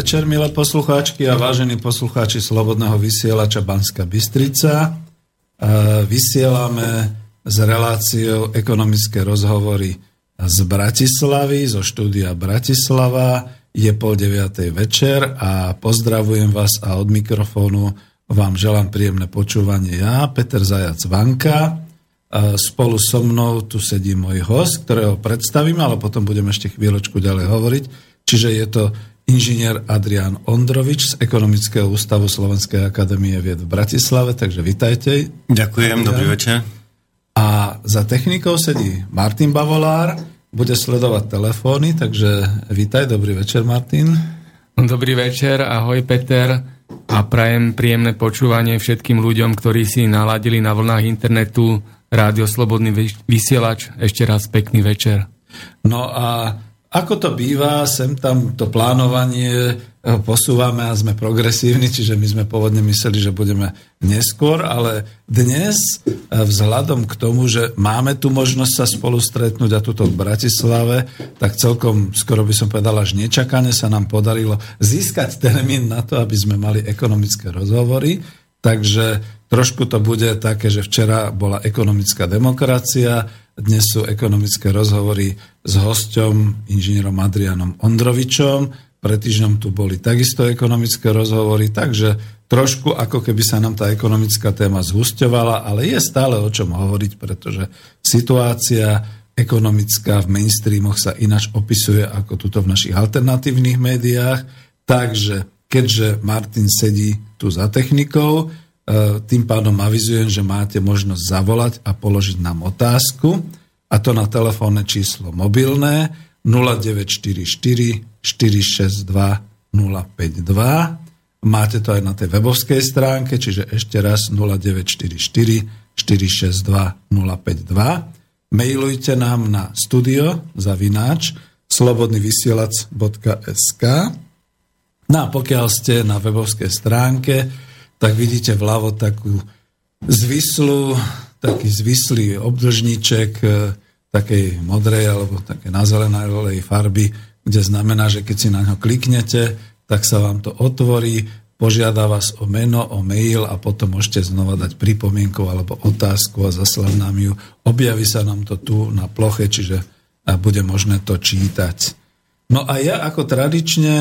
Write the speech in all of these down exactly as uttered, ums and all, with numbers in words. večer, milé poslucháčky a vážení poslucháči Slobodného vysielača Banská Bystrica. Vysielame s reláciou ekonomické rozhovory z Bratislavy, zo štúdia Bratislava. Je pol deviatej večer a pozdravujem vás a od mikrofónu vám želám príjemné počúvanie. Ja, Peter Zajac-Vanka, spolu so mnou tu sedí môj host, ktorého predstavím, ale potom budem ešte chvíľočku ďalej hovoriť. Čiže je to inžinier Adrián Ondrovič z Ekonomického ústavu Slovenskej akadémie vied v Bratislave, takže vitajte. Ďakujem, Adrián. Dobrý večer. A za technikou sedí Martin Bavolár, bude sledovať telefóny, takže vitaj, dobrý večer, Martin. Dobrý večer, ahoj Peter a prajem príjemné počúvanie všetkým ľuďom, ktorí si naladili na vlnách internetu Rádio Slobodný vysielač. Ešte raz pekný večer. No a ako to býva, sem tam to plánovanie posúvame a sme progresívni, čiže my sme pôvodne mysleli, že budeme neskôr, ale dnes vzhľadom k tomu, že máme tu možnosť sa spolu stretnúť a tuto v Bratislave, tak celkom, skoro by som povedal, až nečakane sa nám podarilo získať termín na to, aby sme mali ekonomické rozhovory. Takže trošku to bude také, že včera bola ekonomická demokracia, dnes sú ekonomické rozhovory s hosťom, inžinierom Adriánom Ondrovičom. Pred týždňom tu boli takisto ekonomické rozhovory, takže trošku ako keby sa nám tá ekonomická téma zhusťovala, ale je stále o čom hovoriť, pretože situácia ekonomická v mainstreamoch sa ináč opisuje ako tuto v našich alternatívnych médiách. Takže keďže Martin sedí tu za technikou, tým pádom avizujem, že máte možnosť zavolať a položiť nám otázku, a to na telefónne číslo mobilné nula deväť štyri štyri štyri šesť dva nula päť dva. Máte to aj na tej webovskej stránke, čiže ešte raz nula deväť štyri štyri štyri šesť dva nula päť dva. Mailujte nám na studio zavináč slobodný vysielač bodka es ká. No a pokiaľ ste na webovskej stránke, tak vidíte vľavo takú zvislú, taký zvislý obdĺžniček takej modrej alebo také na zelenej farby, kde znamená, že keď si na ňo kliknete, tak sa vám to otvorí, požiada vás o meno, o mail a potom môžete znova dať pripomienku alebo otázku a zaslať nám ju. Objaví sa nám to tu na ploche, čiže bude možné to čítať. No a ja ako tradične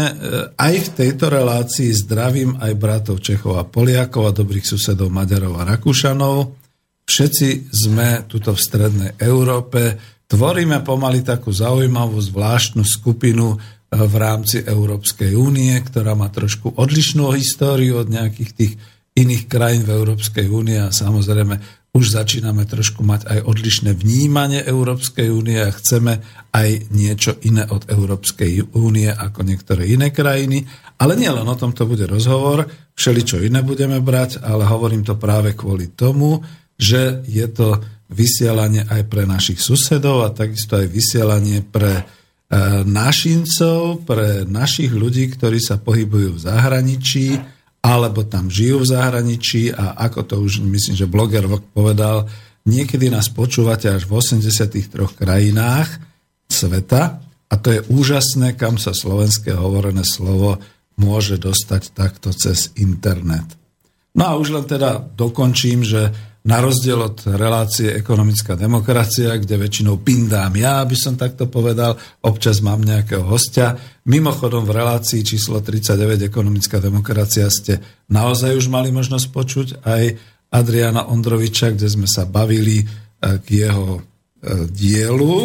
aj v tejto relácii zdravím aj bratov Čechov a Poliakov a dobrých susedov Maďarov a Rakúšanov. Všetci sme tuto v strednej Európe. Tvoríme pomaly takú zaujímavú, zvláštnu skupinu v rámci Európskej únie, ktorá má trošku odlišnú históriu od nejakých tých iných krajín v Európskej únie a samozrejme už začíname trošku mať aj odlišné vnímanie Európskej únie a chceme aj niečo iné od Európskej únie ako niektoré iné krajiny. Ale nielen o tom to bude rozhovor, všeličo iné budeme brať, ale hovorím to práve kvôli tomu, že je to vysielanie aj pre našich susedov a takisto aj vysielanie pre e, našincov, pre našich ľudí, ktorí sa pohybujú v zahraničí alebo tam žijú v zahraničí a ako to už, myslím, že bloger povedal, niekedy nás počúvate až v osemdesiattri krajinách sveta a to je úžasné, kam sa slovenské hovorené slovo môže dostať takto cez internet. No a už len teda dokončím, že na rozdiel od relácie ekonomická demokracia, kde väčšinou pindám ja, by som takto povedal, občas mám nejakého hostia. Mimochodom v relácii číslo tridsaťdeväť ekonomická demokracia ste naozaj už mali možnosť počuť aj Adriána Ondroviča, kde sme sa bavili k jeho dielu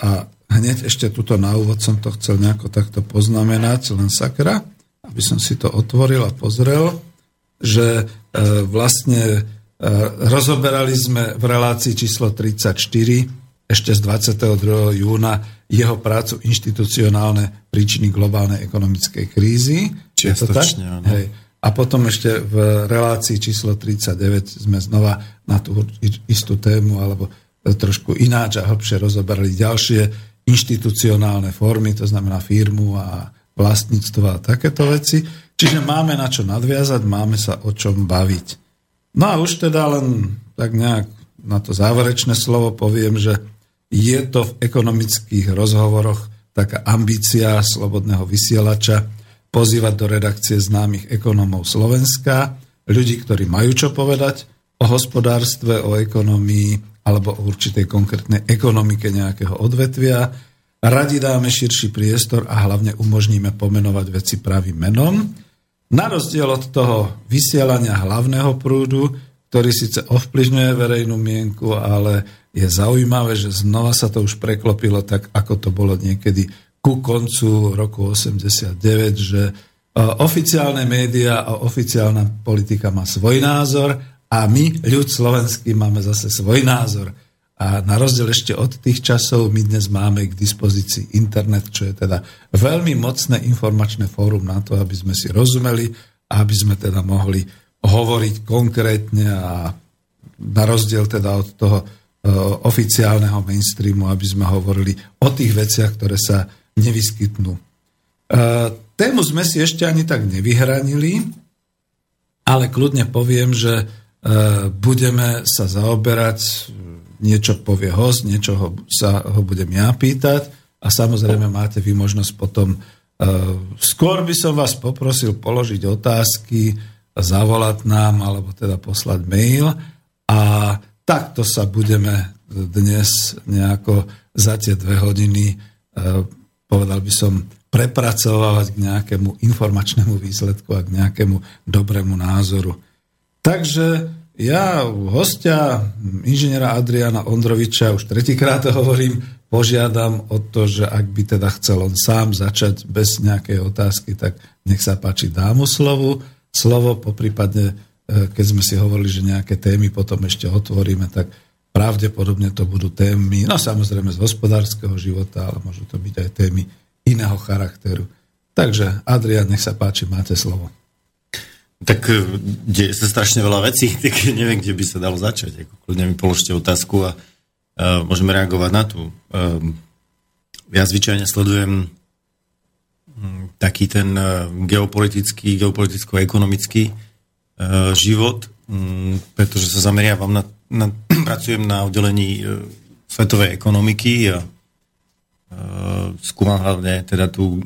a hneď ešte tuto na úvod som to chcel nejako takto poznamenať, len sakra, aby som si to otvoril a pozrel, že vlastne rozoberali sme v relácii číslo tridsaťštyri ešte z dvadsiateho druhého júna jeho prácu Inštitucionálne príčiny globálnej ekonomickej krízy. Čiastočne, áno. Hej. A potom ešte v relácii číslo tridsaťdeväť sme znova na tú istú tému alebo trošku ináč a hlbšie rozoberali ďalšie inštitucionálne formy, to znamená firmu a vlastníctvo a takéto veci. Čiže máme na čo nadviazať, máme sa o čom baviť. No a už teda len tak nejak na to záverečné slovo poviem, že je to v ekonomických rozhovoroch taká ambícia slobodného vysielača pozývať do redakcie známych ekonomov Slovenska, ľudí, ktorí majú čo povedať o hospodárstve, o ekonomii alebo o určitej konkrétnej ekonomike nejakého odvetvia. Radi dáme širší priestor a hlavne umožníme pomenovať veci pravým menom. Na rozdiel od toho vysielania hlavného prúdu, ktorý síce ovplyvňuje verejnú mienku, ale je zaujímavé, že znova sa to už preklopilo tak, ako to bolo niekedy ku koncu roku osemdesiatdeväť, že oficiálne médiá a oficiálna politika má svoj názor a my, ľud slovenský, máme zase svoj názor. A na rozdiel ešte od tých časov my dnes máme k dispozícii internet, čo je teda veľmi mocné informačné fórum na to, aby sme si rozumeli a aby sme teda mohli hovoriť konkrétne a na rozdiel teda od toho e, oficiálneho mainstreamu, aby sme hovorili o tých veciach, ktoré sa nevyskytnú. E, tému sme si ešte ani tak nevyhranili, ale kľudne poviem, že e, budeme sa zaoberať, niečo povie host, niečo ho, sa ho budem ja pýtať a samozrejme máte vy možnosť potom, e, skôr by som vás poprosil položiť otázky, zavolať nám, alebo teda poslať mail a takto sa budeme dnes nejako za tie dve hodiny, povedal by som, prepracovať k nejakému informačnému výsledku a k nejakému dobrému názoru. Takže ja hostia inžiniera Adriána Ondroviča, už tretíkrát to hovorím, požiadam o to, že ak by teda chcel on sám začať bez nejakej otázky, tak nech sa páči, dá mu slovu. slovo, poprípadne, keď sme si hovorili, že nejaké témy potom ešte otvoríme, tak pravdepodobne to budú témy, no samozrejme z hospodárskeho života, ale môžu to byť aj témy iného charakteru. Takže, Adrián, nech sa páči, máte slovo. Tak deje sa strašne veľa vecí, tak neviem, kde by sa dalo začať. Kľudne mi položte otázku a uh, môžeme reagovať na tú. Um, ja zvyčajne sledujem taký ten geopolitický, geopoliticko-ekonomický e, život, m, pretože sa zameriavam na, na pracujem na oddelení e, svetovej ekonomiky a e, skúmam hlavne teda tú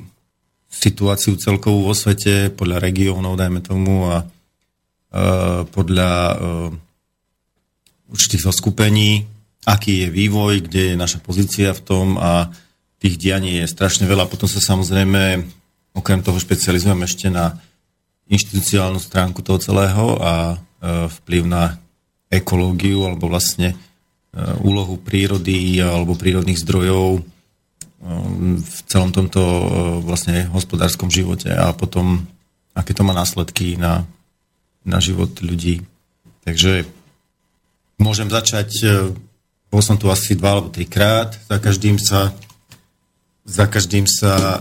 situáciu celkovú vo svete podľa regiónov, dajme tomu, a e, podľa e, určitých zoskupení, aký je vývoj, kde je naša pozícia v tom a tých dianí je strašne veľa. Potom sa samozrejme, okrem toho špecializujem ešte na inštitucionálnu stránku toho celého a e, vplyv na ekológiu alebo vlastne e, úlohu prírody alebo prírodných zdrojov e, v celom tomto e, vlastne hospodárskom živote a potom aké to má následky na, na život ľudí. Takže môžem začať, e, bol som tu asi dva alebo trikrát, za každým sa Za každým sa e,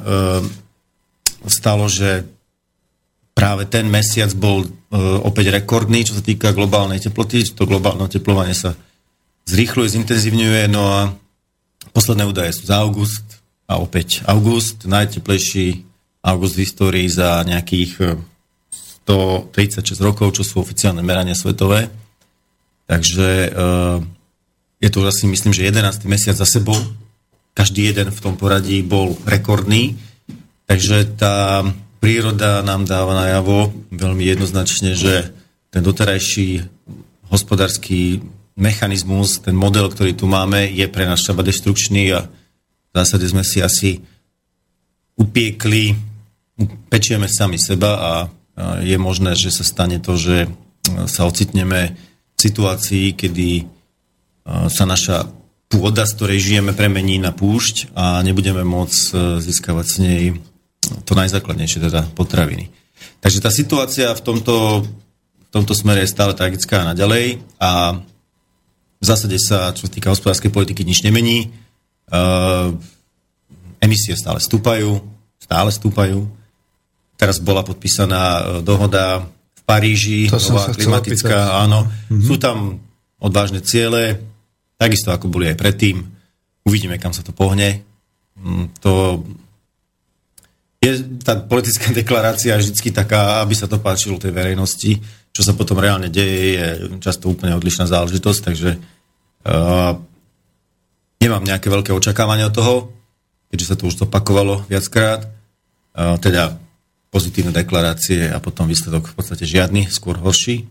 stalo, že práve ten mesiac bol e, opäť rekordný, čo sa týka globálnej teploty. To globálne oteplovanie sa zrýchľuje, zintenzívňuje. No a posledné údaje sú za august a opäť august. Najteplejší august v histórii za nejakých stotridsaťšesť rokov, čo sú oficiálne merania svetové. Takže e, je to asi, myslím, že jedenásty mesiac za sebou. Každý jeden v tom poradí bol rekordný, takže tá príroda nám dáva najavo veľmi jednoznačne, že ten doterajší hospodársky mechanizmus, ten model, ktorý tu máme, je pre nás čaba deštrukčný a v zásade sme si asi upiekli, pečieme sami seba a je možné, že sa stane to, že sa ocitneme v situácii, kedy sa naša pôda, z ktorej žijeme, premení na púšť a nebudeme môcť získavať z nej to najzákladnejšie, teda potraviny. Takže tá situácia v tomto, v tomto smere je stále tragická a naďalej a v zásade sa, čo sa týka hospodárskej politiky, nič nemení. Uh, emisie stále stúpajú, stále stúpajú. Teraz bola podpísaná dohoda v Paríži, to nová klimatická, áno. Mm-hmm. Sú tam odvážne ciele, takisto ako boli aj predtým. Uvidíme, kam sa to pohne. To je tá politická deklarácia vždycky taká, aby sa to páčilo tej verejnosti. Čo sa potom reálne deje, je často úplne odlišná záležitosť, takže uh, nemám nejaké veľké očakávania od toho, keďže sa to už zopakovalo viackrát. Uh, teda pozitívne deklarácie a potom výsledok v podstate žiadny, skôr horší.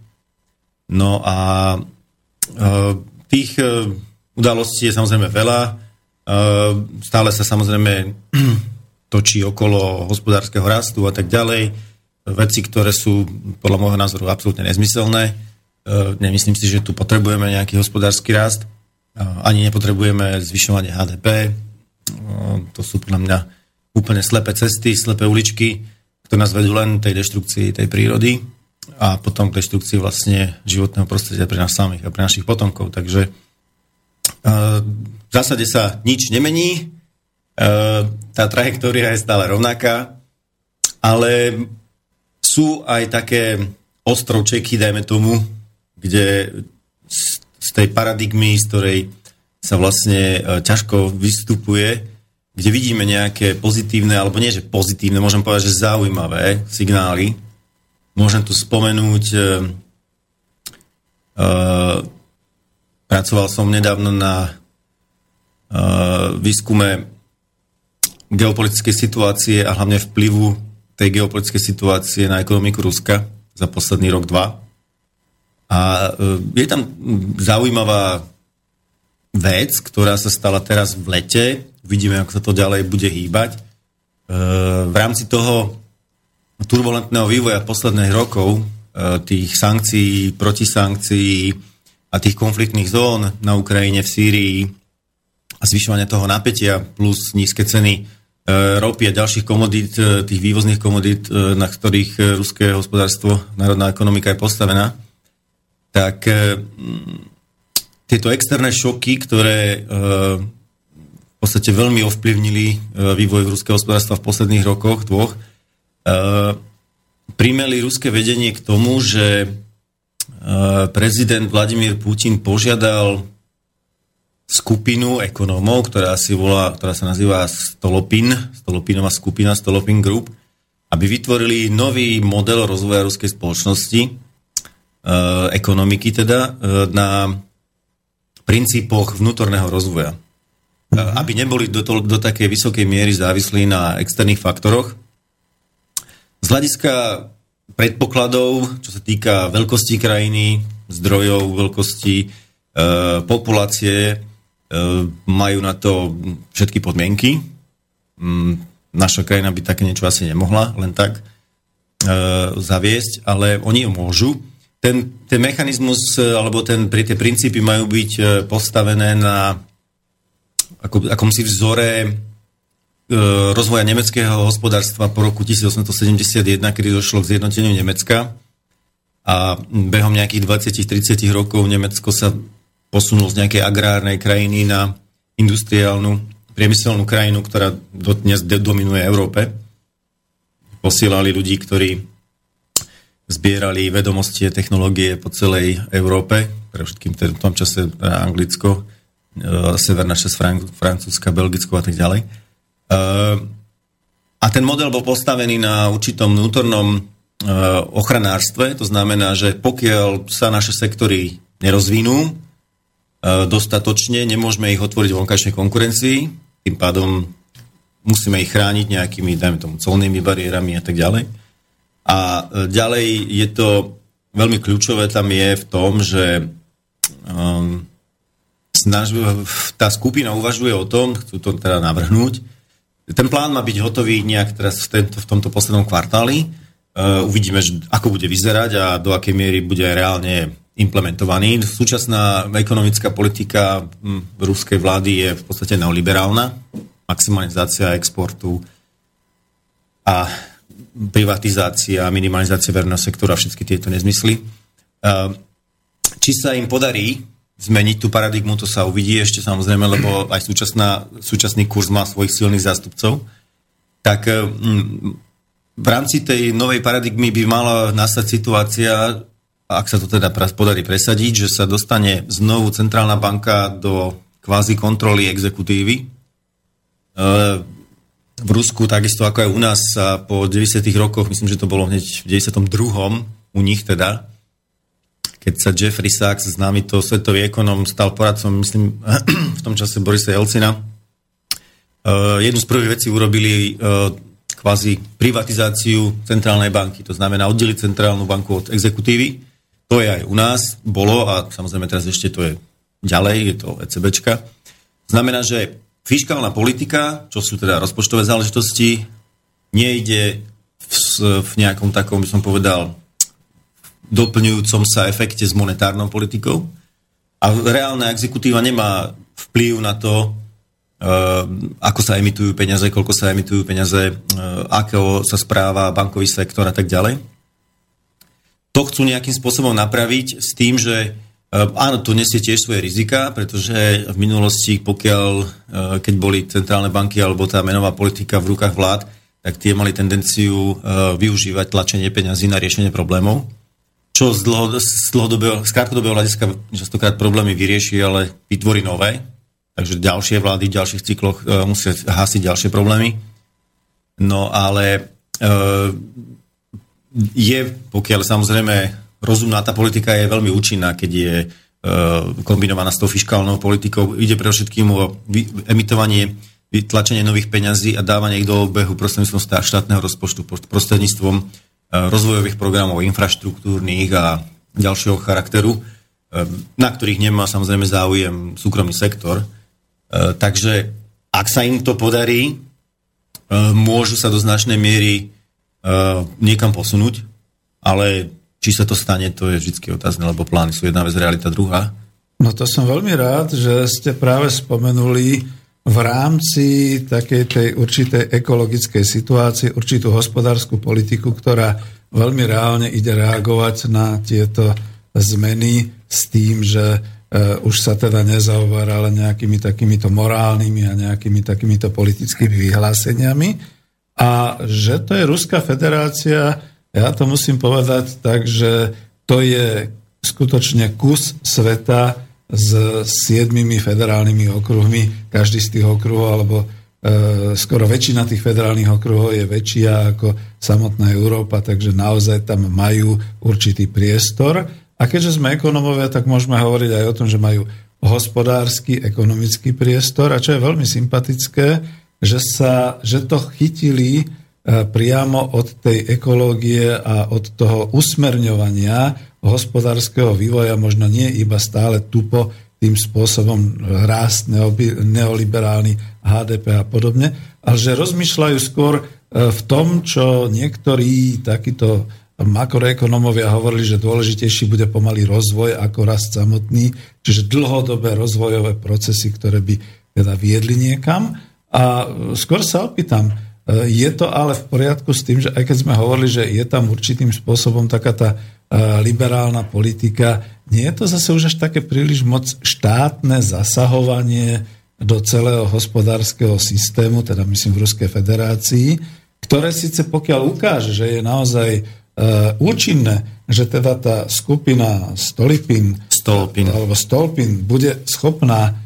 No a tých udalostí je samozrejme veľa. Stále sa samozrejme točí okolo hospodárskeho rastu a tak ďalej. Veci, ktoré sú podľa môjho názoru absolútne nezmyselné. Nemyslím si, že tu potrebujeme nejaký hospodársky rast. Ani nepotrebujeme zvyšovanie há dé pé. To sú podľa mňa úplne slepé cesty, slepé uličky, ktoré nás vedú len tej deštrukcii tej prírody a potom k deštrukcii vlastne životného prostredia pre nás samých a pre našich potomkov. Takže v zásade sa nič nemení, tá trajektória je stále rovnaká, ale sú aj také ostrovčeky, dajme tomu, kde z tej paradigmy, z ktorej sa vlastne ťažko vystupuje, kde vidíme nejaké pozitívne, alebo nie, že pozitívne, môžem povedať, že zaujímavé signály. Môžem tu spomenúť, e, pracoval som nedávno na e, výskume geopolitickej situácie a hlavne vplyvu tej geopolitickej situácie na ekonomiku Ruska za posledný rok, dva. A e, je tam zaujímavá vec, ktorá sa stala teraz v lete. Vidíme, ako sa to ďalej bude hýbať. E, v rámci toho turbulentného vývoja posledných rokov, e, tých sankcií, protisankcií a tých konfliktných zón na Ukrajine, v Sýrii a zvyšovanie toho napätia plus nízke ceny e, ropy a ďalších komodít, e, tých vývozných komodít, e, na ktorých ruské hospodárstvo, národná ekonomika je postavená, tak e, tieto externé šoky, ktoré e, v podstate veľmi ovplyvnili e, vývoj ruského hospodárstva v posledných rokoch, dvoch, e, primeli ruské vedenie k tomu, že e, prezident Vladimír Putin požiadal skupinu ekonómov, ktorá, si volá, ktorá sa nazýva Stolypin, Stolypinová skupina, Stolypin Group, aby vytvorili nový model rozvoja ruskej spoločnosti, e, ekonomiky teda, e, na princípoch vnútorného rozvoja. Aby neboli do, to, do takej vysokej miery závislí na externých faktoroch. Z hľadiska predpokladov, čo sa týka veľkosti krajiny, zdrojov, veľkosti e, populácie, e, majú na to všetky podmienky. Naša krajina by také niečo asi nemohla len tak e, zaviesť, ale oni môžu. Ten, ten mechanizmus, alebo ten, tie princípy majú byť postavené na ako, akomsi vzore e, rozvoja nemeckého hospodárstva po roku osemnásťsedemdesiatjeden, kedy došlo k zjednoteniu Nemecka a behom nejakých dvadsať až tridsať rokov Nemecko sa posunulo z nejakej agrárnej krajiny na industriálnu, priemyselnú krajinu, ktorá dodnes dominuje Európe. Posielali ľudí, ktorí zbierali vedomosti a technológie po celej Európe, pre všetkým v tom čase Anglicko, Severná časť Francúzska, Belgicko a tak ďalej. A ten model bol postavený na určitom vnútornom ochranárstve, to znamená, že pokiaľ sa naše sektory nerozvinú dostatočne, nemôžeme ich otvoriť vonkajšej konkurencii, tým pádom musíme ich chrániť nejakými, dajme tomu, colnými bariérami a tak ďalej. A ďalej je to veľmi kľúčové, tam je v tom, že um, snaž, tá skupina uvažuje o tom, chcú to teda navrhnúť. Ten plán má byť hotový nejak teraz v, tento, v tomto poslednom kvartáli. Uh, uvidíme, že, ako bude vyzerať a do akej miery bude reálne implementovaný. Súčasná ekonomická politika m, ruskej vlády je v podstate neoliberálna. Maximalizácia exportu a privatizácia, minimalizácia verného sektora, všetky tieto nezmysly. Či sa im podarí zmeniť tú paradigmu, to sa uvidí ešte samozrejme, lebo aj súčasná, súčasný kurz má svojich silných zástupcov. Tak v rámci tej novej paradigmy by mala nastať situácia, ak sa to teda podarí presadiť, že sa dostane znovu centrálna banka do kvázi kontroly exekutívy. V Rusku, takisto ako aj u nás, sa po deväťdesiatych rokoch, myslím, že to bolo hneď v deväťdesiatom druhom u nich teda, keď sa Jeffrey Sachs, známy to svetový ekonom, stal poradcom, myslím, v tom čase Borisa Jelcina. Jednu z prvých vecí urobili kvázi privatizáciu centrálnej banky. To znamená oddeliť centrálnu banku od exekutívy. To je aj u nás, bolo a samozrejme teraz ešte to je ďalej, je to ECBčka. Znamená, že fiškálna politika, čo sú teda rozpočtové záležitosti, nejde v, v nejakom takom, by som povedal, doplňujúcom sa efekte s monetárnou politikou. A reálna exekutíva nemá vplyv na to, Uh, ako sa emitujú peniaze, koľko sa emitujú peniaze, uh, ako sa správa bankový sektor a tak ďalej. To chcú nejakým spôsobom napraviť s tým, že uh, áno, to nesie tiež svoje rizika, pretože v minulosti, pokiaľ, uh, keď boli centrálne banky alebo tá menová politika v rukách vlád, tak tie mali tendenciu uh, využívať tlačenie peňazí na riešenie problémov, čo z, dlho, z, dlhodobého, z krátkodobého hľadiska častokrát problémy vyrieši, ale vytvorí nové. Takže ďalšie vlády v ďalších cykloch e, musia hasiť ďalšie problémy. No ale e, je, pokiaľ samozrejme rozumná tá politika je veľmi účinná, keď je e, kombinovaná s tou fiškálnou politikou. Ide predovšetkým o vy, emitovanie, vytlačenie nových peňazí a dávanie ich do obehu prostredníctvom štátneho rozpočtu, prostredníctvom e, rozvojových programov, infraštruktúrnych a ďalšieho charakteru, e, na ktorých nemá samozrejme záujem súkromný sektor. Takže ak sa im to podarí, môžu sa do značnej miery niekam posunúť, ale či sa to stane, to je vždycky otázne, lebo plány sú jedna vec, realita druhá. No to som veľmi rád, že ste práve spomenuli v rámci takej tej určitej ekologickej situácie, určitú hospodárskú politiku, ktorá veľmi reálne ide reagovať na tieto zmeny s tým, že Uh, už sa teda nezaoberá len nejakými takýmito morálnymi a nejakými takýmito politickými vyhláseniami. A že to je Ruská federácia, ja to musím povedať tak, že to je skutočne kus sveta s siedmimi federálnymi okruhmi. Každý z tých okruhov, alebo uh, skoro väčšina tých federálnych okruhov je väčšia ako samotná Európa, takže naozaj tam majú určitý priestor. A keďže sme ekonomovia, tak môžeme hovoriť aj o tom, že majú hospodársky, ekonomický priestor. A čo je veľmi sympatické, že, sa, že to chytili priamo od tej ekológie a od toho usmerňovania hospodárskeho vývoja, možno nie iba stále tupo tým spôsobom rást, neoliberálny há dé pé a podobne, ale že rozmýšľajú skôr v tom, čo niektorí takýto makroekonomovia hovorili, že dôležitejší bude pomalý rozvoj ako rast samotný, čiže dlhodobé rozvojové procesy, ktoré by teda viedli niekam. A skôr sa opýtam, je to ale v poriadku s tým, že aj keď sme hovorili, že je tam určitým spôsobom taká tá liberálna politika, nie je to zase už až také príliš moc štátne zasahovanie do celého hospodárskeho systému, teda myslím v Ruskej federácii, ktoré síce pokiaľ ukáže, že je naozaj Uh, účinné, že teda tá skupina Stolypin, Stolypin. alebo Stolypin bude schopná uh,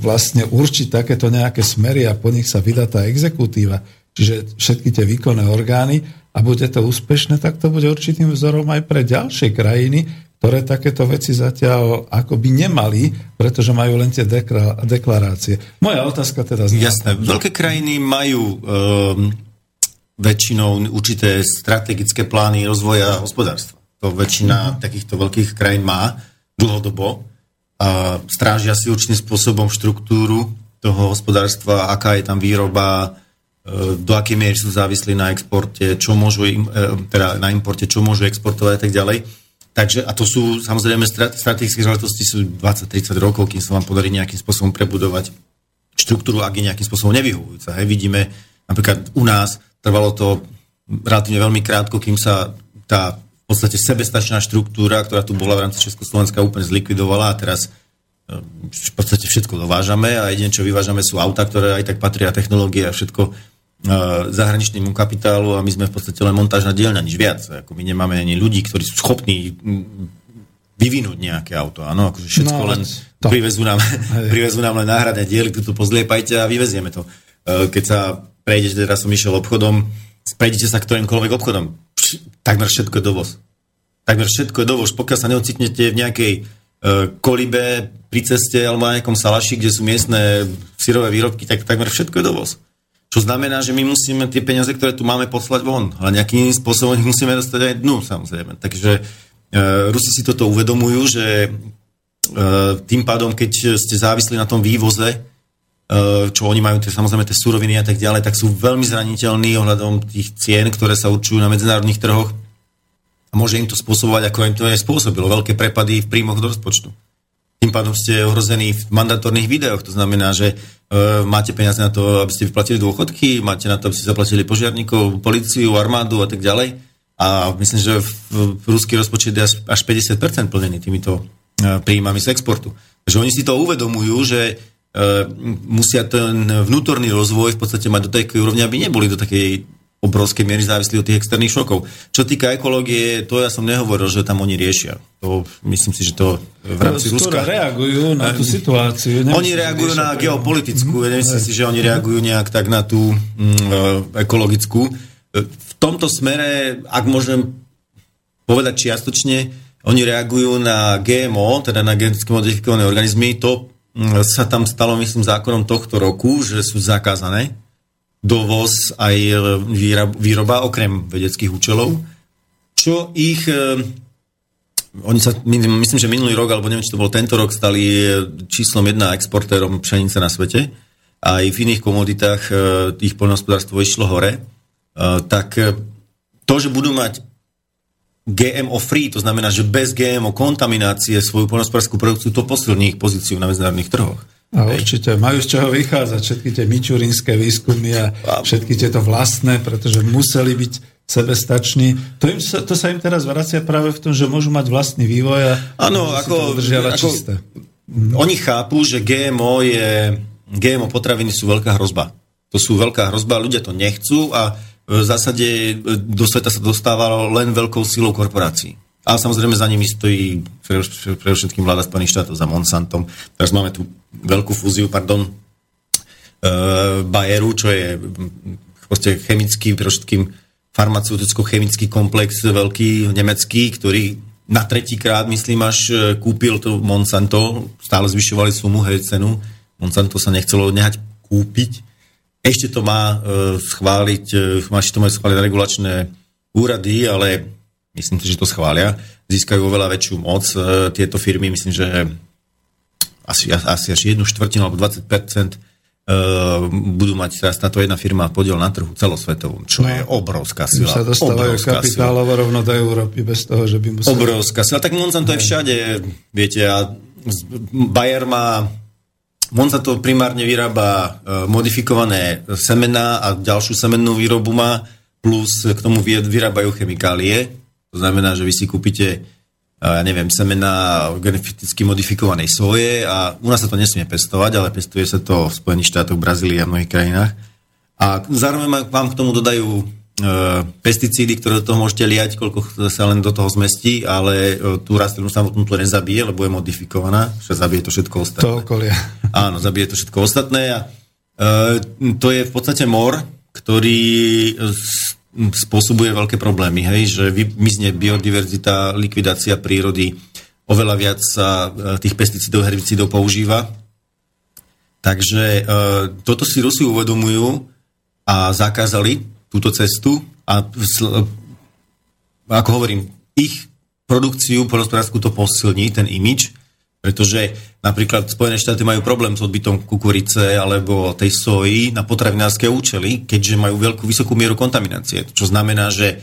vlastne určiť takéto nejaké smery a po nich sa vydá tá exekutíva, čiže všetky tie výkonné orgány a bude to úspešné, tak to bude určitým vzorom aj pre ďalšie krajiny, ktoré takéto veci zatiaľ akoby nemali, pretože majú len tie dekla- deklarácie. Moja otázka teda zná. Jasné, veľké krajiny majú Um... väčšinou určité strategické plány rozvoja hospodárstva. To väčšina takýchto veľkých krajín má dlhodobo a strážia si určitým spôsobom štruktúru toho hospodárstva, aká je tam výroba, do akej miery sú závislí na exporte, čo môžu, teda na importe, čo môžu exportovať a tak ďalej. Takže, a to sú samozrejme strategické záležitosti sú dvadsať tridsať rokov, kým sa vám podarí nejakým spôsobom prebudovať štruktúru, ak je nejakým spôsobom nevyhovujúca. Hej, vidíme napríklad u nás trvalo to relatívne veľmi krátko, kým sa tá v podstate sebestačná štruktúra, ktorá tu bola v rámci Československa, úplne zlikvidovala a teraz v podstate všetko dovážame a jedine, čo vyvážame, sú auta, ktoré aj tak patria technológie a všetko zahraničnému kapitálu a my sme v podstate len montážna dielňa, nič viac. Ako my nemáme ani ľudí, ktorí sú schopní vyvinúť nejaké auto. Áno, akože všetko no, len privezú nám, privezú nám len náhradné diely, tu pozliepajte a vyvezieme to. Keď sa prejdete, teraz som išiel obchodom, prejdete sa ktorýmkoľvek obchodom, takmer všetko je dovoz. Takmer všetko je dovoz. Pokiaľ sa neocitnete v nejakej e, kolibe pri ceste alebo na nejakom salaši, kde sú miestne syrové výrobky, tak takmer všetko je dovoz. Čo znamená, že my musíme tie peniaze, ktoré tu máme, poslať von. Ale nejakým iným spôsobom ich musíme dostať aj dnu, samozrejme. Takže e, Rusi si toto uvedomujú, že e, tým pádom, keď ste závislí na tom vývoze, čo oni majú, tie, samozrejme tie suroviny a tak ďalej, tak sú veľmi zraniteľní ohľadom tých cien, ktoré sa určujú na medzinárodných trhoch a môže im to spôsobovať, ako im to aj spôsobilo, veľké prepady v príjmoch do rozpočtu. Tým pádom ste ohrození v mandatórnych videách, to znamená, že e, máte peniaze na to, aby ste vyplatili dôchodky, máte na to, aby ste zaplatili požiarníkov, políciu, armádu a tak ďalej a myslím, že v, v ruský rozpočet je až, až päťdesiat percent plnený týmito e, príjmami z exportu. Takže oni si to uvedomujú, že musia ten vnútorný rozvoj v podstate mať do takej úrovne, aby neboli do takej obrovskej miery závislí od tých externých šokov. Čo týka ekológie, to ja som nehovoril, že tam oni riešia. To, myslím si, že to v rámci Ruska... reagujú na tú situáciu. Nemyslím, oni reagujú na to... geopolitickú, ja nemyslím si, že oni reagujú nejak tak na tú mm, ekologickú. V tomto smere, ak môžem povedať čiastočne, oni reagujú na gé em ó, teda na geneticky modifikované organizmy, to sa tam stalo, myslím, zákonom tohto roku, že sú zakázané dovoz aj výroba okrem vedeckých účelov, čo ich oni sa, myslím, že minulý rok, alebo neviem, či to bol tento rok, stali číslom jedna exportérom pšenice na svete. Aj v iných komoditách ich poľnohospodárstvo išlo hore. Tak to, že budú mať gé em ó free, to znamená, že bez gé em ó kontaminácie svoju poľnohospodárskú produkciu, to posilní ich pozíciu na medzinárodných trhoch. A určite majú z čoho vychádzať všetky tie mičurínske výskumy a všetky tieto vlastné, pretože museli byť sebestační. To, im sa, to sa im teraz vracia práve v tom, že môžu mať vlastný vývoj a ano, ako, ako mm. Oni chápu, že gé em ó je gé em ó potraviny sú veľká hrozba. To sú veľká hrozba, ľudia to nechcú a v zásade do sveta sa dostávalo len veľkou silou korporácií. A samozrejme za nimi stojí pre, pre všetkým vláda Spojených štátov za Monsantom. Teraz máme tu veľkú fúziu, pardon, uh, Bayeru, čo je proste chemický, pre všetkým farmaceuticko-chemický komplex veľký nemecký, ktorý na tretíkrát, myslím, až kúpil to Monsanto. Stále zvyšovali sumu, hej, cenu. Monsanto sa nechcelo nehať kúpiť. Ešte to má schváliť, ešte to majú schváliť regulačné úrady, ale myslím si, že to schvália. Získajú oveľa väčšiu moc. Tieto firmy, myslím, že asi, asi až jednu štvrtinu alebo dvadsať percent budú mať teraz táto jedna firma podiel na trhu celosvetovom, čo no, je obrovská sila. Sa dostávajú kapitálovo rovno do Európy bez toho, že by museli... Obrovská sila. Tak Monsanto je všade, viete, a Bayer má... Monsanto primárne vyrába modifikované semená a ďalšiu semennú výrobu má, plus k tomu vyrábajú chemikálie. To znamená, že vy si kúpite, ja neviem, semená geneticky modifikovanej soje a u nás sa to nesmie pestovať, ale pestuje sa to v Spojených štátoch, Brazílii a mnohých krajinách. A zároveň vám k tomu dodajú e, pesticídy, ktoré do toho môžete liať, koľko sa len do toho zmestí, ale e, tú rastlinu samotnú to nezabije, lebo je modifikovaná, že zabije to všetko ostatné. To okolia. Áno, zabije to všetko ostatné a e, to je v podstate mor, ktorý spôsobuje veľké problémy, hej, že mizne biodiverzita, likvidácia prírody, oveľa viac sa tých pesticídov, herbicídov používa. Takže e, toto si Rusi uvedomujú a zakázali túto cestu a ako hovorím, ich produkciu poľnohospodársku to posilní, ten imidž, pretože napríklad Spojené štáty majú problém s odbytom kukurice alebo tej soji na potravinárske účely, keďže majú veľkú vysokú mieru kontaminácie. Čo znamená, že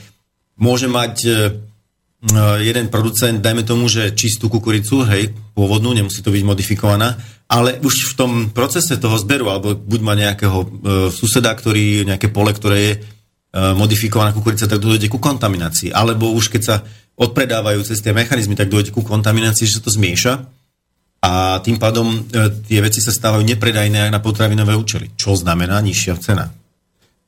môže mať jeden producent, dajme tomu, že čistú kukuricu, hej, pôvodnú, nemusí to byť modifikovaná, ale už v tom procese toho zberu, alebo buď má nejakého e, suseda, ktorý, nejaké pole, ktoré je e, modifikovaná kukurica, tak dojde ku kontaminácii. Alebo už keď sa odpredávajú cez tie mechanizmy, tak dojde ku kontaminácii, že sa to zmieša. A tým pádom e, tie veci sa stávajú nepredajné aj na potravinové účely, čo znamená nižšia cena.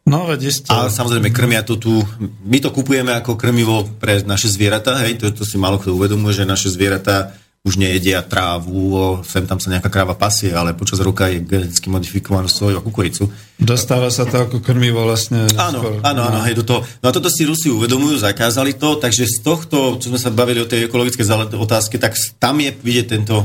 No, veď isté. A samozrejme, krmia to tu... My to kupujeme ako krmivo pre naše zvieratá, hej, to, to si málo kto uvedomuje, že naše zvieratá už nejedia trávu, o, sem tam sa nejaká kráva pasie, ale počas roka je geneticky modifikovanú soju a kukuricu. Dostáva sa to ako krmivo vlastne. Áno, skoro. áno, áno, hej, do toho. No a toto si Rusi uvedomujú, zakázali to, takže z tohto, čo sme sa bavili o tej ekologickej otázke, tak tam je vidieť tento...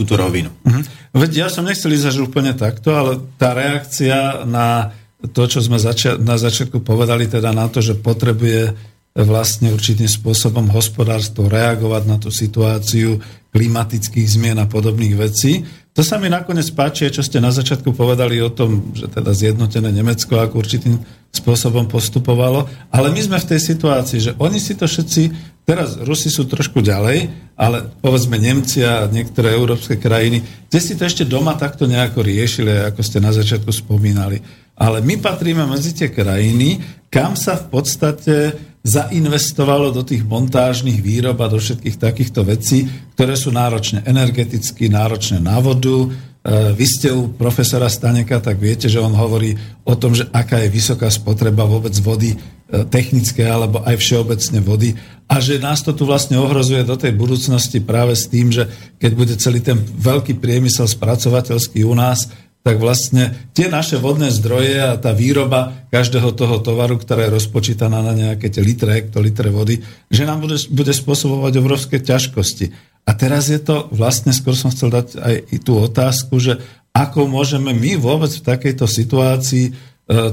túto rovinu. Mhm. Ja som nechcel ísť až úplne takto, ale tá reakcia na to, čo sme zača- na začiatku povedali, teda na to, že potrebuje vlastne určitým spôsobom hospodárstvo reagovať na tú situáciu klimatických zmien a podobných vecí. To sa mi nakoniec páči, čo ste na začiatku povedali o tom, že teda zjednotené Nemecko ako určitým spôsobom postupovalo, ale my sme v tej situácii, že oni si to všetci, teraz Rusi sú trošku ďalej, ale povedzme Nemci a niektoré európske krajiny, kde si to ešte doma takto nejako riešili, ako ste na začiatku spomínali. Ale my patríme medzi tie krajiny, kam sa v podstate zainvestovalo do tých montážnych výrob a do všetkých takýchto vecí, ktoré sú náročne energeticky, náročne na vodu. Vy ste u profesora Staneka, tak viete, že on hovorí o tom, že aká je vysoká spotreba vôbec vody technické alebo aj všeobecne vody a že nás to tu vlastne ohrozuje do tej budúcnosti práve s tým, že keď bude celý ten veľký priemysel spracovateľský u nás, tak vlastne tie naše vodné zdroje a tá výroba každého toho tovaru, ktorá je rozpočítaná na nejaké tie litre, hektolitre vody, že nám bude, bude spôsobovať obrovské ťažkosti. A teraz je to vlastne, skôr som chcel dať aj tú otázku, že ako môžeme my vôbec v takejto situácii e,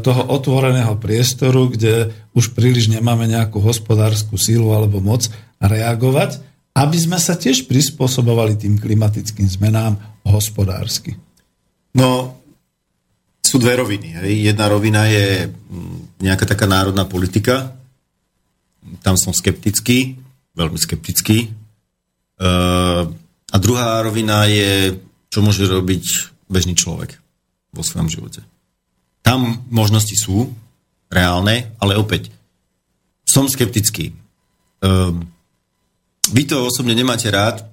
toho otvoreného priestoru, kde už príliš nemáme nejakú hospodárskú sílu alebo moc reagovať, aby sme sa tiež prispôsobovali tým klimatickým zmenám hospodársky. No, sú dve roviny. Hej. Jedna rovina je nejaká taká národná politika. Tam som skeptický, veľmi skeptický. E, a druhá rovina je, čo môže robiť bežný človek vo svojom živote. Tam možnosti sú reálne, ale opäť som skeptický. E, vy to osobne nemáte rád,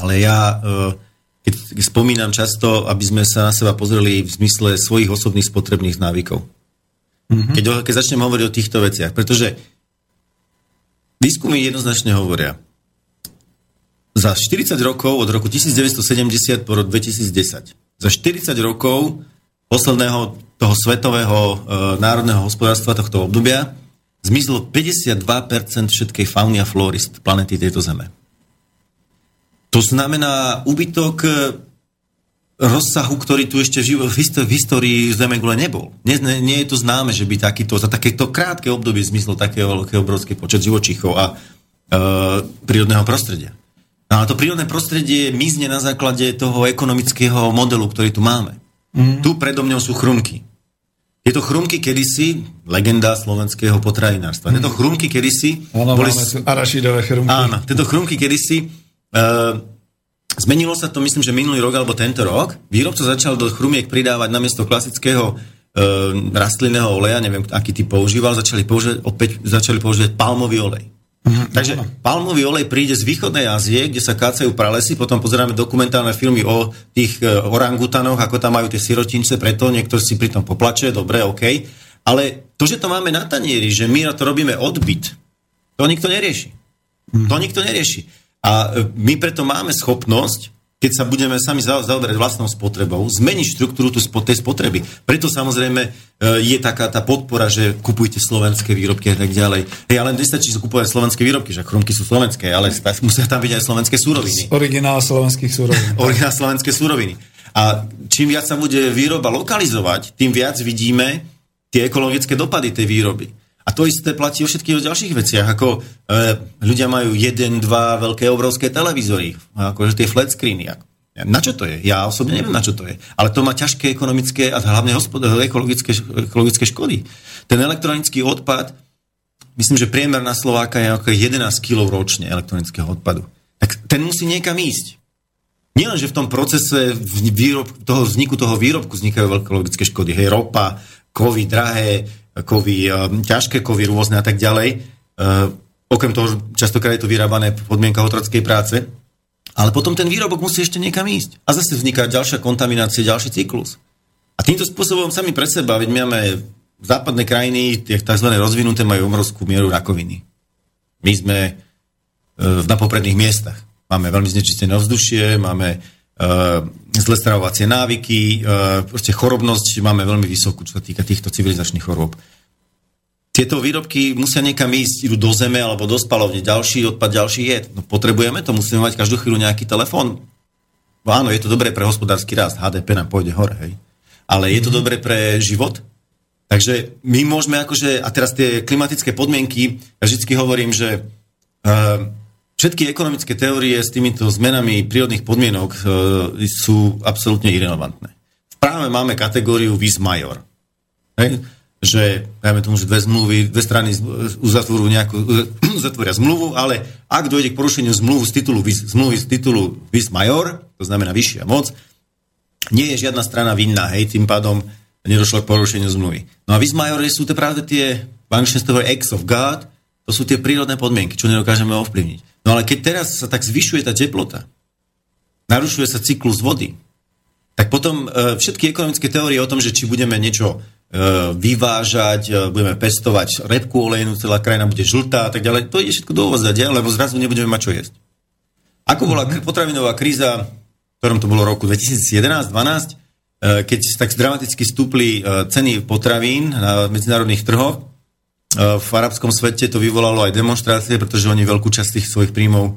ale ja... E, Keď spomínam často, aby sme sa na seba pozreli v zmysle svojich osobných spotrebných návykov. Mm-hmm. Keď, keď začnem hovoriť o týchto veciach, pretože výskumy jednoznačne hovoria, za štyridsať rokov, od roku devätnásťsedemdesiat po rok dvetisícdesať, za štyridsať rokov posledného toho svetového e, národného hospodárstva tohto obdobia zmizlo päťdesiatdva percent všetkej fauny a flóry z planety tejto Zeme. To znamená úbytok rozsahu, ktorý tu ešte v histórii Zemegule nebol. Nie, nie je to známe, že by takýto, za takéto krátke obdobie zmizlo takého veľkého obrovský počet živočíchov a e, prírodného prostredia. A to prírodné prostredie mizne na základe toho ekonomického modelu, ktorý tu máme. Mm. Tu predo mňou sú chrumky. Tieto chrumky kedysi, legenda slovenského potravinárstva, mm. tieto chrumky kedysi... Áno, boli... máme tu arašidové chrumky. Áno, tieto chrumky kedysi... Uh, zmenilo sa to, myslím, že minulý rok alebo tento rok. Výrobca začal do chrumiek pridávať namiesto klasického uh, rastlinného oleja, neviem, aký typ používal, začali používať, opäť začali používať palmový olej. Mm-hmm. Takže palmový olej príde z východnej Ázie, kde sa kácajú pralesy, potom pozeráme dokumentálne filmy o tých orangutanoch, ako tam majú tie sirotince, preto niektorí si pri tom poplače, dobre, okej. Okay. Ale to, že to máme na tanieri, že my to robíme odbyt, to nikto nerieši. Mm-hmm. To nikto nerieši. A my preto máme schopnosť, keď sa budeme sami zaoberať vlastnou spotrebou, zmeniť štruktúru tej spotreby. Preto samozrejme je taká tá podpora, že kupujte slovenské výrobky a tak ďalej. Hej, ale nestačí kupovať slovenské výrobky, že chrumky sú slovenské, ale musia tam byť aj slovenské suroviny. Originál slovenských surovín. Originál slovenské suroviny. A čím viac sa bude výroba lokalizovať, tým viac vidíme tie ekologické dopady tej výroby. A to isté platí o všetkých ďalších veciach, ako e, ľudia majú jeden, dva veľké obrovské televízory, akože tie flat screeny. Ako. Na čo to je? Ja osobne neviem, na čo to je. Ale to má ťažké ekonomické a hlavne hospod- ekologické, ekologické škody. Ten elektronický odpad, myslím, že priemer na Slováka je okolo jedenásť kilogramov ročne elektronického odpadu. Tak ten musí niekam ísť. Nielen, že v tom procese výrob, toho vzniku toho výrobku vznikajú ekologické škody. Hej, ropa, kovy, drahé, kovy, ťažké kovy, rôzne a tak ďalej. Uh, okrem toho, častokrát je to vyrábané v podmienkach otrockej práce. Ale potom ten výrobok musí ešte niekam ísť. A zase vzniká ďalšia kontaminácia, ďalší cyklus. A týmto spôsobom sami pre seba, veď my máme západné krajiny, tie tzv. Rozvinuté majú obrovskú mieru rakoviny. My sme uh, na popredných miestach. Máme veľmi znečistené ovzdušie, máme Uh, zle stravovacie návyky, uh, proste chorobnosť máme veľmi vysokú, čo sa týka týchto civilizačných chorôb. Tieto výrobky musia niekam ísť, idú do zeme alebo do spalovne, ďalší odpad, ďalší jed. No potrebujeme to, musíme mať každú chvíľu nejaký telefón. Áno, je to dobré pre hospodársky rast, há dé pé nám pôjde hore, hej. Ale je to dobré pre život? Takže my môžeme akože, a teraz tie klimatické podmienky, ja vždycky hovorím, že všetky ekonomické teórie s týmito zmenami prírodných podmienok sú absolútne irelevantné. V práve máme kategóriu vis major. Hej? Že, dajme tomu, že dve zmluvy, dve strany nejakú, uzatvoria zmluvu, ale ak dojde k porušeniu zmluvy z titulu vis, zmluvy z titulu vis major, to znamená vyššia moc, nie je žiadna strana vinná, hej, tým pádom nedošlo k porušeniu zmluvy. No a vis major sú to práve tie, v angličtine acts of God, to sú tie prírodné podmienky, čo nedokážeme ovplyvniť. No ale keď teraz sa tak zvyšuje tá teplota, narušuje sa cyklus vody, tak potom e, všetky ekonomické teórie o tom, že či budeme niečo vyvážať, budeme pestovať repku olejnú, celá krajina bude žltá a tak ďalej. To ide všetko do ovoza, lebo zrazu nebudeme mať čo jesť. Ako bola potravinová kríza, v ktorom to bolo roku dvetisíc jedenásť dvanásť, keď tak dramaticky stúpli ceny potravín na medzinárodných trhoch, v arabskom svete to vyvolalo aj demonštrácie, pretože oni veľkú časť tých svojich príjmov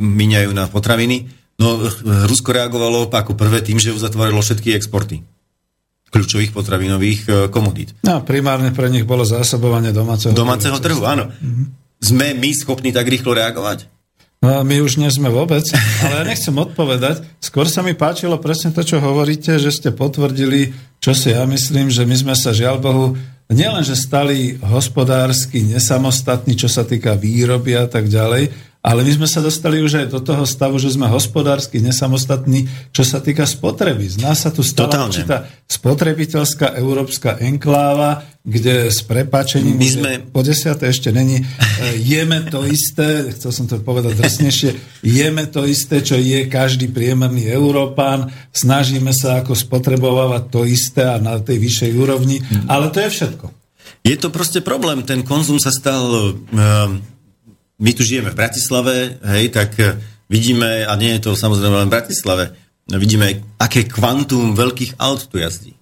míňajú na potraviny. No Rusko reagovalo ako prvé tým, že uzatvorilo všetky exporty kľúčových potravinových komodít. No, primárne pre nich bolo zásobovanie domáceho, domáceho trhu. Domáceho trhu, áno. Mm-hmm. Sme my schopní tak rýchlo reagovať? No, my už nie sme vôbec, ale ja nechcem odpovedať. Skôr sa mi páčilo presne to, čo hovoríte, že ste potvrdili, čo si ja myslím, že my sme sa žiaľ Bohu nielenže stali hospodársky nesamostatní, čo sa týka výroby a tak ďalej, ale my sme sa dostali už aj do toho stavu, že sme hospodársky nesamostatní, čo sa týka spotreby. Z nás sa tu stala určitá spotrebiteľská európska enkláva, kde s prepáčením sme... po desiate ešte není. Jeme to isté, chcel som to povedať drsnejšie, jeme to isté, čo je každý priemerný Európán, snažíme sa ako spotrebovávať to isté a na tej vyššej úrovni, ale to je všetko. Je to proste problém, ten konzum sa stal... Um... My tu žijeme v Bratislave, hej, tak vidíme, a nie je to samozrejme len v Bratislave, vidíme, aké kvantum veľkých aut tu jazdí.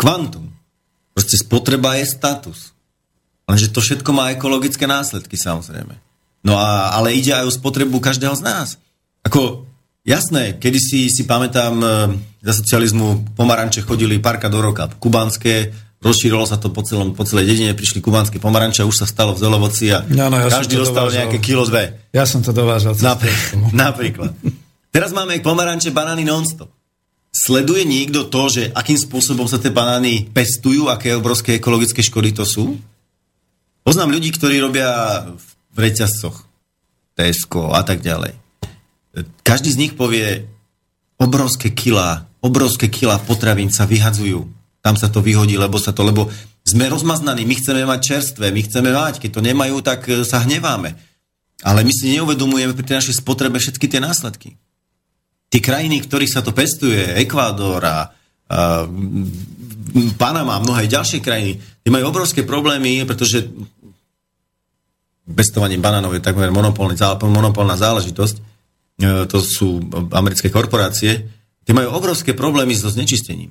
Kvantum. Proste spotreba je status. Lenže to všetko má ekologické následky, samozrejme. No a, ale ide aj o spotrebu každého z nás. Ako, jasné, kedysi si pamätám, za socializmu pomaranče chodili párka do roka, kubánske. Rozšírilo sa to po, celom, po celej dedine, prišli kubánske pomaranče a už sa stalo v zelovoci a no, no, ja každý dostal dovážal. Nejaké kilo dve. Ja som to dovážal. Napríklad. Napríklad. Teraz máme pomaranče, banány non-stop. Sleduje niekto to, že akým spôsobom sa tie banány pestujú, aké obrovské ekologické škody to sú? Poznám ľudí, ktorí robia v reťazcoch, Tesco a tak ďalej. Každý z nich povie, obrovské kilá, obrovské kilá potravín sa vyhadzujú. Tam sa to vyhodí, lebo sa to, lebo sme rozmaznaní, my chceme mať čerstvé, my chceme mať, keď to nemajú, tak sa hneváme. Ale my si neuvedomujeme pri tej našej spotrebe všetky tie následky. Tie krajiny, ktorých sa to pestuje, Ekvádor a, a Panama a mnohé ďalšie krajiny, tie majú obrovské problémy, pretože pestovanie banánov je takmer monopolná záležitosť. To sú americké korporácie. Tie majú obrovské problémy so znečistením.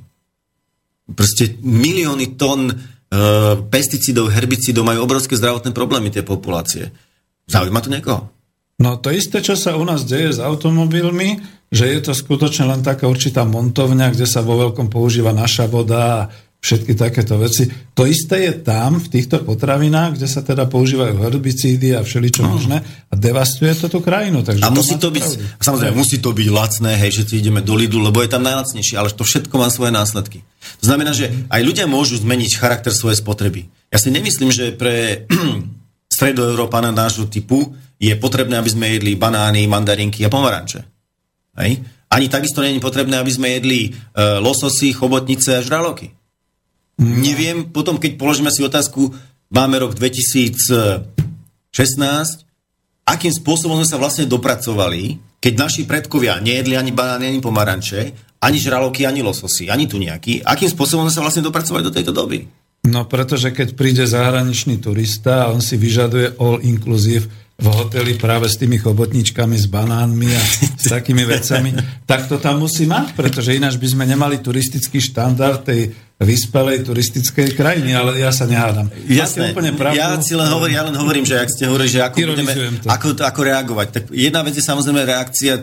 Proste milióny tón e, pesticídov, herbicidov majú obrovské zdravotné problémy tie populácie. Zaujíma to niekoho? No to isté, čo sa u nás deje s automobilmi, že je to skutočne len taká určitá montovňa, kde sa vo veľkom používa naša voda a všetky takéto veci. To isté je tam, v týchto potravinách, kde sa teda používajú herbicídy a všeličo mm. možné a devastuje to tú krajinu. Takže a to musí to byť, pravdu. Samozrejme, musí to byť lacné, hej, všetci ideme do Lidu, lebo je tam najlacnejšie, ale to všetko má svoje následky. To znamená, že aj ľudia môžu zmeniť charakter svojej spotreby. Ja si nemyslím, že pre stredoeurópana nášho typu je potrebné, aby sme jedli banány, mandarinky a pomaranče. Hej? Ani takisto nie je potrebné, aby sme jedli uh, lososy, chobotnice a žraloky. No. Neviem, potom keď položíme si otázku, máme rok dvetisíc šestnásť, akým spôsobom sme sa vlastne dopracovali, keď naši predkovia nejedli ani banány, ani pomaranče, ani žraloky, ani lososy, ani tuniaky, akým spôsobom sme sa vlastne dopracovali do tejto doby? No pretože keď príde zahraničný turista a on si vyžaduje all inclusive v hoteli práve s tými chobotničkami, s banánmi a s takými vecami, tak to tam musí mať, pretože ináč by sme nemali turistický štandard tej vyspelej turistickej krajiny, ale ja sa nehádam. Jasné, ja, si len hovorím, ja len hovorím, že ak ste hovorili, že ako, budeme, ako, ako reagovať, tak jedna vec je samozrejme reakcia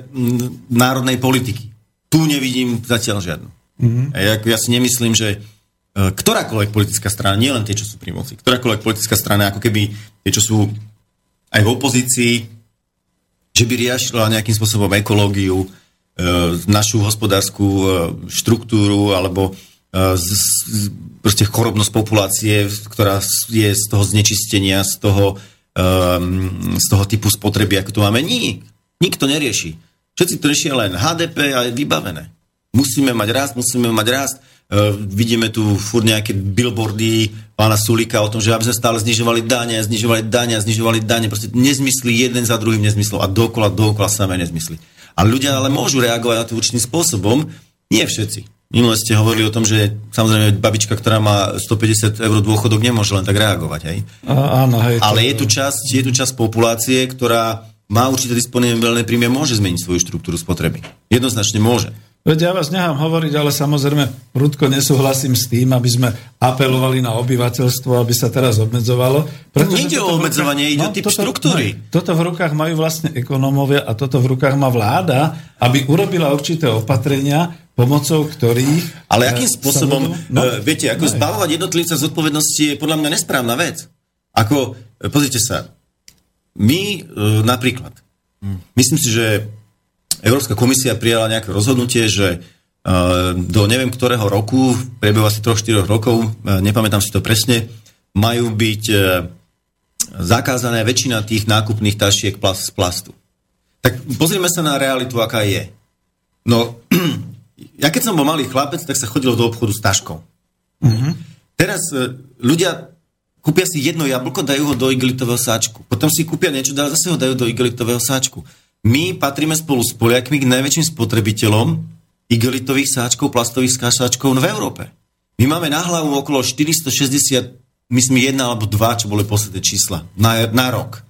národnej politiky. Tu nevidím zatiaľ žiadnu. Mm-hmm. Ja, ja si nemyslím, že ktorákoľvek politická strana, nielen tie, čo sú pri moci, ktorákoľvek politická strana, ako keby tie, čo sú aj v opozícii, že by riešila nejakým spôsobom ekológiu, našu hospodárskú štruktúru, alebo proste chorobnosť populácie, ktorá je z toho znečistenia, z toho, z toho typu spotreby, ako tu máme. Nie, nikto nerieši. Všetci to riešia len há dé pé a je vybavené. Musíme mať rast, musíme mať rast. Uh, vidíme tu furt nejaké billboardy pána Sulika o tom, že aby sme stále znižovali dane, znižovali dane, znižovali dane. Proste nezmysly jeden za druhým nezmyslov a dokola, dokola samé nezmysly. A ľudia ale môžu reagovať na to určitým spôsobom. Nie všetci. Minulé ste hovorili o tom, že samozrejme babička, ktorá má stopäťdesiat eur dôchodok, nemôže len tak reagovať. Hej? A, áno, hej, ale to... je tu časť, je tu časť populácie, ktorá má určité disponibilné príjmy, môže zmeniť svoju štruktúru spotreby. Jednoznačne môže. Veď ja vás nechám hovoriť, ale samozrejme prudko nesúhlasím s tým, aby sme apelovali na obyvateľstvo, aby sa teraz obmedzovalo. Ide o obmedzovanie, ide o typ štruktúry. Toto v rukách majú vlastne ekonómovia a toto v rukách má vláda, aby urobila určité opatrenia, pomocou ktorých... Ale akým spôsobom, budú, no, viete, ako zbavovať jednotlivca zodpovednosti je podľa mňa nesprávna vec. Ako, pozrite sa, my napríklad, myslím si, že Európska komisia prijala nejaké rozhodnutie, že do neviem ktorého roku, v priebehu asi tri štyri rokov, nepamätám si to presne, majú byť zakázané väčšina tých nákupných tašiek z plastu. Tak pozrime sa na realitu, aká je. No, ja keď som bol malý chlapec, tak sa chodilo do obchodu s taškou. Mm-hmm. Teraz ľudia kúpia si jedno jablko, dajú ho do igelitového sáčku. Potom si kúpia niečo, zase ho dajú do igelitového sáčku. My patríme spolu s Poliakmi k najväčším spotrebiteľom igelitových sáčkov, plastových sáčkov v Európe. My máme na hlavu okolo štyristošesťdesiat, myslím, jedna alebo dva, čo boli posledné čísla, na, na rok.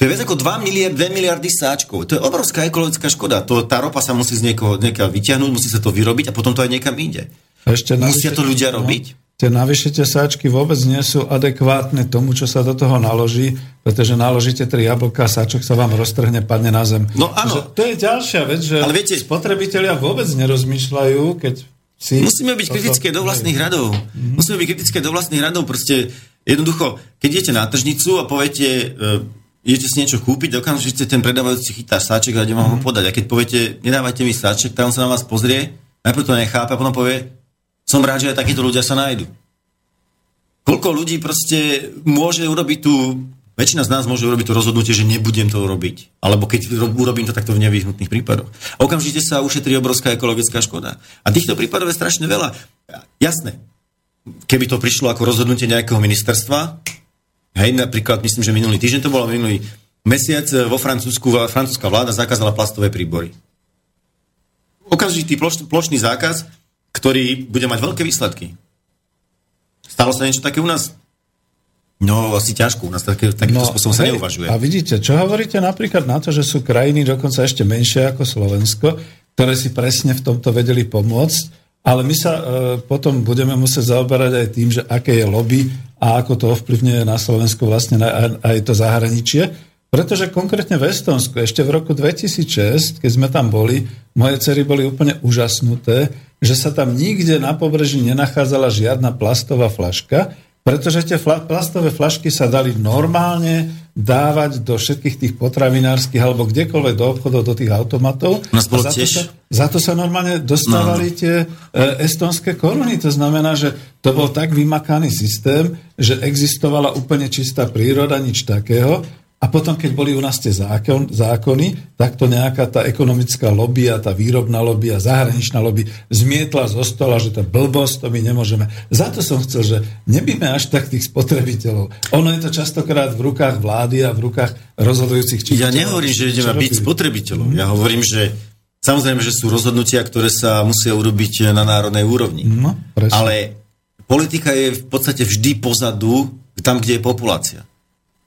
To je viac ako dva miliardy, dve miliardy sáčkov. To je obrovská ekologická škoda. To, tá ropa sa musí z niekoho nieka vyťahnuť, musí sa to vyrobiť a potom to aj niekam ide. Ešte musia to ľudia robiť. Tie navyšite sáčky vôbec nie sú adekvátne tomu, čo sa do toho naloží, pretože naložíte tri jablka, sáčok sa vám roztrhne, padne na zem. No áno. Že to je ďalšia vec, že ale viete, spotrebitelia vôbec nerozmýšľajú, keď si... Musíme byť kritické do vlastných radov. Mm-hmm. Musíme byť kritické do vlastných radov. Proste jednoducho, keď idete na tržnicu a poviete, e, idete si niečo kúpiť, dokážete ten predávajúci chytá sáček a ide vám mm-hmm. ho podať. A keď poviete, nedávajte mi sáček, tam sa na vás pozrie, najprv to nechápe a potom povie, som rád, že aj takíto ľudia sa nájdu. Koľko ľudí proste môže urobiť tú... Väčšina z nás môže urobiť to rozhodnutie, že nebudem to robiť. Alebo keď urobím to takto v nevyhnutných prípadoch. Okamžite sa ušetrí obrovská ekologická škoda. A týchto prípadov je strašne veľa. Jasné. Keby to prišlo ako rozhodnutie nejakého ministerstva, hej, napríklad, myslím, že minulý týždeň to bolo, minulý mesiac vo Francúzsku, francúzska vláda zakázala plastové príbory. Okamžitý ploš, plošný zákaz, ktorý bude mať veľké výsledky. Stalo sa niečo také u nás? No, asi ťažko. U nás taký, takýmto no, spôsobom hej, sa neuvažuje. A vidíte, čo hovoríte napríklad na to, že sú krajiny dokonca ešte menšie ako Slovensko, ktoré si presne v tomto vedeli pomôcť, ale my sa e, potom budeme musieť zaoberať aj tým, že aké je lobby a ako to ovplyvňuje na Slovensku vlastne aj, aj to zahraničie. Pretože konkrétne v Estonsku, ešte v roku dvetisícšesť, keď sme tam boli, moje dcery boli úplne úžasnuté, že sa tam nikde na pobreží nenachádzala žiadna plastová fľaška, pretože tie fla- plastové fľašky sa dali normálne dávať do všetkých tých potravinárskych alebo kdekoľvek do obchodov, do tých automatov. Za to, sa, za to sa normálne dostávali no. tie e, estonské koruny. To znamená, že to bol tak vymakaný systém, že existovala úplne čistá príroda, nič takého. A potom, keď boli u nás tie zákon, zákony, tak to nejaká tá ekonomická lobby a tá výrobná lobby a zahraničná lobby zmietla zo stola, že to je blbosť, to my nemôžeme. Za to som chcel, že nebíme až tak tých spotrebiteľov. Ono je to častokrát v rukách vlády a v rukách rozhodujúcich činiteľov. Ja nehovorím, že ideme byť spotrebiteľom. Ja hovorím, že samozrejme, že sú rozhodnutia, ktoré sa musia urobiť na národnej úrovni. No, ale politika je v podstate vždy pozadu, tam, kde je populácia.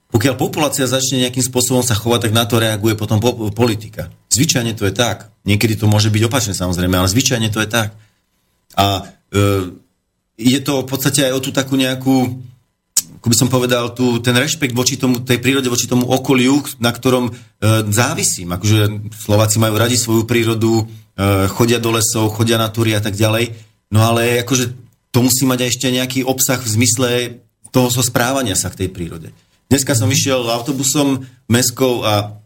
Pokiaľ populácia začne nejakým spôsobom sa chovať, tak na to reaguje potom po- politika. Zvyčajne to je tak. Niekedy to môže byť opačne, samozrejme, ale zvyčajne to je tak. A e, je to v podstate aj o tú takú nejakú, ako by som povedal, tú, ten rešpekt voči tomu, tej prírode, voči tomu okoliu, na ktorom e, závisím. Akože Slováci majú radi svoju prírodu, e, chodia do lesov, chodia na túry a tak ďalej. No ale akože... to musí mať aj ešte nejaký obsah v zmysle toho správania sa k tej prírode. Dneska som vyšiel autobusom mestskou a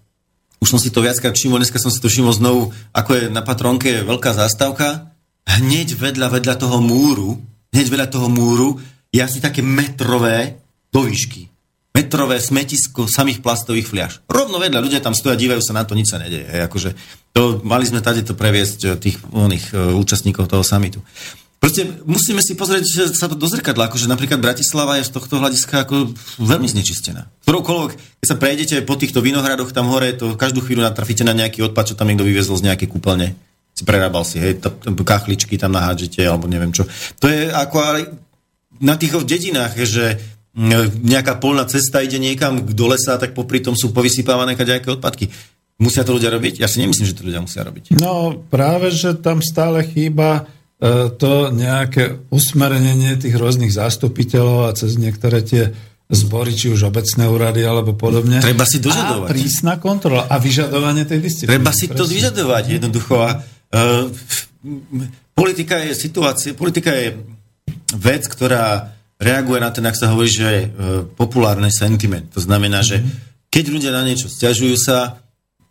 už som si to viackrát všimol, dneska som si to všimol znovu, ako je na Patronke veľká zástavka, hneď vedľa, vedľa toho múru, hneď vedľa toho múru je asi také metrové do výšky. Metrové smetisko samých plastových fliaš. Rovno vedľa, ľudia tam stoja, dívajú sa na to, nič sa nedeje. Akože to, mali sme tady to previesť tých oných účastníkov toho samitu. Proste musíme si pozrieť že sa to do zrkadla, akože napríklad Bratislava je z tohto hľadiska ako veľmi znečistená. Ktoroukoľvek, keď sa prejdete po týchto vinohradoch tam hore, to každú chvíľu natrafíte na nejaký odpad, čo tam niekto vyviezol z nejakej kúpeľne. Si prerábal si, hej, kachličky tam nahádžete, alebo neviem čo. To je ako aj na tých dedinách, že nejaká polná cesta ide niekam do lesa, tak popri tom sú povysypávané kadejaké odpadky. Musia to ľudia robiť? Ja si nemyslím, že to ľudia musia robiť. No práve, že tam stále chýba to nejaké usmernenie tých rôznych zástupiteľov a cez niektoré tie zbory, či už obecné úrady alebo podobne. Treba si dožadovať. A prísna kontrola a vyžadovanie tej disciplíny. Treba si presne to vyžadovať jednoducho. A, uh, politika je situácia, politika je vec, ktorá reaguje na ten, ak sa hovorí, že je uh, populárny sentiment. To znamená, že keď ľudia na niečo sťažujú sa,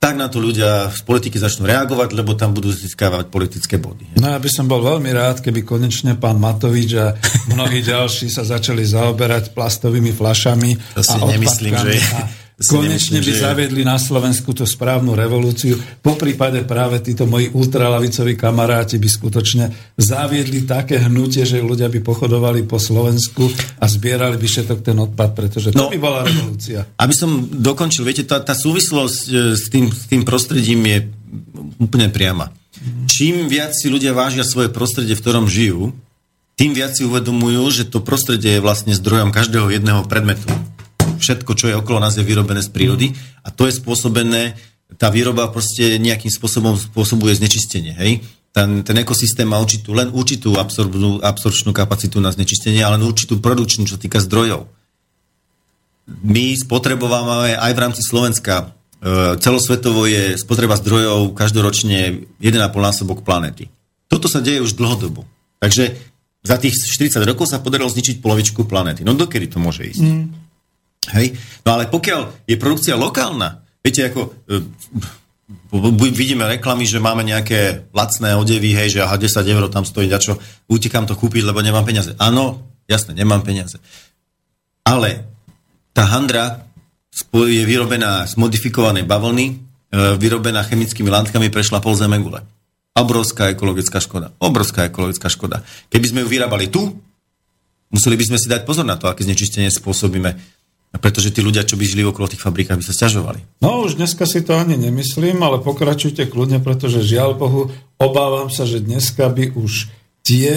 tak na to ľudia z politiky začnú reagovať, lebo tam budú získavať politické body. No ja by som bol veľmi rád, keby konečne pán Matovič a mnohí ďalší sa začali zaoberať plastovými fľašami a odpadkami. Konečne by zaviedli na Slovensku tú správnu revolúciu. Poprípade práve títo moji ultralavicoví kamaráti by skutočne zaviedli také hnutie, že ľudia by pochodovali po Slovensku a zbierali by všetok ten odpad, pretože to no, by bola revolúcia. Aby som dokončil, viete, tá, tá súvislosť s tým, s tým prostredím je úplne priama. Mm. Čím viac si ľudia vážia svoje prostredie, v ktorom žijú, tým viac si uvedomujú, že to prostredie je vlastne zdrojom každého jedného predmetu. Všetko, čo je okolo nás, je vyrobené z prírody a to je spôsobené, tá výroba proste nejakým spôsobom spôsobuje znečistenie, hej? Ten, ten ekosystém má určitú, len určitú absorbnú, absorpčnú kapacitu na znečistenie, ale len určitú produkčnú, čo týka zdrojov. My spotrebovávame aj v rámci Slovenska, e, celosvetovo je spotreba zdrojov každoročne jeden a pol násobok planéty. Toto sa deje už dlhodobo. Takže za tých štyridsať rokov sa podarilo zničiť polovičku planéty. No dokedy to môže ísť? Mm. Hej. No ale pokiaľ je produkcia lokálna, viete, ako e, vidíme reklamy, že máme nejaké lacné odevy, hej, že aha, desať eur tam stojí, dačo, utekám to kúpiť, lebo nemám peniaze. Áno, jasné, nemám peniaze. Ale tá handra je vyrobená z modifikovanej bavlny, e, vyrobená chemickými látkami, prešla pol zeme gule. Obrovská ekologická škoda. Obrovská ekologická škoda. Keby sme ju vyrábali tu, museli by sme si dať pozor na to, aké znečistenie spôsobíme. Pretože tí ľudia, čo by žili okolo tých fabrík, by sa sťažovali. No už dneska si to ani nemyslím, ale pokračujte kľudne, pretože žiaľ Bohu, obávam sa, že dneska by už tie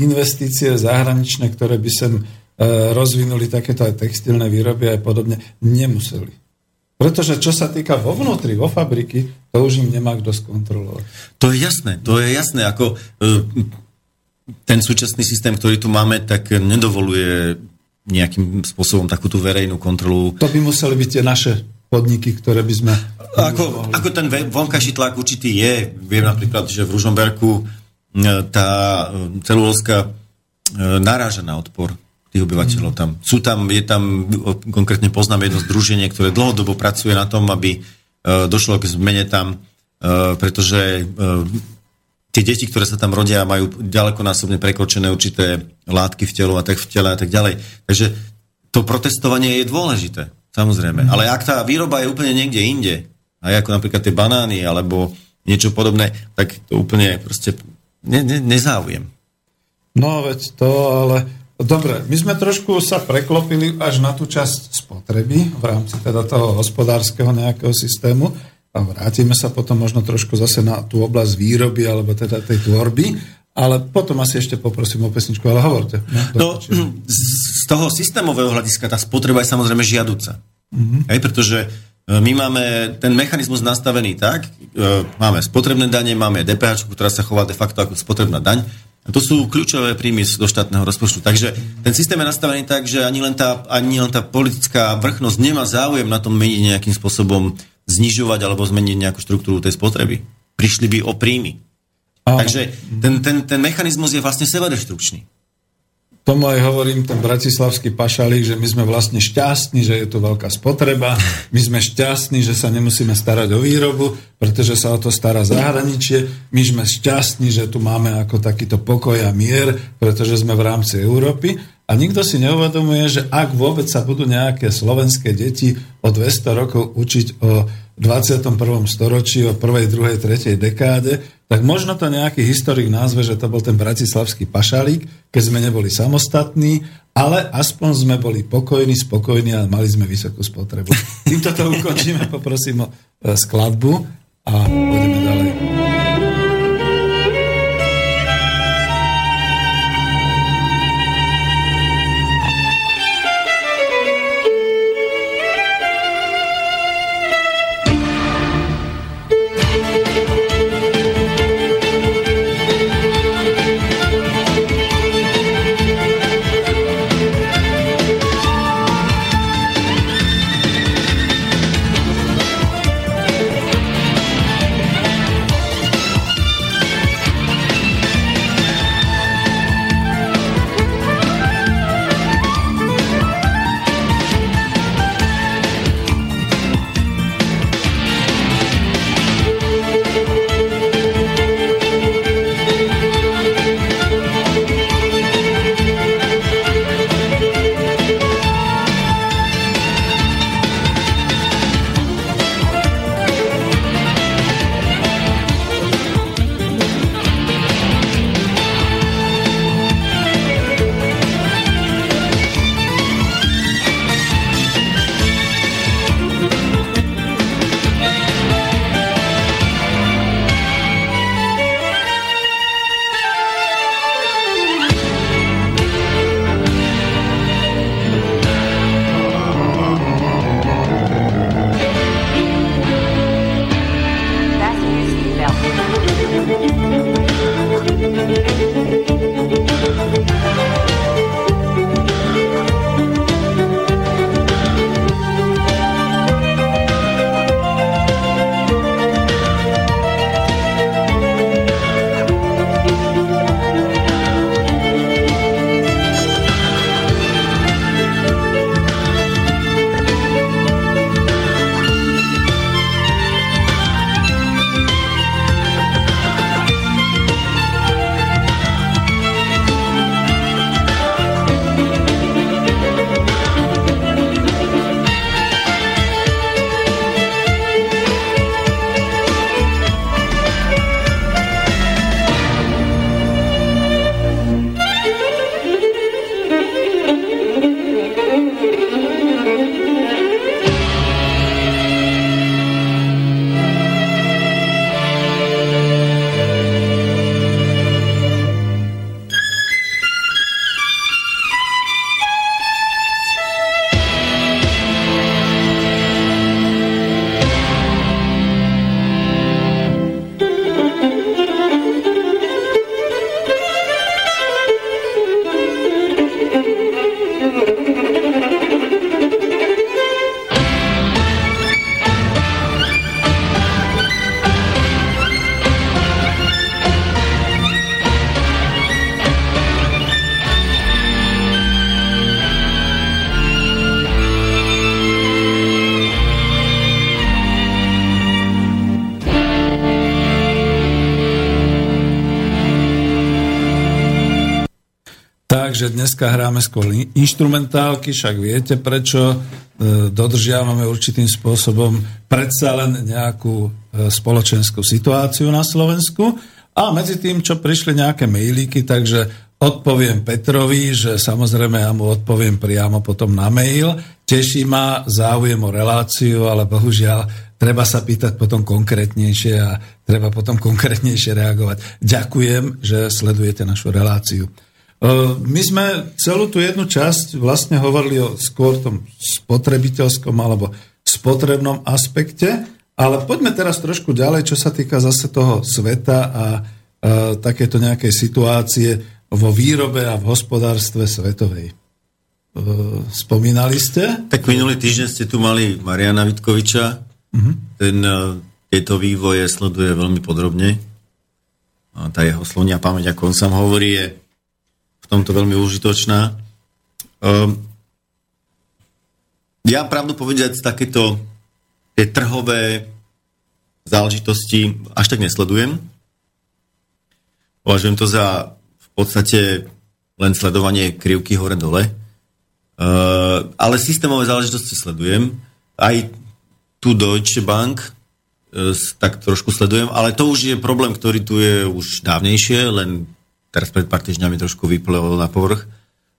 investície zahraničné, ktoré by sem rozvinuli takéto aj textilné výroby aj podobne, nemuseli. Pretože čo sa týka vo vnútri, vo fabriky, to už im nemá kto skontrolovať. To je jasné, to je jasné, ako ten súčasný systém, ktorý tu máme, tak nedovoluje nejakým spôsobom takúto verejnú kontrolu. To by museli byť tie naše podniky, ktoré by sme... Ako, ako ten vonkajší tlak určitý je. Viem napríklad, že v Ružomberku tá celulózka naráža na odpor tých obyvateľov tam. Sú tam, je tam, konkrétne poznám jedno združenie, ktoré dlhodobo pracuje na tom, aby došlo k zmene tam, pretože tie deti, ktoré sa tam rodia, majú ďalekonásobne prekročené určité látky v telu a tak v tele a tak ďalej. Takže to protestovanie je dôležité, samozrejme. Ale ak tá výroba je úplne niekde inde, aj ako napríklad tie banány alebo niečo podobné, tak to úplne proste ne, ne, nezáujem. No veď to, ale... Dobre, my sme trošku sa preklopili až na tú časť spotreby v rámci teda toho hospodárskeho nejakého systému. A vrátime sa potom možno trošku zase na tú oblasť výroby, alebo teda tej tvorby, ale potom asi ešte poprosím o pesničku, ale hovorte. No, no, z toho systémového hľadiska tá spotreba je samozrejme žiaduca. Mm-hmm. Hej, pretože my máme ten mechanizmus nastavený tak, máme spotrebné dane, máme dé pé há, ktorá sa chová de facto ako spotrebná daň. A to sú kľúčové príjmy do štátneho rozpočtu. Takže ten systém je nastavený tak, že ani len tá, ani len tá politická vrchnosť nemá záujem na tom meniť nejakým spôsobom, znižovať alebo zmeniť nejakú štruktúru tej spotreby. Prišli by o príjmy. Aha. Takže ten, ten, ten mechanizmus je vlastne sebadeštrukčný. Tomu aj hovorím, ten bratislavský pašalík, že my sme vlastne šťastní, že je tu veľká spotreba, my sme šťastní, že sa nemusíme starať o výrobu, pretože sa o to stará zahraničie, my sme šťastní, že tu máme ako takýto pokoj a mier, pretože sme v rámci Európy. A nikto si neuvedomuje, že ak vôbec sa budú nejaké slovenské deti o dvesto rokov učiť o dvadsiatom prvom storočí, o prvej, druhej, tretej dekáde, tak možno to nejaký historik nazve, že to bol ten bratislavský pašalík, keď sme neboli samostatní, ale aspoň sme boli pokojní, spokojní a mali sme vysokú spotrebu. Týmto to ukončíme, poprosím o skladbu a pôjdeme ďalej. Takže dneska hráme skôr inštrumentálky, však viete prečo, dodržiavame určitým spôsobom predsa len nejakú spoločenskú situáciu na Slovensku. A medzi tým, čo prišli nejaké mailíky, takže odpoviem Petrovi, že samozrejme ja mu odpoviem priamo potom na mail. Teší ma záujem o reláciu, ale bohužiaľ treba sa pýtať potom konkrétnejšie a treba potom konkrétnejšie reagovať. Ďakujem, že sledujete našu reláciu. My sme celú tú jednu časť vlastne hovorili o skôr tom spotrebiteľskom alebo spotrebnom aspekte, ale poďme teraz trošku ďalej, čo sa týka zase toho sveta a e, takéto nejakej situácie vo výrobe a v hospodárstve svetovej. E, spomínali ste? Tak minulý týždeň ste tu mali Mariana Vitkoviča, mm-hmm. ten tieto vývoje sleduje veľmi podrobne. A tá jeho slovná pamäť, ako on sám hovorí, je v tomto veľmi užitočná. Um, ja pravdu povedať, takéto tie trhové záležitosti až tak nesledujem. Považujem to za v podstate len sledovanie krivky hore-dole. Uh, ale systémové záležitosti sledujem. Aj tu Deutsche Bank uh, tak trošku sledujem, ale to už je problém, ktorý tu je už dávnejšie, len teraz pred pár týždňami trošku vyplevol na povrch,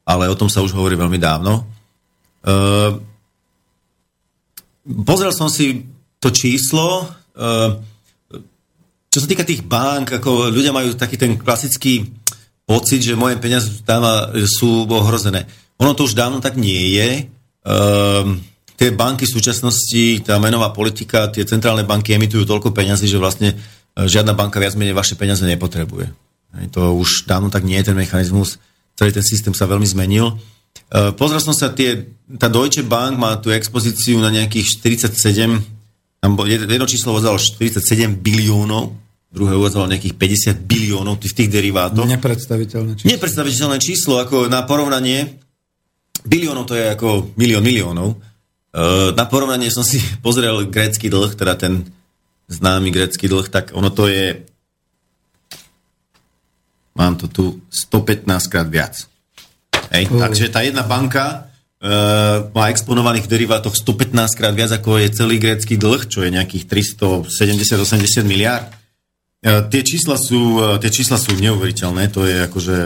ale o tom sa už hovorí veľmi dávno. Uh, pozrel som si to číslo. Uh, čo sa týka tých bank, ako ľudia majú taký ten klasický pocit, že moje peniaze sú ohrozené. Ono to už dávno tak nie je. Uh, tie banky v súčasnosti, tá menová politika, tie centrálne banky emitujú toľko peňazí, že vlastne žiadna banka viac menej vaše peniaze nepotrebuje. To už dávno tak nie je ten mechanizmus. Celý ten systém sa veľmi zmenil. Uh, pozrel som sa, tie, tá Deutsche Bank má tú expozíciu na nejakých štyridsaťsedem, tam jedno číslo uvádzalo štyridsaťsedem biliónov, druhé uvádzalo nejakých päťdesiat biliónov v tých derivátoch. Nepredstaviteľné číslo. Nepredstaviteľné číslo, ako na porovnanie. Biliónov to je ako milión miliónov. E, na porovnanie som si pozrel grécky dlh, teda ten známy grécky dlh, tak ono to je, mám to tu, stopätnásťkrát viac. Hej, uh. Takže tá jedna banka e, má exponovaných v derivátoch stopätnásťkrát viac, ako je celý grécky dlh, čo je nejakých tristosedemdesiat až osemdesiat miliárd. E, tie čísla sú, tie čísla sú neuveriteľné, to je akože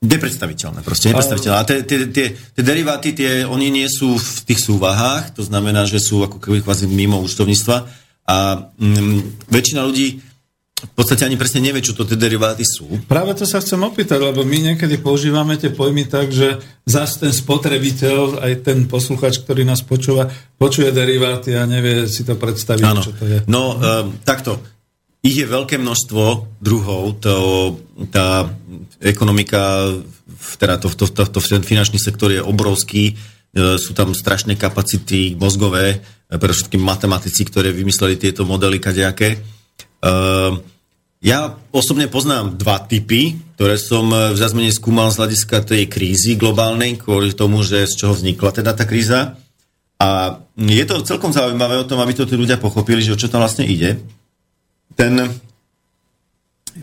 nepredstaviteľné, proste nepredstaviteľné. A tie, tie, tie, tie deriváty, tie, oni nie sú v tých súvahách, to znamená, že sú ako keby kvázi mimo účtovníctva a mm, väčšina ľudí v podstate ani presne nevie, čo to tie deriváty sú. Práve to sa chcem opýtať, lebo my niekedy používame tie pojmy tak, že zas ten spotrebiteľ, aj ten posluchač, ktorý nás počúva, počuje deriváty a nevie si to predstaviť, áno. Čo to je. No, um, takto. Ich je veľké množstvo druhov, to, tá ekonomika, teda to, to, to, to, ten finančný sektor je obrovský, e, sú tam strašné kapacity mozgové, e, pre všetkým matematici, ktoré vymysleli tieto modely kadejaké. E, ja osobne poznám dva typy, ktoré som v zazmene skúmal z hľadiska tej krízy globálnej, kvôli tomu, že z čoho vznikla teda tá kríza. A je to celkom zaujímavé o tom, aby to tí ľudia pochopili, že o čo tam vlastne ide. Ten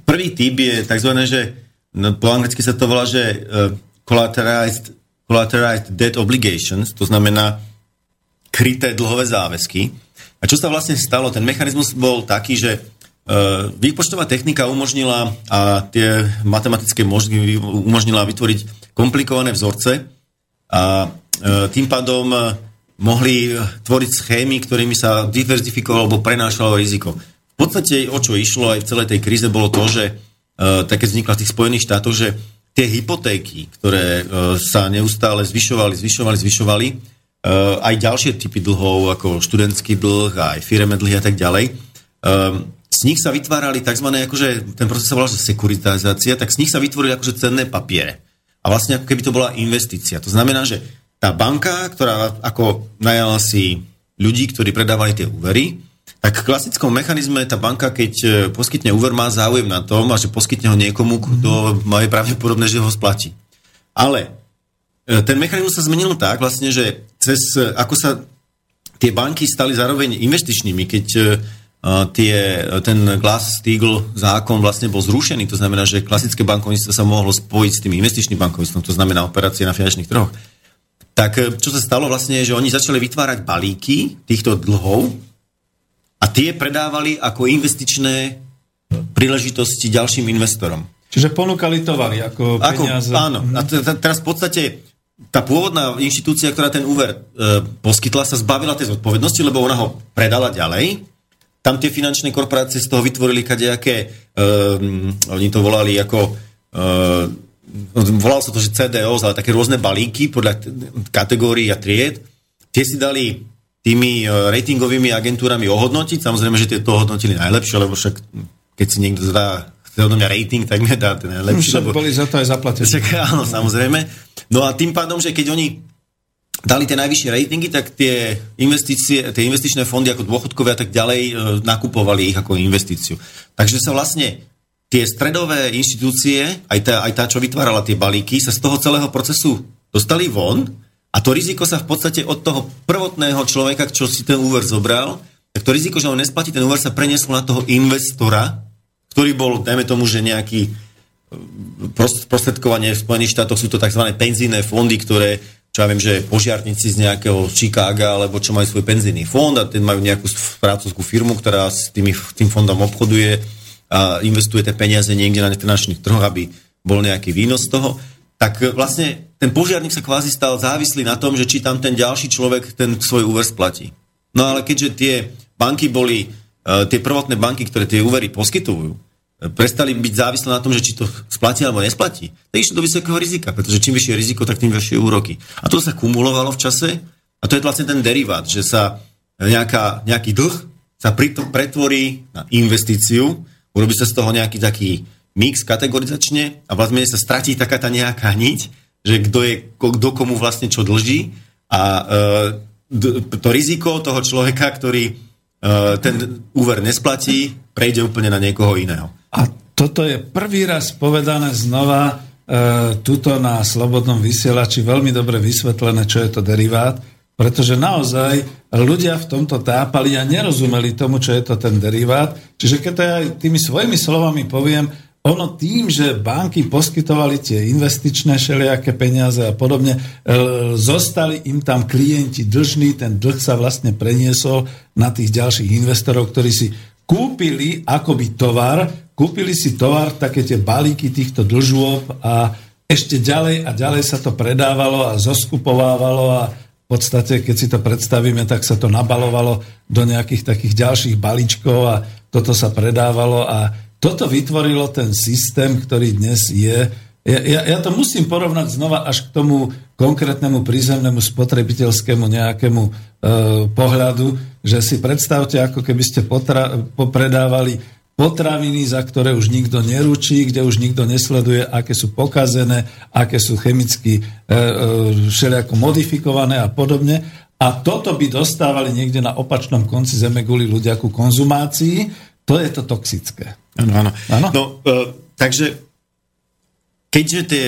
prvý typ je takzvané, že no, po anglicky sa to volá, že uh, collateralized, collateralized debt obligations, to znamená kryté dlhové záväzky. A čo sa vlastne stalo? Ten mechanizmus bol taký, že uh, výpočtová technika umožnila a tie matematické možnosti umožnila vytvoriť komplikované vzorce a uh, tým pádom uh, mohli tvoriť schémy, ktorými sa diverzifikovalo alebo prenášalo riziko. V podstate, o čo išlo aj v celej tej kríze, bolo to, že uh, také vznikla v tých Spojených štátoch, že tie hypotéky, ktoré uh, sa neustále zvyšovali, zvyšovali, zvyšovali, uh, aj ďalšie typy dlhov, ako študentský dlh, aj firemné dlhy a tak ďalej, um, z nich sa vytvárali tzv. Akože, ten proces sa volal, že sekuritizácia, tak z nich sa vytvorili akože cenné papiere. A vlastne ako keby to bola investícia. To znamená, že tá banka, ktorá ako najala si ľudí, ktorí predávali tie úvery, tak v klasickom mechanizme tá banka, keď poskytne úver, má záujem na tom, a že poskytne ho niekomu, kto je pravdepodobné, že ho splatí. Ale ten mechanizmus sa zmenil tak, vlastne, že cez, ako sa tie banky stali zároveň investičnými, keď tie, ten Glass-Steagall zákon vlastne bol zrušený, to znamená, že klasické bankovníctvo sa mohlo spojiť s tým investičným bankovníctvom, to znamená operácie na finančných trhoch. Tak čo sa stalo vlastne, že oni začali vytvárať balíky týchto dlhov, a tie predávali ako investičné príležitosti ďalším investorom. Čiže ponúkali tovary ako peniaze. Ako, áno. A t- t- teraz v podstate tá pôvodná inštitúcia, ktorá ten úver e, poskytla, sa zbavila tej zodpovednosti, lebo ona ho predala ďalej. Tam tie finančné korporácie z toho vytvorili kadejaké, e, oni to volali ako, e, volalo sa to, že cé dé ó, ale také rôzne balíky podľa t- kategórií a tried. Tie si dali tými ratingovými agentúrami ohodnotiť. Samozrejme, že tie to ohodnotili najlepšie, lebo však keď si niekto zdá chce odo mňa rating, tak mi dá ten najlepší. Však lebo boli za to aj zaplatení. Však, áno, samozrejme. No a tým pádom, že keď oni dali tie najvyššie ratingy, tak tie investície, tie investičné fondy ako dôchodkové a tak ďalej nakupovali ich ako investíciu. Takže sa vlastne tie stredové inštitúcie, aj tá, aj tá, čo vytvárala tie balíky, sa z toho celého procesu dostali von a to riziko sa v podstate od toho prvotného človeka, čo si ten úver zobral, tak to riziko, že on nesplatí, ten úver sa prenieslo na toho investora, ktorý bol, dajme tomu, že nejaký prostredkovanie v Spojených štátoch sú to tzv. Penzijné fondy, ktoré, čo ja viem, že požiarníci z nejakého Chicaga, alebo čo majú svoj penzijný fond a ten majú nejakú francúzskú firmu, ktorá s tými, tým fondom obchoduje a investujete peniaze niekde na finančných trhoch, aby bol nejaký výnos z toho, tak vlastne ten požiarník sa kvázi stal závislý na tom, že či tam ten ďalší človek ten svoj úver splatí. No ale keďže tie banky boli, tie prvotné banky, ktoré tie úvery poskytujú, prestali byť závislé na tom, že či to splatí alebo nesplatí, tak išlo do vysokého rizika, pretože čím vyššie riziko, tak tým vyššie úroky. A to sa kumulovalo v čase a to je vlastne ten derivát, že sa nejaká, nejaký dlh sa pretvorí na investíciu, urobí sa z toho nejaký taký mix kategorizačne a vlastne sa stratí taká tá nejaká niť, že kto je, kto komu vlastne čo dlží a e, to riziko toho človeka, ktorý e, ten úver nesplatí, prejde úplne na niekoho iného. A toto je prvý raz povedané znova e, tuto na Slobodnom vysielači, veľmi dobre vysvetlené, čo je to derivát, pretože naozaj ľudia v tomto tápali a nerozumeli tomu, čo je to ten derivát. Čiže keď to ja tými svojimi slovami poviem, ono tým, že banky poskytovali tie investičné šelijaké peniaze a podobne, zostali im tam klienti dlžní, ten dlh sa vlastne preniesol na tých ďalších investorov, ktorí si kúpili akoby tovar, kúpili si tovar, také tie balíky týchto dlžôb a ešte ďalej a ďalej sa to predávalo a zoskupovávalo a v podstate, keď si to predstavíme, tak sa to nabalovalo do nejakých takých ďalších balíčkov a toto sa predávalo a toto vytvorilo ten systém, ktorý dnes je. Ja, ja, ja to musím porovnať znova až k tomu konkrétnemu prízemnému spotrebiteľskému nejakému e, pohľadu, že si predstavte, ako keby ste potra- popredávali potraviny, za ktoré už nikto neručí, kde už nikto nesleduje, aké sú pokazené, aké sú chemicky e, e, všelijako modifikované a podobne. A toto by dostávali niekde na opačnom konci zemeguli ľudia ku konzumácii. To je to toxické. Áno, áno. Áno? No, e, takže, keďže tie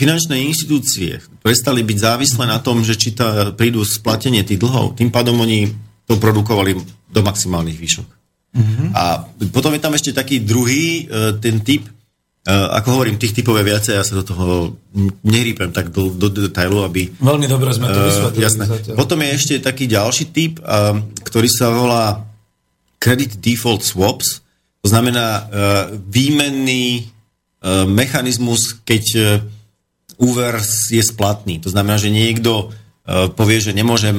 finančné inštitúcie prestali byť závislé na tom, že či tá, prídu splatenie tých dlhov, tým pádom oni to produkovali do maximálnych výšok. Uh-huh. A potom je tam ešte taký druhý ten typ, ako hovorím, tých typov je viacej, ja sa do toho nehrýpem tak do, do detailu, aby... Veľmi dobre sme to vysvetlili. Jasné. Potom je ešte taký ďalší typ, ktorý sa volá credit default swaps, to znamená výmenný mechanizmus, keď úver je splatný. To znamená, že niekto povie, že nemôžem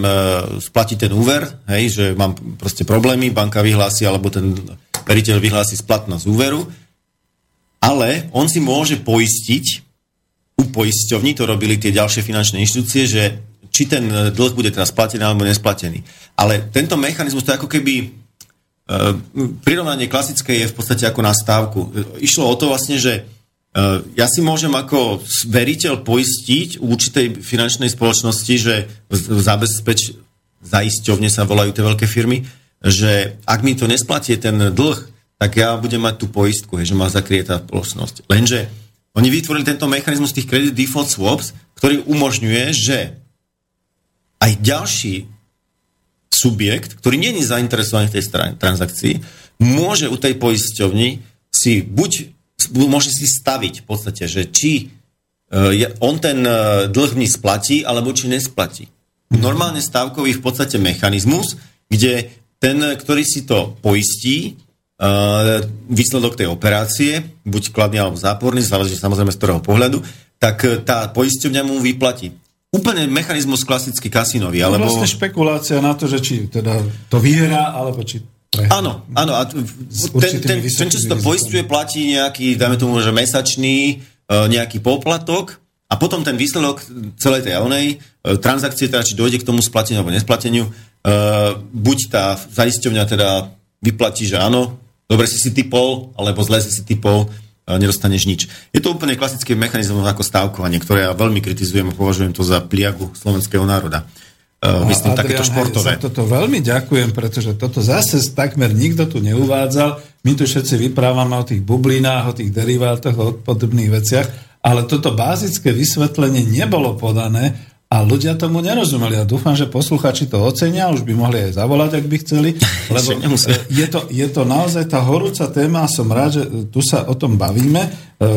splatiť ten úver, hej, že mám proste problémy, banka vyhlási, alebo ten veriteľ vyhlási splatnosť úveru, ale on si môže poistiť, u poisťovní to robili tie ďalšie finančné inštitúcie, že či ten dlh bude teraz splatený alebo nesplatený. Ale tento mechanizmus, to je ako keby prirovnanie klasické je v podstate ako na stávku. Išlo o to vlastne, že ja si môžem ako veriteľ poistiť u určitej finančnej spoločnosti, že zabezpeč, zaisťovne sa volajú tie veľké firmy, že ak mi to nesplatí ten dlh, tak ja budem mať tú poistku, že ma zakrie tá spoločnosť. Lenže oni vytvorili tento mechanizmus tých credit default swaps, ktorý umožňuje, že aj ďalší subjekt, ktorý nie je zainteresovaný v tej transakcii, môže u tej poisťovni si buď môže si staviť v podstate, že či on ten dlh mi splatí, alebo či nesplatí. Normálne stávkový v podstate mechanizmus, kde ten, ktorý si to poistí, výsledok tej operácie, buď kladný alebo záporný, záleží samozrejme z ktorého pohľadu, tak tá poisťovňa mu vyplatí. Úplne mechanizmus klasický kasinový. To je alebo... vlastne špekulácia na to, že či teda to vyhrá, alebo či... Áno, áno. A ten, ten, ten, čo si to poistuje, platí nejaký, dajme tomu, že mesačný nejaký poplatok a potom ten výsledok celej tej onej transakcie, teda či dojde k tomu splateniu alebo nesplateniu, buď tá zaisťovňa teda vyplatí, že áno, dobre si si typol, alebo zle si si typol, nedostaneš nič. Je to úplne klasický mechanizmus ako stávkovanie, ktoré ja veľmi kritizujem a považujem to za pliagu slovenského národa. Uh, myslím, Adrián, takéto športové. Hej, za toto veľmi ďakujem, pretože toto zase takmer nikto tu neuvádzal. My tu všetci vyprávame o tých bublinách, o tých derivátoch, o podobných veciach, ale toto bázické vysvetlenie nebolo podané a ľudia tomu nerozumeli. A dúfam, že posluchači to ocenia, už by mohli aj zavolať, ak by chceli, lebo je to, je to naozaj tá horúca téma a som rád, že tu sa o tom bavíme.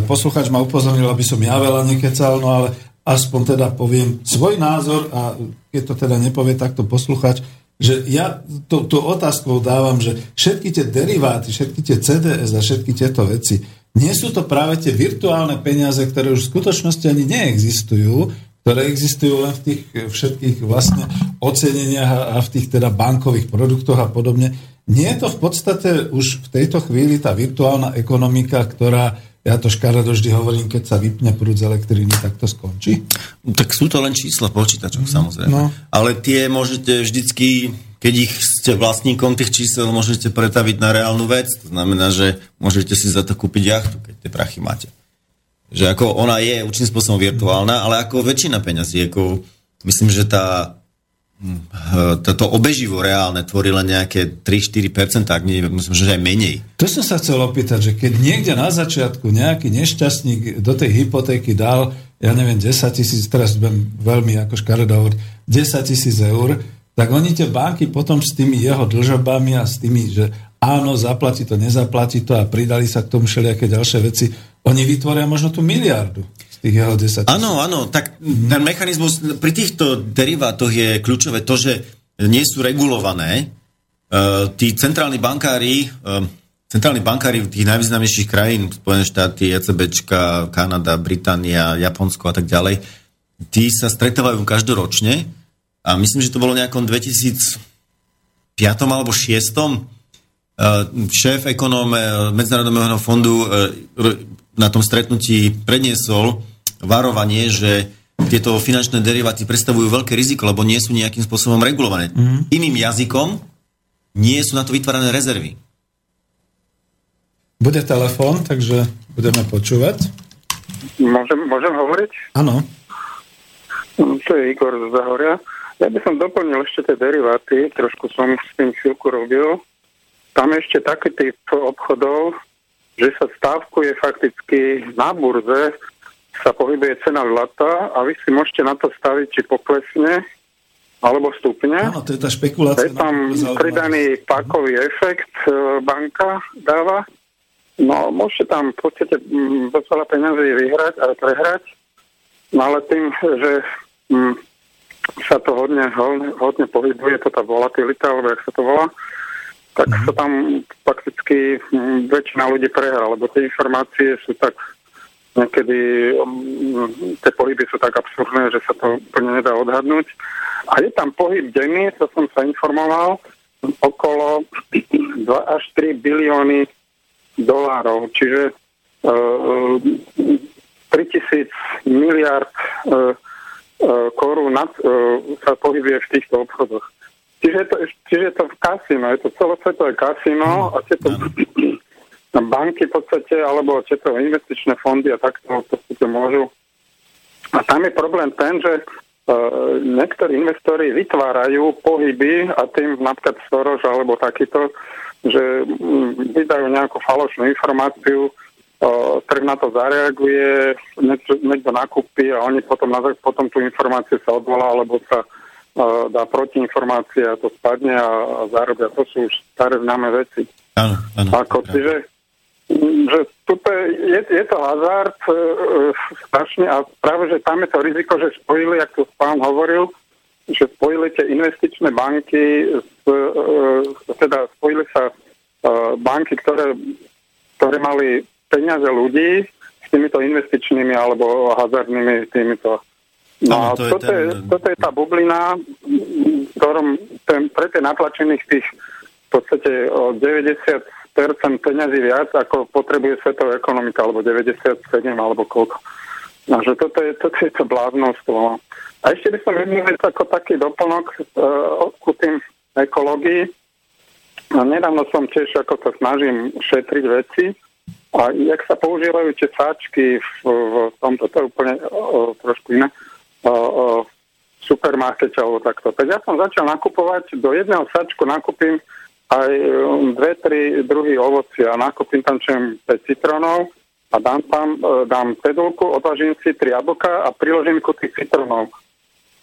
Posluchač ma upozornil, aby som ja veľa nekecal, no ale aspoň teda poviem svoj názor a keď to teda nepovie takto posluchač, že ja tú, tú otázku dávam, že všetky tie deriváty, všetky tie cé dé es a všetky tieto veci, nie sú to práve tie virtuálne peniaze, ktoré už v skutočnosti ani neexistujú, ktoré existujú len v tých všetkých vlastne oceneniach a v tých teda bankových produktoch a podobne. Nie je to v podstate už v tejto chvíli tá virtuálna ekonomika, ktorá, ja to škaredo vždy hovorím, keď sa vypne prúd z elektriny, tak to skončí? Tak sú to len čísla počítačov, mm, samozrejme. No. Ale tie môžete vždycky, keď ich ste vlastníkom tých čísel, môžete pretaviť na reálnu vec. To znamená, že môžete si za to kúpiť jachtu, keď tie prachy máte. Že ako ona je určitým spôsobom virtuálna, ale ako väčšina peňazí. Ako myslím, že tá toto obeživo reálne tvorí len nejaké tri až štyri percentá, ak nie, myslím, že aj menej. To som sa chcel opýtať, že keď niekde na začiatku nejaký nešťastník do tej hypotéky dal, ja neviem, desať tisíc, teraz budem veľmi ako škaredo hovoriť, desať tisíc eur, tak oni tie banky potom s tými jeho dlžobami a s tými, že áno, zaplatí to, nezaplatí to a pridali sa k tomu všelijaké ďalšie veci, oni vytvoria možno tú miliardu. Áno, áno, tak ten mechanizmus pri týchto derivátoch je kľúčové to, že nie sú regulované. Uh, tí centrálni bankári, uh, centrálni bankári tých najvýznamnejších krajín, Spojené štáty, ECBčka, Kanada, Británia, Japonsko a tak ďalej, tí sa stretávajú každoročne a myslím, že to bolo nejakom dvetisícpäť alebo dvetisícšesť. Uh, šéf ekonóm uh, Medzinárodného fondu uh, na tom stretnutí predniesol varovanie, že tieto finančné deriváty predstavujú veľké riziko, lebo nie sú nejakým spôsobom regulované. Mm. Iným jazykom nie sú na to vytvárané rezervy. Bude telefón, takže budeme počúvať. Môžem, môžem hovoriť? Áno. To je Igor z Zahoria. Ja by som doplnil ešte tie deriváty, trošku som s tým chvíľku robil. Tam ešte taký typ obchodov, že sa stávkuje fakticky na burze, sa pohybuje cena zlata a vy si môžete na to staviť, či poklesne, alebo stupne. Áno, to je tá špekulácia. Je tam pridaný pákový efekt, banka dáva. No, môžete tam v podstate veľa peňazí vyhrať a prehrať, no ale tým, že hm, sa to hodne, hodne pohybuje, to tá volatilita, alebo jak sa to volá, tak sa tam fakticky väčšina ľudí prehrá, lebo tie informácie sú tak niekedy, tie pohyby sú tak absurdné, že sa to úplne nedá odhadnúť. A je tam pohyb denný, to som sa informoval, okolo dva až tri bilióny dolárov, čiže e, tritisíc miliárd e, korún e, sa pohybuje v týchto obchodoch. Čiže to, čiže to v kasíno, je to celosvetové kasíno a tieto banky v podstate, alebo tieto investičné fondy a takto v podstate môžu. A tam je problém ten, že uh, niektorí investori vytvárajú pohyby a tým napríklad Soros alebo takýto, že um, vydajú nejakú falošnú informáciu, uh, trh na to zareaguje, niekto, niekto nakúpi a oni potom, potom tú informáciu sa odvolá, alebo sa dá protiinformácie a to spadne a, a zarobia. To sú už staré známe veci. Áno, áno. Ako, čiže, že tuto je, je to hazard e, strašne a práve, že tam je to riziko, že spojili, jak to pán hovoril, že spojili tie investičné banky, s, e, teda spojili sa e, banky, ktoré, ktoré mali peniaze ľudí s týmito investičnými alebo hazardnými týmito. No, no to toto, je ten... je, toto je tá bublina, v ktorom ten, pre tie natlačených tých v podstate o deväťdesiat percent peňazí viac, ako potrebuje svetová ekonomika, alebo deväťdesiatsedem, alebo koľko. No, že toto je, toto je to bláznostvo. A ešte by som jednil ako taký doplnok e, ku tým ekológii. A nedávno som tiež, ako sa snažím šetriť veci, a jak sa používajú tie sáčky v, v tomto, to je úplne o, trošku iné, O, o supermarkete alebo takto. Tak ja som začal nakupovať, do jedného sačku nakupím aj dve, tri druhy ovocia. Nakúpim tam čem päť citrónov a dám tam, dám cedulku, odvážim si tri jablka a priložím ku tých citrónov.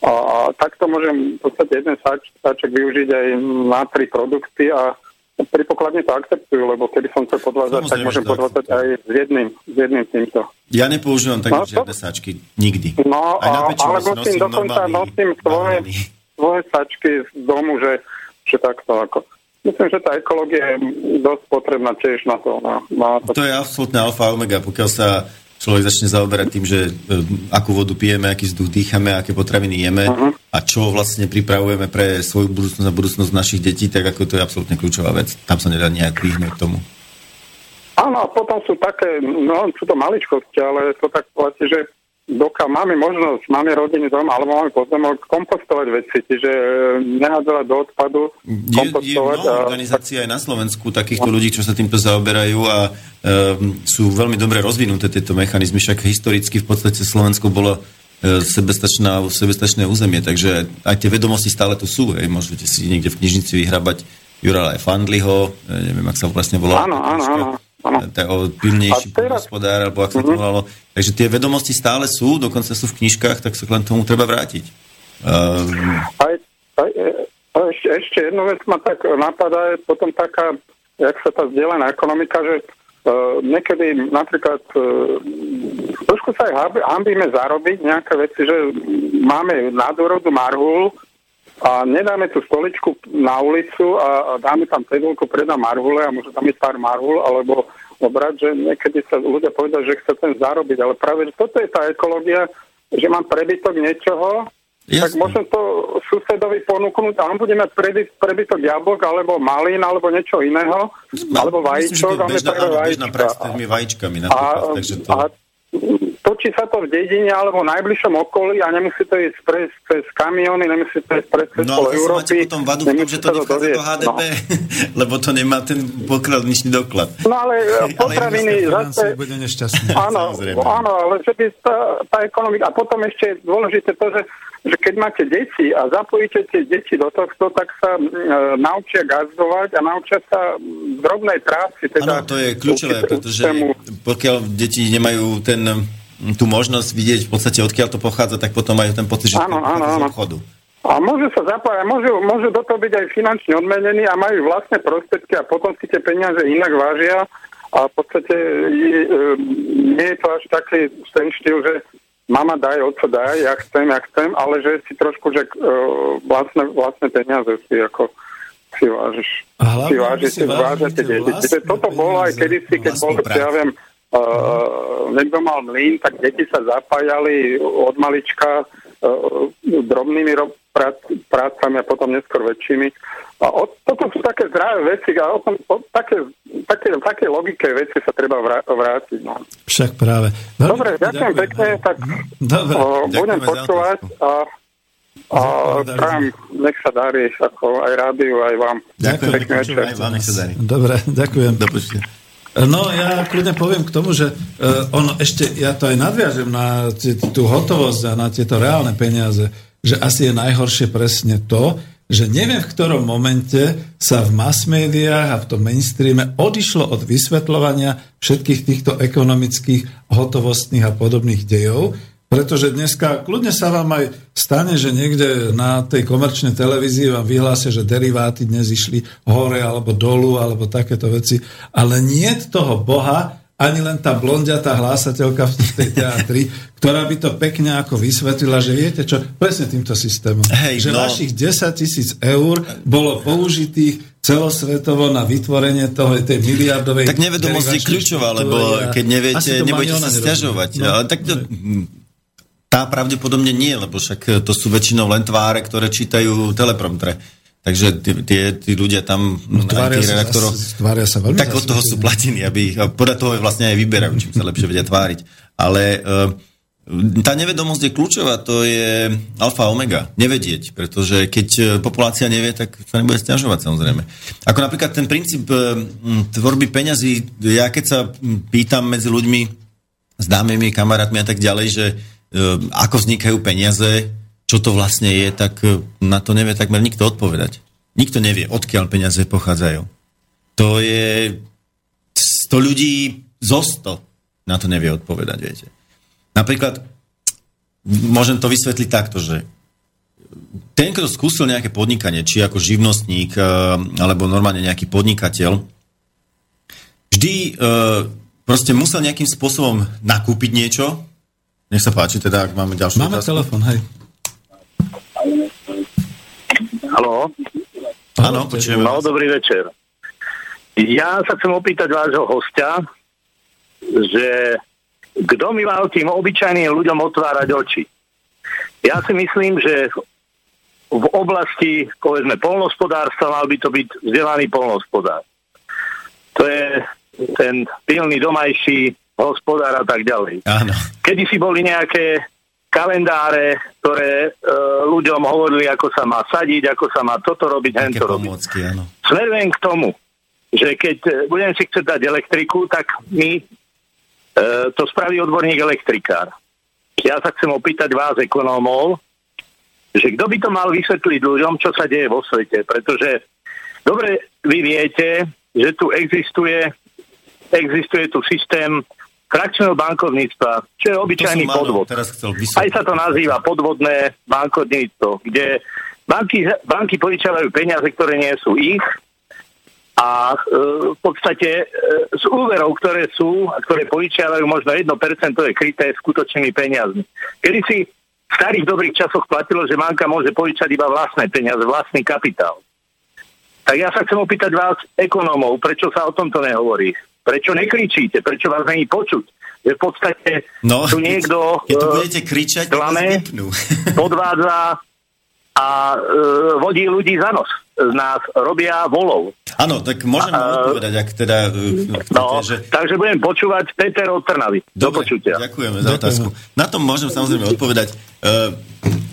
A takto môžem v podstate jeden sáč, sáček využiť aj na tri produkty a pri pokladni to akceptujú, lebo keby som chcel podvázať, tak môžem podvázať aj s jedným, s jedným týmto. Ja nepoužívam také no, žiadne sáčky, nikdy. No, a, alebo tým dokonca nosím svoje, svoje sáčky z domu, že, že takto ako... Myslím, že tá ekológia je dosť potrebná tiež na to. Na, na to. To je absolútne alfa omega, pokiaľ sa človek začne zaoberať tým, že akú vodu pijeme, aký vzduch dýchame, aké potraviny jeme uh-huh. a čo vlastne pripravujeme pre svoju budúcnosť a budúcnosť našich detí, tak ako to je absolútne kľúčová vec. Tam sa nedá nejak vyhnúť k tomu. Áno, a potom sú také, no sú to maličkosti, ale to tak vlastne, že dokiaľ máme možnosť, máme rodiny doma, alebo máme pozemok, kompostovať veci, čiže nehádzovať do odpadu, kompostovať. Je, je mnoho organizácií aj na Slovensku takýchto ľudí, čo sa týmto zaoberajú a um, sú veľmi dobre rozvinuté tieto mechanizmy, však historicky v podstate Slovensko bolo uh, sebestačná, sebestačné územie, takže aj tie vedomosti stále tu sú, hej, môžete si niekde v knižnici vyhrabať Jura Fandliho, neviem, ak sa vlastne volá. Áno, áno, áno. o pilnejší teraz... hospodár, alebo ak sa to volalo. Mm-hmm. Takže tie vedomosti stále sú, dokonca sú v knižkách, tak sa k tomu treba vrátiť. Um... Aj, aj, aj, ešte, ešte jednu vec ma tak napadá, je potom taká, jak sa tá zdieľaná ekonomika, že uh, niekedy napríklad uh, trošku sa aj hambíme zarobiť nejaké veci, že máme nadúrodu marhul a nedáme tú stoličku na ulicu a dáme tam cedulku predám marhule a môže tam ísť pár marhul alebo obrať, že niekedy sa ľudia povedia, že chce ten zarobiť, ale práve, že toto je tá ekológia, že mám prebytok niečoho, jasne. Tak môžem to susedovi ponúknuť a on bude mať preby, prebytok jablok alebo malín alebo niečo iného, no, alebo vajíčok. Myslím, že to je bežná, bežná prax s tými vajíčkami napríklad, a, takže to... A, točí sa to v dedine alebo v najbližšom okolí a nemusí to ísť pre, cez kamiony, nemusí to ísť pre cez no, Európy. No ale máte potom vadu v tom, že to nevchádza do há dé pé, no. lebo to nemá ten pokladničný doklad. No ale potraviny... zase... bude nešťastný. Áno, áno, ale že by tá, tá ekonomika... A potom ešte je dôležité to, že, že keď máte deti a zapojíte tie deti do tohto, tak sa e, naučia gazdovať a naučia sa drobnej práci. Áno, teda, to je kľúčové, pretože pokiaľ deti nemajú ten... tú možnosť vidieť v podstate, odkiaľ to pochádza, tak potom aj ten pocit, že áno, to áno, áno. obchodu. A môžu sa zapájať, môžu, môžu do toho byť aj finančne odmenení a majú vlastné prostriedky a potom si tie peniaze inak vážia a v podstate je, nie je to až taký ten štýl, že mama daj, otco daj, ja chcem, ja chcem, ale že si trošku, že vlastné, vlastné peniaze si ako si vážiš. A si vážiš, si vážate deti. Toto bolo aj kedysi, keď bol, ja viem, Uh, niekto mal mlyn, tak deti sa zapájali od malička uh, drobnými ro- prác, prácami a potom neskôr väčšími. A od, toto sú také zdravé veci a o tom, o také, také, také logike veci sa treba vrá- vrátiť. No. Však práve. Dobre, ďakujem pekne, tak dobre, uh, budem počúvať a a tam nech sa darí ako aj rádiu, aj vám. Ďakujem, ďakujem počuva, aj vám, nech sa darí. Dobre, ďakujem. Dopočte. No, ja kľudne poviem k tomu, že uh, ono ešte, ja to aj nadviažem na t- tú hotovosť a na tieto reálne peniaze, že asi je najhoršie presne to, že neviem, v ktorom momente sa v mass médiách a v tom mainstreame odišlo od vysvetľovania všetkých týchto ekonomických, hotovostných a podobných dejov, pretože dneska kľudne sa vám aj stane, že niekde na tej komerčnej televízii vám vyhlásia, že deriváty dnes išli hore alebo dolu alebo takéto veci, ale nie toho Boha, ani len tá blondiatá hlásateľka v tej teatri, ktorá by to pekne ako vysvetlila, že viete čo, presne týmto systémom, hey, že no. vašich desaťtisíc eur bolo použitých celosvetovo na vytvorenie toho, tej miliardovej... Tak nevedomosť je kľúčová, lebo keď neviete, nebojte sa sťažovať. Ale tak to... Tá pravdepodobne nie, lebo však to sú väčšinou len tváre, ktoré čítajú teleprompter. Takže tí ľudia tam... No, tvária, tí redaktorov, sa, tvária sa veľmi... Tak od toho sú platiny, aby podľa toho vlastne aj vyberajú, čím sa lepšie vedia tváriť. Ale e, tá nevedomosť je kľúčová, to je alfa omega, nevedieť, pretože keď populácia nevie, tak sa nebude sťažovať samozrejme. Ako napríklad ten princíp tvorby peňazí, ja keď sa pýtam medzi ľuďmi, s dámymi, kamarátmi a tak ďalej, že e, ako vznikajú peniaze, čo to vlastne je, tak na to nevie takmer nikto odpovedať. Nikto nevie, odkiaľ peniaze pochádzajú. To je sto ľudí zo sto na to nevie odpovedať, viete. Napríklad, môžem to vysvetliť takto, že ten, kto skúsil nejaké podnikanie, či ako živnostník, alebo normálne nejaký podnikateľ, vždy proste musel nejakým spôsobom nakúpiť niečo. Nech sa páči, teda, ak máme ďalšiu otázku. Máme telefon, hej. Haló? Áno, počujeme. No, dobrý večer. Ja sa chcem opýtať vášho hostia, že kto mi mal tým obyčajným ľuďom otvárať oči? Ja si myslím, že v oblasti, povedzme, poľnohospodárstva mal by to byť vzdelaný poľnohospodár. To je ten pilný domajší hospodár a tak ďalej. Áno. Kedysi boli nejaké kalendáre, ktoré e, ľuďom hovorili, ako sa má sadiť, ako sa má toto robiť, hento robiť. Smerujem k tomu, že keď budem si chcieť dať elektriku, tak mi e, to spraví odborník elektrikár. Ja sa chcem opýtať vás, ekonómov, že kto by to mal vysvetliť ľuďom, čo sa deje vo svete, pretože dobre vy viete, že tu existuje, existuje tu systém frakčného bankovníctva, čo je obyčajný podvod. Aj sa to nazýva podvodné bankovníctvo, kde banky, banky požičiavajú peniaze, ktoré nie sú ich, a e, v podstate e, z úverov, ktoré sú a ktoré požičiavajú, možno jedno percento je kryté skutočnými peniazmi. Kedy si v starých dobrých časoch platilo, že banka môže požičať iba vlastné peniaze, vlastný kapitál. Tak ja sa chcem opýtať vás, ekonómov, prečo sa o tomto nehovorí? Prečo nekričíte? Prečo vás není počuť? Že v podstate no, tu niekto keď, keď tu budete kričať, klame, podvádza a e, vodí ľudí za nos. Z nás robia volov. Áno, tak môžem vám odpovedať, ak teda... No, že... takže budem počúvať Peter od Trnavy. Dobre, dopočutia. Ďakujeme za otázku. Na tom môžem samozrejme odpovedať. Uh,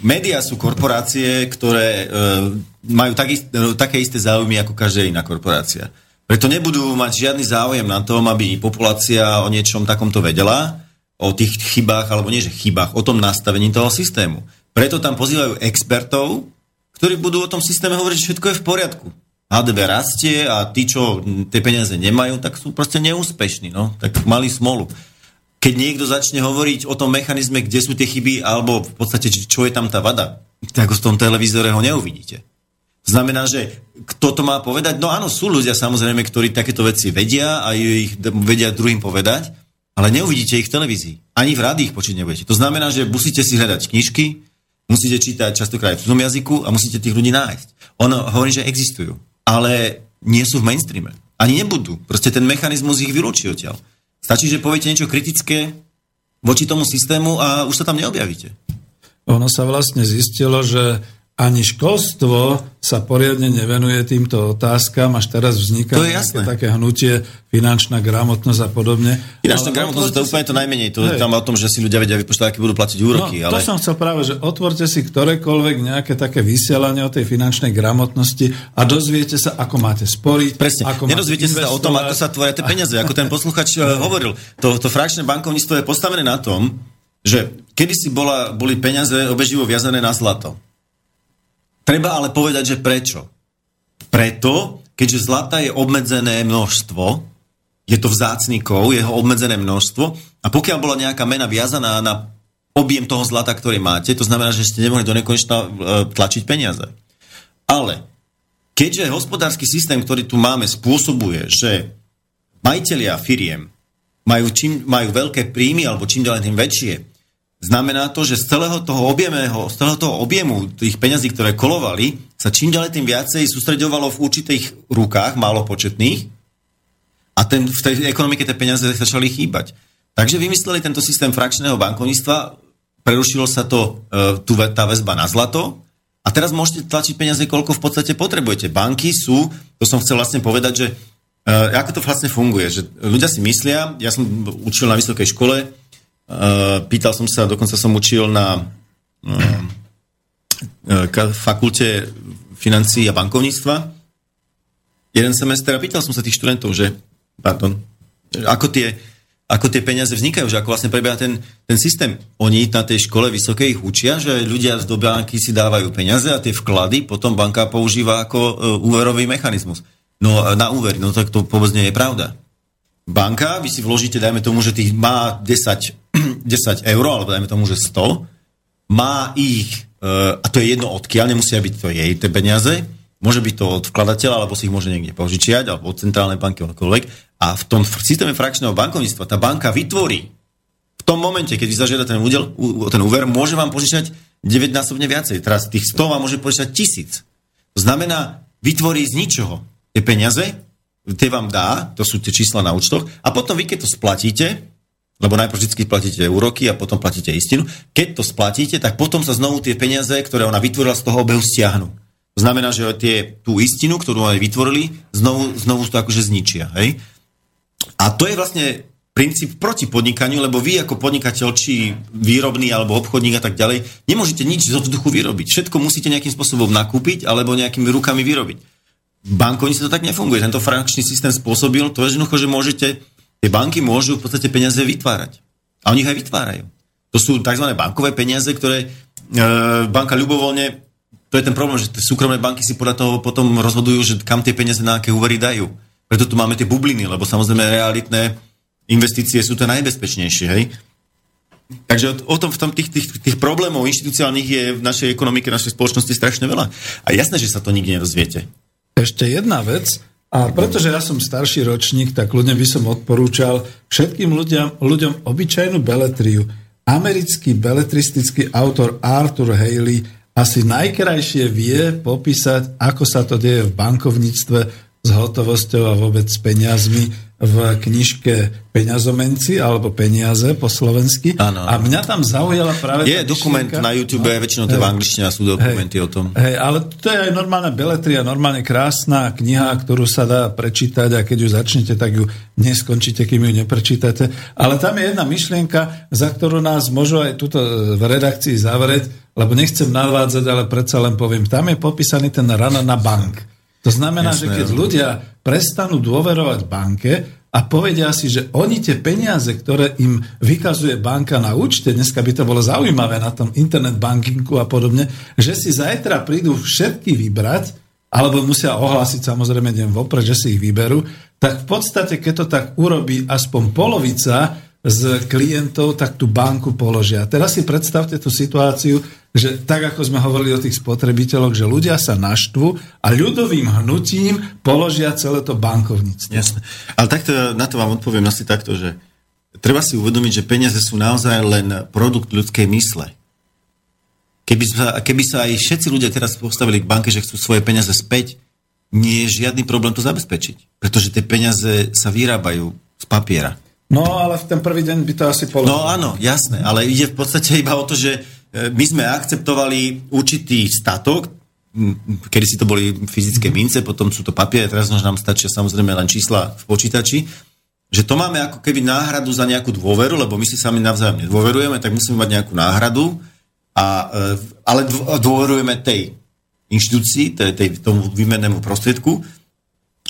Média sú korporácie, ktoré uh, majú taký, uh, také isté záujmy ako každá iná korporácia. Preto nebudú mať žiadny záujem na tom, aby populácia o niečom takomto vedela, o tých chybách, alebo nie že chybách, o tom nastavení toho systému. Preto tam pozývajú expertov, ktorí budú o tom systéme hovoriť, že všetko je v poriadku. há dé bé rastie a tí, čo tie peniaze nemajú, tak sú proste neúspešní, no, tak mali smolu. Keď niekto začne hovoriť o tom mechanizme, kde sú tie chyby, alebo v podstate, čo je tam tá vada, tak v tom televízore ho neuvidíte. Znamená, že kto to má povedať? No áno, sú ľudia samozrejme, ktorí takéto veci vedia a ich vedia druhým povedať, ale neuvidíte ich v televízii. Ani v rádiu ich počuť nebudete. To znamená, že musíte si hľadať knižky, musíte čítať častokrát v cudzom jazyku a musíte tých ľudí nájsť. On hovorí, že existujú, ale nie sú v mainstreame. Ani nebudú. Proste ten mechanizmus ich vylúči odtiaľ. Stačí, že poviete niečo kritické voči tomu systému a už sa tam neobjavíte. Ono sa vlastne zistilo, že ani školstvo sa poriadne nevenuje týmto otázkam, až teraz vzniká nejaké také hnutie, finančná gramotnosť a podobne. Finančná ale gramotnosť to je si... úplne to najmenej, to je tam o tom, že si ľudia vedia vypočítať, aké budú platiť úroky. No, ale... to som chcel práve, že otvorte si ktorékoľvek nejaké také vysielanie o tej finančnej gramotnosti a dozviete sa, ako máte sporiť. Presne, ako nedozviete sa o tom, ako sa tvoria tie peniaze, ako ten posluchač hovoril. To, to frakčné bankovníctvo je postavené na tom, že kedysi bola, boli peniaze obeživo viazané na zlato. Treba ale povedať, že prečo. Preto, keďže zlata je obmedzené množstvo, je to vzácny kov, jeho obmedzené množstvo, a pokiaľ bola nejaká mena viazaná na objem toho zlata, ktorý máte, to znamená, že ste nemohli do nekonečna tlačiť peniaze. Ale keďže hospodársky systém, ktorý tu máme, spôsobuje, že majitelia firiem majú, čím, majú veľké príjmy alebo čím ďalej tým väčšie, znamená to, že z celého toho objemného, z celého toho objemu tých peňazí, ktoré kolovali, sa čím ďalej tým viacej sústreďovalo v určitých rukách, málo početných, a ten, v tej ekonomike tie peniaze začali chýbať. Takže vymysleli tento systém frakčného bankovníctva, prerušilo sa to, e, tu, tá väzba na zlato, a teraz môžete tlačiť peniaze, koľko v podstate potrebujete. Banky sú, to som chcel vlastne povedať, že e, ako to vlastne funguje, že ľudia si myslia, ja som učil na vysokej škole, pýtal som sa, dokonca som učil na fakulte financií a bankovníctva jeden semester a pýtal som sa tých študentov, že pardon, ako tie ako tie peniaze vznikajú, že ako vlastne prebieha ten, ten systém. Oni na tej škole vysokej ich učia, že ľudia z banky si dávajú peniaze a tie vklady potom banka používa ako úverový mechanizmus. No na úver, no tak to vôbec nie je pravda. Banka, vy si vložíte, dajme tomu, že tých má desať eur, alebo dajme tomu, že sto, má ich, a to je jedno odkiaľ, nemusia byť to jej tie peniaze, môže byť to od vkladateľa, alebo si ich môže niekde požičiať, alebo od centrálnej banky, akokoľvek. A v tom systéme frakčného bankovníctva tá banka vytvorí v tom momente, keď vy zažiada ten údel, ten úver, môže vám požičať deväťnásobne viacej. Teraz tých sto vám môže požičať tisíc. To znamená, vytvorí z ničoho tie peniaze, tie vám dá, to sú tie čísla na účtoch, a potom vy, keď to splatíte, lebo najprv vždy platíte úroky a potom platíte istinu, keď to splatíte, tak potom sa znovu tie peniaze, ktoré ona vytvorila, z toho obehu stiahnu. To znamená, že tie, tú istinu, ktorú oni vytvorili, znovu, znovu to akože zničia. Hej? A to je vlastne princíp proti podnikaniu, lebo vy ako podnikateľ, či výrobný alebo obchodník a tak ďalej, nemôžete nič zo vzduchu vyrobiť. Všetko musíte nejakým spôsobom nakúpiť alebo nejakými rukami vyrobiť. Bankovníctvo to tak nefunguje. Tento frakčný systém spôsobil to, že môžete, tie banky môžu v podstate peniaze vytvárať. A oni ich aj vytvárajú. To sú tzv. Bankové peniaze, ktoré e, banka ľubovoľne. To je ten problém, že súkromné banky si podľa toho potom rozhodujú, že kam tie peniaze na aké úvery dajú. Preto tu máme tie bubliny, lebo samozrejme realitné investície sú to najbezpečnejšie. Hej? Takže o tom, v tom tých, tých, tých problémov inštitucionálnych je v našej ekonomike, v našej spoločnosti strašne veľa. A jasné, že sa to nikdy nerozviete. Ešte jedna vec, a pretože ja som starší ročník, tak ľuďom by som odporúčal všetkým ľuďom, ľuďom obyčajnú beletriu. Americký beletristický autor Arthur Hailey asi najkrajšie vie popísať, ako sa to deje v bankovníctve s hotovosťou a vôbec s peniazmi v knižke Peňazomenci alebo Peniaze po slovensky. Ano. A mňa tam zaujala práve... Je dokument knižka. Na YouTube, no, väčšinou to je v angličtine a sú dokumenty hej, o tom. Hej, ale to je aj normálna beletria, normálne krásna kniha, ktorú sa dá prečítať a keď ju začnete, tak ju neskončíte, kým ju neprečítate. Ale tam je jedna myšlienka, za ktorú nás môžu aj tuto v redakcii zavrieť, lebo nechcem navádzať, ale predsa len poviem. Tam je popísaný ten run na bank. To znamená, jasné, že keď ľudia prestanú dôverovať banke a povedia si, že oni tie peniaze, ktoré im vykazuje banka na účte, dneska by to bolo zaujímavé na tom internet bankingu a podobne, že si zajtra prídu všetky vybrať, alebo musia ohlásiť samozrejme deň vopred, že si ich vyberú, tak v podstate, keď to tak urobí aspoň polovica z klientov, tak tú banku položia. Teraz si predstavte tú situáciu, že tak, ako sme hovorili o tých spotrebiteľoch, že ľudia sa naštvú a ľudovým hnutím položia celé to bankovníctvo. Jasne. Ale takto, na to vám odpoviem asi takto, že treba si uvedomiť, že peniaze sú naozaj len produkt ľudskej mysle. Keby sa, keby sa aj všetci ľudia teraz postavili k banke, že chcú svoje peniaze späť, nie je žiadny problém to zabezpečiť. Pretože tie peniaze sa vyrábajú z papiera. No, ale v ten prvý deň by to asi položilo. No áno, jasné, ale ide v podstate iba o to, že my sme akceptovali určitý statok, kedy si to boli fyzické mince, potom sú to papiere, teraz nám stačia samozrejme len čísla v počítači, že to máme ako keby náhradu za nejakú dôveru, lebo my si sami navzájom nedôverujeme, tak musíme mať nejakú náhradu, a, ale dôverujeme tej inštitúcii, tej, tej, tomu výmennému prostriedku,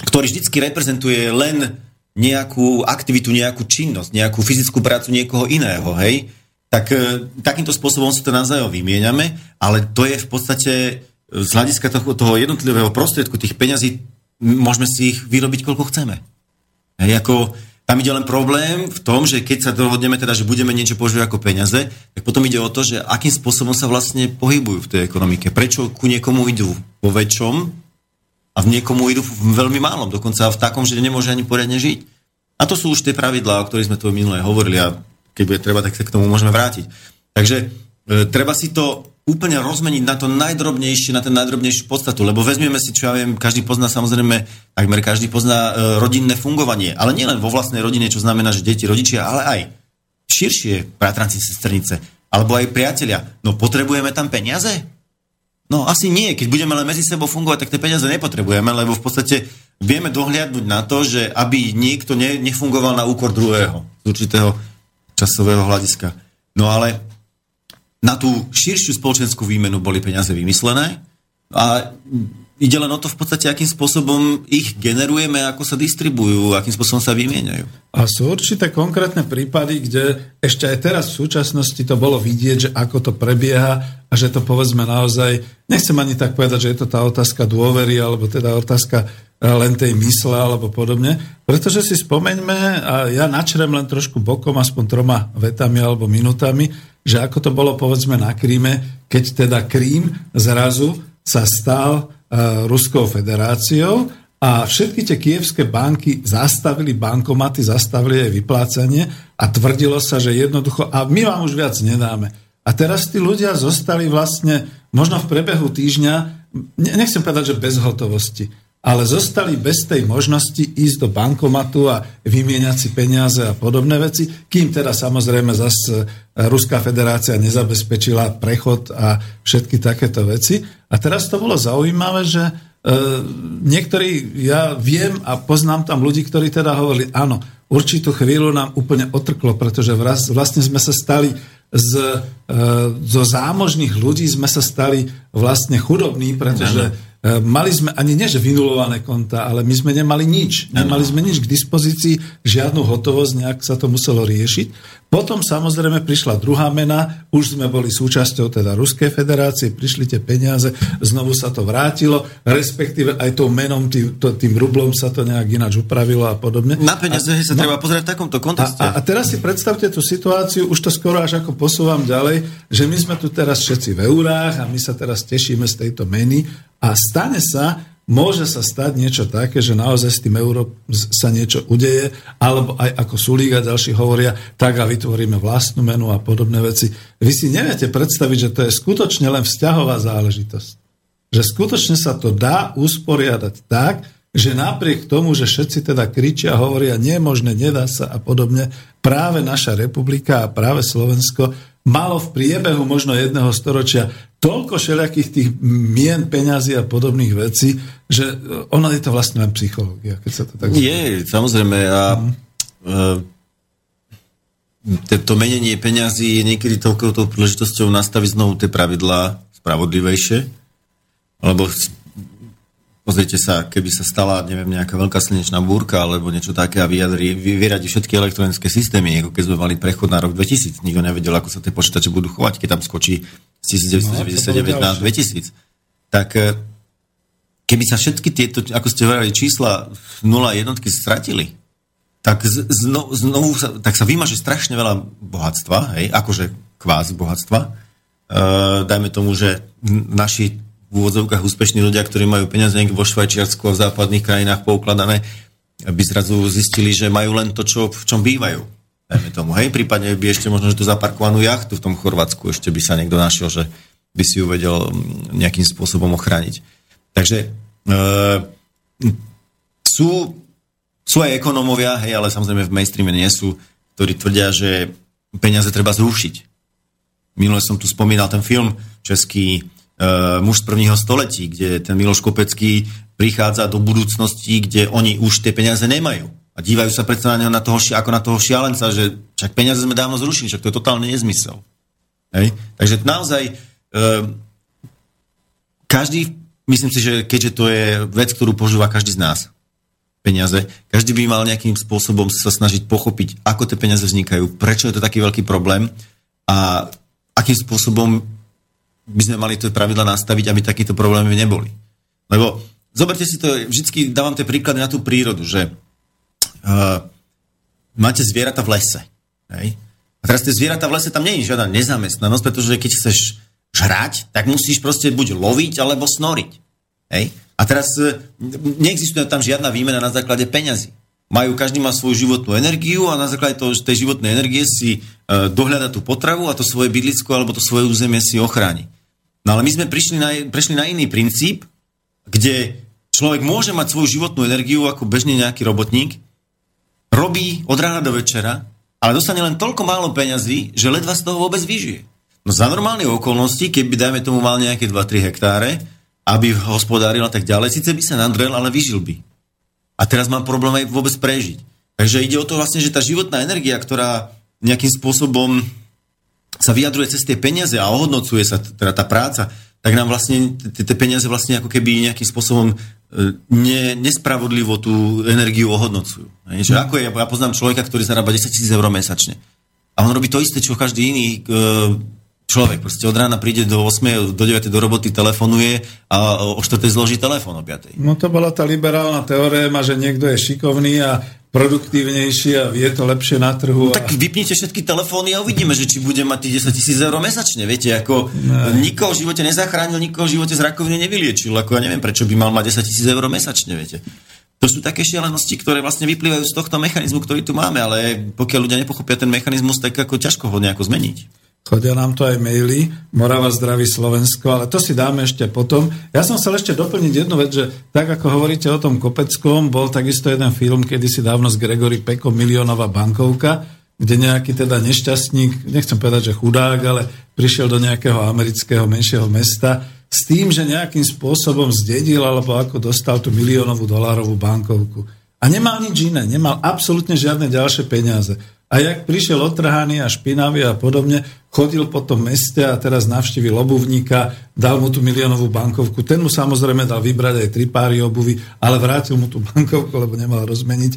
ktorý vždycky reprezentuje len nejakú aktivitu, nejakú činnosť, nejakú fyzickú prácu niekoho iného, hej? Tak takýmto spôsobom si to navzájom vymieňame, ale to je v podstate z hľadiska toho, toho jednotlivého prostriedku, tých peňazí, môžeme si ich vyrobiť, koľko chceme. Hej, ako, tam ide len problém v tom, že keď sa dohodneme, teda, že budeme niečo používať ako peniaze, tak potom ide o to, že akým spôsobom sa vlastne pohybujú v tej ekonomike. Prečo ku niekomu idú vo väčšom a v niekomu idú v veľmi málom, dokonca v takom, že nemôže ani poriadne žiť. A to sú už tie pravidlá, o ktorých sme tu minulé hovorili, a keď bude treba, tak sa k tomu môžeme vrátiť. Takže e, treba si to úplne rozmeniť na to najdrobnejšie, na ten najdrobnejšiu podstatu, lebo vezmeme si, čo ja viem, každý pozná samozrejme, takmer každý pozná e, rodinné fungovanie, ale nielen vo vlastnej rodine, čo znamená, že deti, rodičia, ale aj širšie bratranci, sestrnice, alebo aj priatelia. No potrebujeme tam peniaze? No asi nie, keď budeme len medzi sebou fungovať, tak tie peniaze nepotrebujeme, lebo v podstate vieme dohliadnúť na to, že aby niekto ne, nefungoval na úkor druhého, z určitého časového hľadiska. No ale na tú širšiu spoločenskú výmenu boli peniaze vymyslené a Ide len o to v podstate, akým spôsobom ich generujeme, ako sa distribujú, akým spôsobom sa vymieňajú. A sú určité konkrétne prípady, kde ešte aj teraz v súčasnosti to bolo vidieť, že ako to prebieha a že to povedzme naozaj, nechcem ani tak povedať, že je to tá otázka dôvery, alebo teda otázka len tej mysle, alebo podobne. Pretože si spomeňme, a ja načrem len trošku bokom, aspoň troma vetami alebo minutami, že ako to bolo povedzme na Kríme, keď teda Krím zrazu sa stal Ruskou federáciou a všetky tie kievské banky zastavili bankomaty, zastavili aj vyplácanie a tvrdilo sa, že jednoducho, a my vám už viac nedáme. A teraz tí ľudia zostali vlastne, možno v priebehu týždňa, nechcem povedať, že bez hotovosti, ale zostali bez tej možnosti ísť do bankomatu a vymieňať si peniaze a podobné veci, kým teda samozrejme zase Ruská federácia nezabezpečila prechod a všetky takéto veci. A teraz to bolo zaujímavé, že e, niektorí, ja viem a poznám tam ľudí, ktorí teda hovorili, áno, určitú chvíľu nám úplne otrklo, pretože vraz, vlastne sme sa stali z, e, zo zámožných ľudí, sme sa stali vlastne chudobní, pretože... Ano. Mali sme ani nie, že vynulované konta, ale my sme nemali nič. Nemali sme nič k dispozícii, žiadnu hotovosť, nejak sa to muselo riešiť. Potom samozrejme prišla druhá mena, už sme boli súčasťou teda Ruskej federácie, prišli tie peniaze, znovu sa to vrátilo, respektíve aj tou menom, tým, to, tým rublom sa to nejak ináč upravilo a podobne. Na peniaze a, sa no, treba pozrieť v takomto kontexte. A, a teraz si predstavte tú situáciu, už to skoro až ako posúvam ďalej, že my sme tu teraz všetci v eurách a my sa teraz tešíme z tejto meny. A stane sa, môže sa stať niečo také, že naozaj s tým euro sa niečo udeje, alebo aj ako Sulík a ďalší hovoria, tak a vytvoríme vlastnú menu a podobné veci. Vy si neviete predstaviť, že to je skutočne len vzťahová záležitosť. Že skutočne sa to dá usporiadať tak, že napriek tomu, že všetci teda kričia, hovoria, nemožné, nedá sa a podobne, práve naša republika a práve Slovensko malo v priebehu možno jedného storočia toľko všelijakých tých mien, peňazí a podobných vecí, že ono je to vlastne len psychológia, keď sa to tak... Je, samozrejme. A to menenie peňazí je niekedy toľko tou príležitosťou nastaviť znovu tie pravidlá spravodlivejšie. Alebo pozrite sa, keby sa stala, neviem, nejaká veľká slnečná búrka alebo niečo také a vyradí všetky elektronické systémy, ako keď sme mali prechod na rok dvetisíc. Nikto nevedel, ako sa tie počítače budú chovať, keď tam skočí devätnásť deväťdesiatdeväť na dvetisíc, tak keby sa všetky tieto, ako ste hovorili, čísla nula a jednotky stratili, tak znovu, znovu sa, tak sa vymaže strašne veľa bohatstva, hej, akože kvázi bohatstva. E, dajme tomu, že naši v úvodzovkách úspešní ľudia, ktorí majú peniaze niekde vo Švajčiarsku a v západných krajinách poukladané, by zrazu zistili, že majú len to, čo, v čom bývajú. Tomu, hej, prípadne by ešte možno, že tu zaparkovanú jachtu v tom Chorvátsku ešte by sa niekto našiel, že by si ju vedel nejakým spôsobom ochrániť. Takže e, sú, sú aj ekonómovia, hej, ale samozrejme v mainstreame nie sú, ktorí tvrdia, že peniaze treba zrušiť. Minule som tu spomínal ten film český e, Muž z prvního století, kde ten Miloš Kopecký prichádza do budúcnosti, kde oni už tie peniaze nemajú. A dívajú sa predsa na neho na toho, ako na toho šialenca, že však peniaze sme dávno zrušili, však to je totálne nezmysel. Hej? Takže naozaj e, každý, myslím si, že keďže to je vec, ktorú požíva každý z nás, peniaze, každý by mal nejakým spôsobom sa snažiť pochopiť, ako tie peniaze vznikajú, prečo je to taký veľký problém a akým spôsobom by sme mali tie pravidlá nastaviť, aby takýto problémy neboli. Lebo zoberte si to, vždycky dávam tie príklady na tú prírodu, že Uh, máte zvieratá v lese. Hej? A teraz tie zvieratá v lese, tam nie je žiadna nezamestnanosť, pretože keď chceš žrať, tak musíš proste buď loviť, alebo snoriť. Hej? A teraz uh, neexistuje tam žiadna výmena na základe peňazí. Majú, každý má svoju životnú energiu a na základe toho, tej životnej energie si uh, dohľada tú potravu a to svoje bydlisko alebo to svoje územie si ochráni. No ale my sme prišli na, prišli na iný princíp, kde človek môže mať svoju životnú energiu ako bežne nejaký robotník, robí od rána do večera, ale dostane len toľko málo peňazí, že ledva z toho vôbec vyžije. No za normálne okolnosti, keby dajme tomu mal nejaké dva tri hektáre, aby hospodáril a tak ďalej, síce by sa nadrel, ale vyžil by. A teraz mám problém aj vôbec prežiť. Takže ide o to vlastne, že tá životná energia, ktorá nejakým spôsobom sa vyjadruje cez tie peniaze a ohodnocuje sa teda tá práca, tak nám vlastne tie peniaze vlastne ako keby nejakým spôsobom ne, nespravodlivo tú energiu ohodnocujú. Čiže ako je, ja poznám človeka, ktorý zarába desaťtisíc eur mesačne. A on robí to isté, čo každý iný človek. Proste od rána príde do osem, do deväť do roboty, telefonuje a o štvrtej zloží telefón o piatej. No to bola tá liberálna teoréma, že niekto je šikovný a produktívnejší a je to lepšie na trhu. No, tak vypnite všetky telefóny a uvidíme, že či bude mať tých desaťtisíc eur mesačne, viete, ako no. Nikoho v živote nezachránil, nikoho v živote z rakoviny nevyliečil, ako ja neviem, prečo by mal mať desaťtisíc eur mesačne, viete. To sú také šialenosti, ktoré vlastne vyplývajú z tohto mechanizmu, ktorý tu máme, ale pokiaľ ľudia nepochopia ten mechanizmus, tak ako ťažko ho nejako zmeniť. Chodia nám to aj maily, Morava zdraví Slovensko, ale to si dáme ešte potom. Ja som chcel ešte doplniť jednu vec, že tak ako hovoríte o tom Kopeckom, bol takisto jeden film kedysi dávno s Gregory Peckom, Miliónová bankovka, kde nejaký teda nešťastník, nechcem povedať, že chudák, ale prišiel do nejakého amerického menšieho mesta s tým, že nejakým spôsobom zdedil alebo ako dostal tú miliónovú dolárovú bankovku. A nemal nič iné, nemal absolútne žiadne ďalšie peniaze. A jak prišiel otrhaný a špinavý a podobne, chodil po tom meste a teraz navštívil obuvníka, dal mu tú miliónovú bankovku. Ten mu samozrejme dal vybrať aj tri páry obuvy, ale vrátil mu tú bankovku, lebo nemal rozmeniť.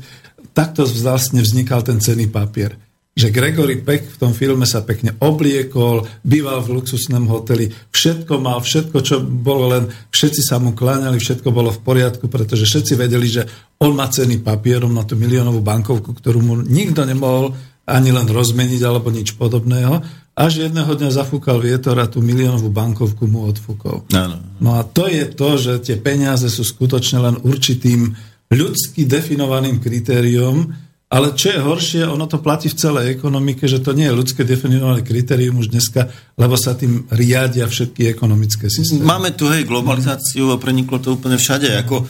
Takto vlastne vznikal ten cenný papier. Že Gregory Peck v tom filme sa pekne obliekol, býval v luxusnom hoteli, všetko mal, všetko, čo bolo len, všetci sa mu kláňali, všetko bolo v poriadku, pretože všetci vedeli, že on má cenný papierom na tú miliónovú bankovku, ktorú mu nikto nemohol ani len rozmeniť alebo nič podobného. Až jedného dňa zafúkal vietor a tú miliónovú bankovku mu odfúkol. Áno. No a to je to, že tie peniaze sú skutočne len určitým ľudsky definovaným kritériom. Ale čo je horšie, ono to platí v celej ekonomike, že to nie je ľudské definované kritérium už dneska, lebo sa tým riadia všetky ekonomické systémy. Máme tu, hej, globalizáciu a preniklo to úplne všade. Ako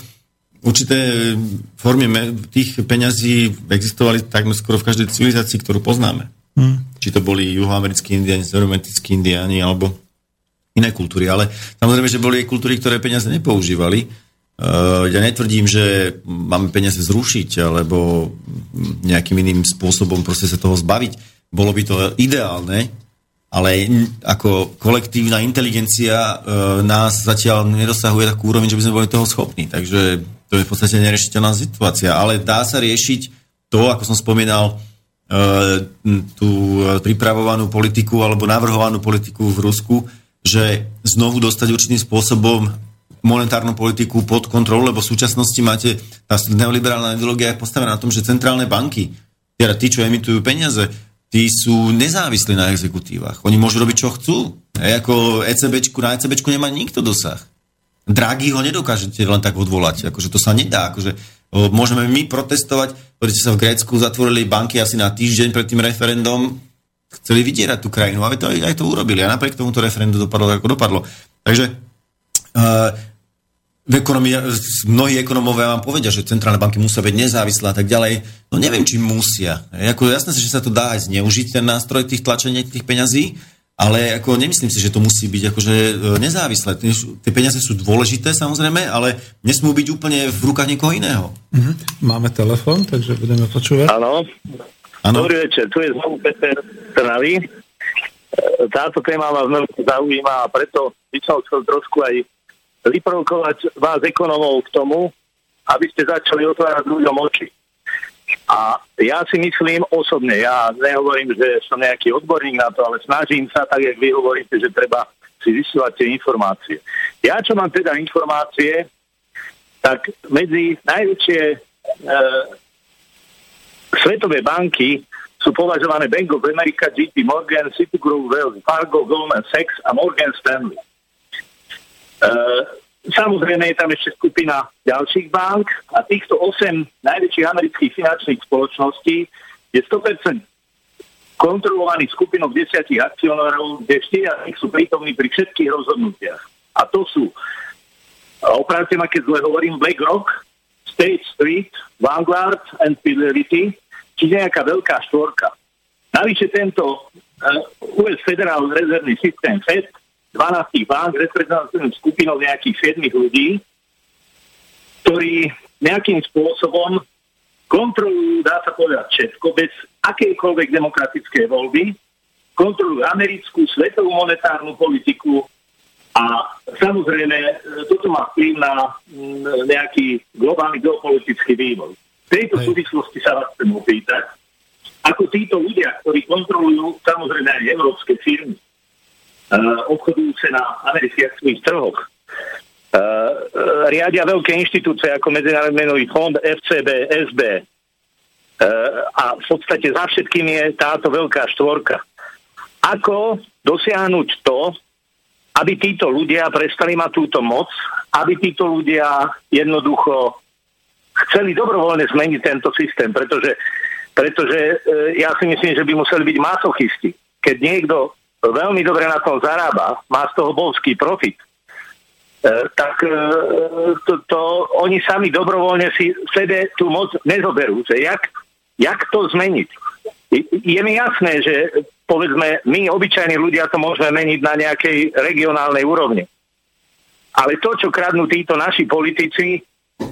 určité formy tých peňazí existovali takmer skoro v každej civilizácii, ktorú poznáme. Hmm. Či to boli juhoamerickí indiáni, severoamerickí indiáni, alebo iné kultúry. Ale samozrejme, že boli aj kultúry, ktoré peniaze nepoužívali. Ja netvrdím, že máme peniaze zrušiť alebo nejakým iným spôsobom proste sa toho zbaviť. Bolo by to ideálne, ale ako kolektívna inteligencia nás zatiaľ nedosahuje takú úroveň, že by sme boli toho schopní. Takže to je v podstate neriešiteľná situácia. Ale dá sa riešiť to, ako som spomínal, tú pripravovanú politiku alebo navrhovanú politiku v Rusku, že znovu dostať určitým spôsobom monetárnu politiku pod kontrolu, lebo v súčasnosti máte, tá neoliberálna ideológia je postavená na tom, že centrálne banky, teda tí, čo emitujú peniaze, tí sú nezávislí na exekutívach. Oni môžu robiť, čo chcú. E, ako ECBčku, na ECBčku nemá nikto dosah. Draghi ho nedokážete len tak odvolať. Akože to sa nedá. Akože, o, môžeme my protestovať, pretože sa v Grécku zatvorili banky asi na týždeň pred tým referendom, chceli vydierať tú krajinu, ale to, aj to urobili. A napriek tomu to referendum dopadlo, ako dopadlo. Takže e, v ekonomii, mnohí ekonomové vám povedia, že centrálne banky musia byť nezávislé a tak ďalej. No neviem, či musia. Ako jasné, že sa to dá aj zneužiť, ten nástroj tých tlačení tých peňazí, ale ako nemyslím si, že to musí byť akože nezávislé. Tie peniaze sú dôležité, samozrejme, ale nesmú byť úplne v rukách niekoho iného. Mhm. Máme telefon, takže budeme počúvať. Áno. Dobrý večer, tu je znovu Peter Trnavy. Táto téma vás veľmi zaujíma a preto by som chcel trošku aj vyprovokovať vás ekonomov k tomu, aby ste začali otvárať ľuďom oči. A ja si myslím osobne, ja nehovorím, že som nejaký odborník na to, ale snažím sa, tak jak vy hovoríte, že treba si vysielať tie informácie. Ja, čo mám teda informácie, tak medzi najväčšie e, svetové banky sú považované Bank of America, J P Morgan, Citigroup, Wells Fargo, Goldman Sachs a Morgan Stanley. Uh, samozrejme je tam ešte skupina ďalších bank a týchto osem najväčších amerických finančných spoločností je sto percent kontrolovaných skupinou desať akcionárov, kde štyria sú prítomní pri všetkých rozhodnutiach. A to sú, opravte ma, keď zle hovorím, BlackRock, State Street, Vanguard and Fidelity, či nejaká veľká štvorka. Navyše tento uh, U S Federal rezervný systém Fed dvanásť bank, reprezentovaných skupinou nejakých sedem ľudí, ktorí nejakým spôsobom kontrolujú, dá sa povedať, všetko, bez akejkoľvek demokratickej voľby, kontrolujú americkú, svetovú monetárnu politiku, A samozrejme, toto má vplyv na nejaký globálny geopolitický vývoj. V tejto súvislosti sa vás chcem opýtať, ako títo ľudia, ktorí kontrolujú samozrejme aj európske firmy, obchodujúce na amerických akciových trhoch, riadia veľké inštitúcie ako Medzinárodný menový fond, é cé bé, es bé. A v podstate za všetkým je táto veľká štvorka. Ako dosiahnuť to, aby títo ľudia prestali mať túto moc, aby títo ľudia jednoducho chceli dobrovoľne zmeniť tento systém, pretože, pretože ja si myslím, že by museli byť masochisti. Keď niekto veľmi dobre na tom zarába, má z toho bolský profit, tak to, to oni sami dobrovoľne si sebe tú moc nezoberú. Jak, jak to zmeniť? Je mi jasné, že povedzme, my obyčajní ľudia to môžeme meniť na nejakej regionálnej úrovni. Ale to, čo kradnú títo naši politici,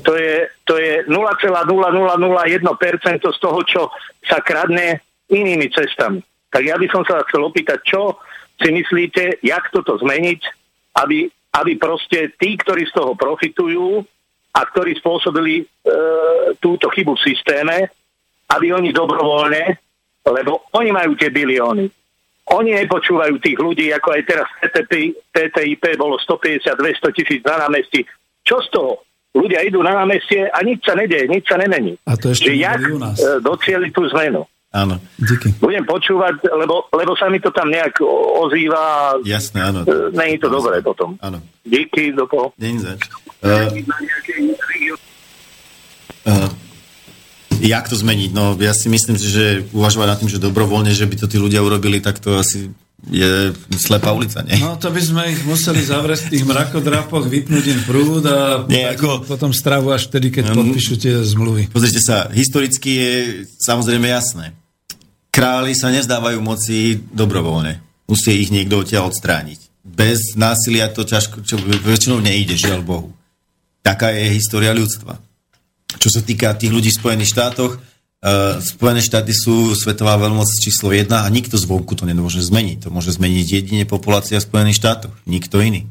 to je, to je nula celá nula nula nula jeden percent z toho, čo sa kradne inými cestami. Tak ja by som sa chcel opýtať, čo si myslíte, jak toto zmeniť, aby, aby proste tí, ktorí z toho profitujú a ktorí spôsobili e, túto chybu v systéme, aby oni dobrovoľne, lebo oni majú tie bilióny. Oni nepočúvajú tých ľudí, ako aj teraz té té í pé bolo stopäťdesiat dvesto tisíc na námestí. Čo z toho? Ľudia idú na námestie a nič sa nedeje, nič sa nemení. A to ešte jak docieliť tú zmenu? Áno, díky. Budem počúvať, lebo, lebo sa mi to tam nejak ozýva. Jasné, áno. Není to dobré potom. Áno. Díky, do toho. Deň zač. Áno. Jak to zmeniť? No ja si myslím, že uvažovať nad tým, že dobrovoľne, že by to tí ľudia urobili, tak to asi je slepá ulica, nie? No to by sme ich museli zavrieť v tých mrakodrapoch, vypnúť im prúd a nie, ako... potom stravu až vtedy, keď um, podpíšu tie zmluvy. Pozrite sa, historicky je samozrejme jasné. Králi sa nezdávajú moci dobrovoľne. Musí ich niekto odtiaľ odstrániť. Bez násilia to ťažko, čo väčšinou nejde, žiaľ Bohu. Taká je história ľudstva. Čo sa týka tých ľudí v Spojených štátoch, uh, Spojené štáty sú svetová veľmoc číslo jedna a nikto zvonku to nemôže zmeniť. To môže zmeniť jedine populácia v Spojených štátoch, nikto iný.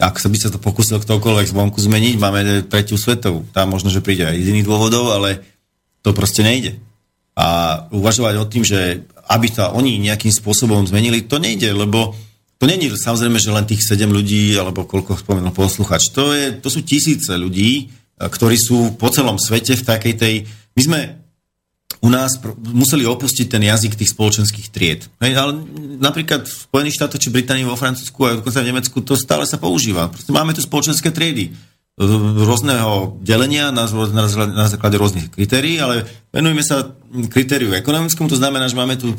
Ak sa by sa to pokúsil ktokoľvek zvonku zmeniť, máme tretiu svetovú. Tam možno, že príde aj z iných dôvodov, ale to proste nejde. A uvažovať o tým, že aby sa oni nejakým spôsobom zmenili, to nejde, lebo to nie je samozrejme, že len tých sedem ľudí, alebo koľko spomenul posluchač. To, je, to sú tisíce ľudí, ktorí sú po celom svete v takej tej... My sme u nás pr- museli opustiť ten jazyk tých spoločenských tried. Hej, ale napríklad v Spojených štátoch, či Británii, vo Francúzsku a dokonca v Nemecku to stále sa používa. Proste máme tu spoločenské triedy rôzneho delenia na, na, na základe rôznych kritérií, ale venujeme sa kritériu ekonomickému, to znamená, že máme tu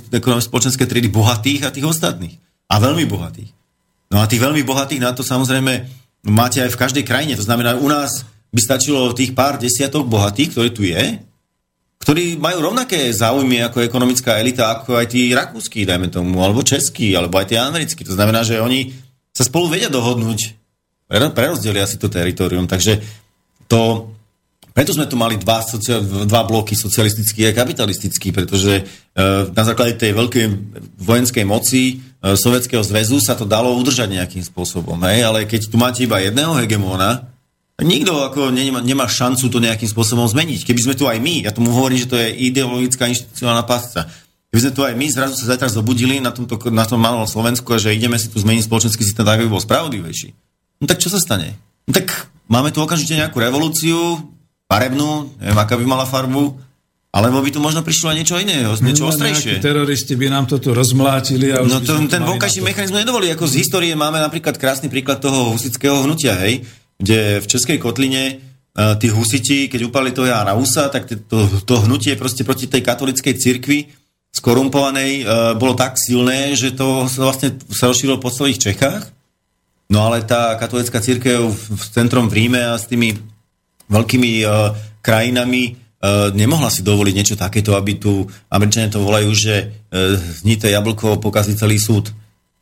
spoločenské triedy bohatých a tých ostatných. A veľmi bohatých. No a tých veľmi bohatých na to samozrejme máte aj v každej krajine. To znamená, u nás by stačilo tých pár desiatok bohatých, ktorí tu je, ktorí majú rovnaké záujmy ako ekonomická elita, ako aj tí rakúsky, dajme tomu, alebo českí, alebo aj tí americkí. To znamená, že oni sa spolu vedia dohodnúť, prerozdelia si to teritorium. Takže to, preto sme tu mali dva, socia, dva bloky, socialistický a kapitalistický, pretože na základe tej veľkej vojenskej moci Sovietskeho zväzu sa to dalo udržať nejakým spôsobom. Hej? Ale keď tu máte iba jedného hegemóna, nikto ako nemá, nemá šancu to nejakým spôsobom zmeniť. Keby sme tu aj my, ja tomu hovorím, že to je ideologická inštitucionálna pasca. Keby sme tu aj my zrazu sa zajtra zobudili na, tomto, na tom malom Slovensku a že ideme si tu zmeniť spoločenský systém tak, aby bol spravodlivejší. No tak čo sa stane? No tak máme tu okamžite nejakú revolúciu, farebnú, neviem, aká by mala farbu, alebo by tu možno prišlo aj niečo iného, niečo ostrejšie. Teroristi by nám to tu rozmlátili. A no to, ten vonkajší mechanizmus nedovolí. Ako z histórie máme napríklad krásny príklad toho husitského hnutia, hej? Kde v Českej Kotline uh, tí husiti, keď upali toho Jána Husa, tak to, to hnutie proste proti tej katolíckej cirkvi skorumpovanej uh, bolo tak silné, že to vlastne sa rozšírilo po celých Čechách. No ale tá katolícka cirkev v centrom v Ríme a s tými veľkými uh, krajinami uh, nemohla si dovoliť niečo takéto, aby tu Američania to volajú, že uh, hnité jablko pokazí celý súd.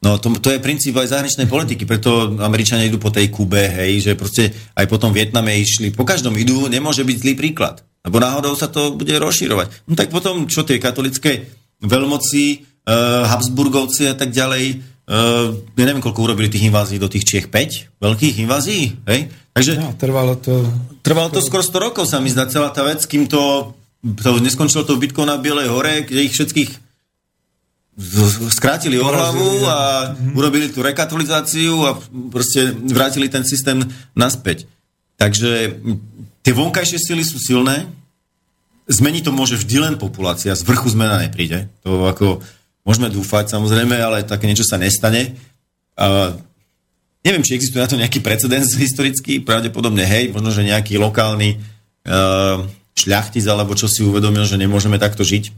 No to, to je princíp aj zahraničnej politiky, preto Američania idú po tej Kube, hej, že proste aj potom v Vietname išli. Po každom idú, nemôže byť zlý príklad, lebo náhodou sa to bude rozširovať. No tak potom, čo tie katolické veľmoci, uh, Habsburgovci a tak ďalej, Uh, ja neviem, koľko urobili tých invázií do tých Čiech, päť veľkých invázií, hej? Takže ja, trvalo to... Trvalo to skoro sto rokov, sa mi zdá, celá tá vec, kým to, to neskončilo tou bitkou na Bielej hore, kde ich všetkých skrátili o hlavu a urobili tú rekatolizáciu a proste vrátili ten systém naspäť. Takže tie vonkajšie sily sú silné, zmeniť to môže vždy len populácia, z vrchu zmena nepríde, to ako... Môžeme dúfať, samozrejme, ale také niečo sa nestane. Uh, neviem, či existuje na to nejaký precedens historický, pravdepodobne, hej, možno, že nejaký lokálny uh, šľachtic, alebo čo si uvedomil, že nemôžeme takto žiť,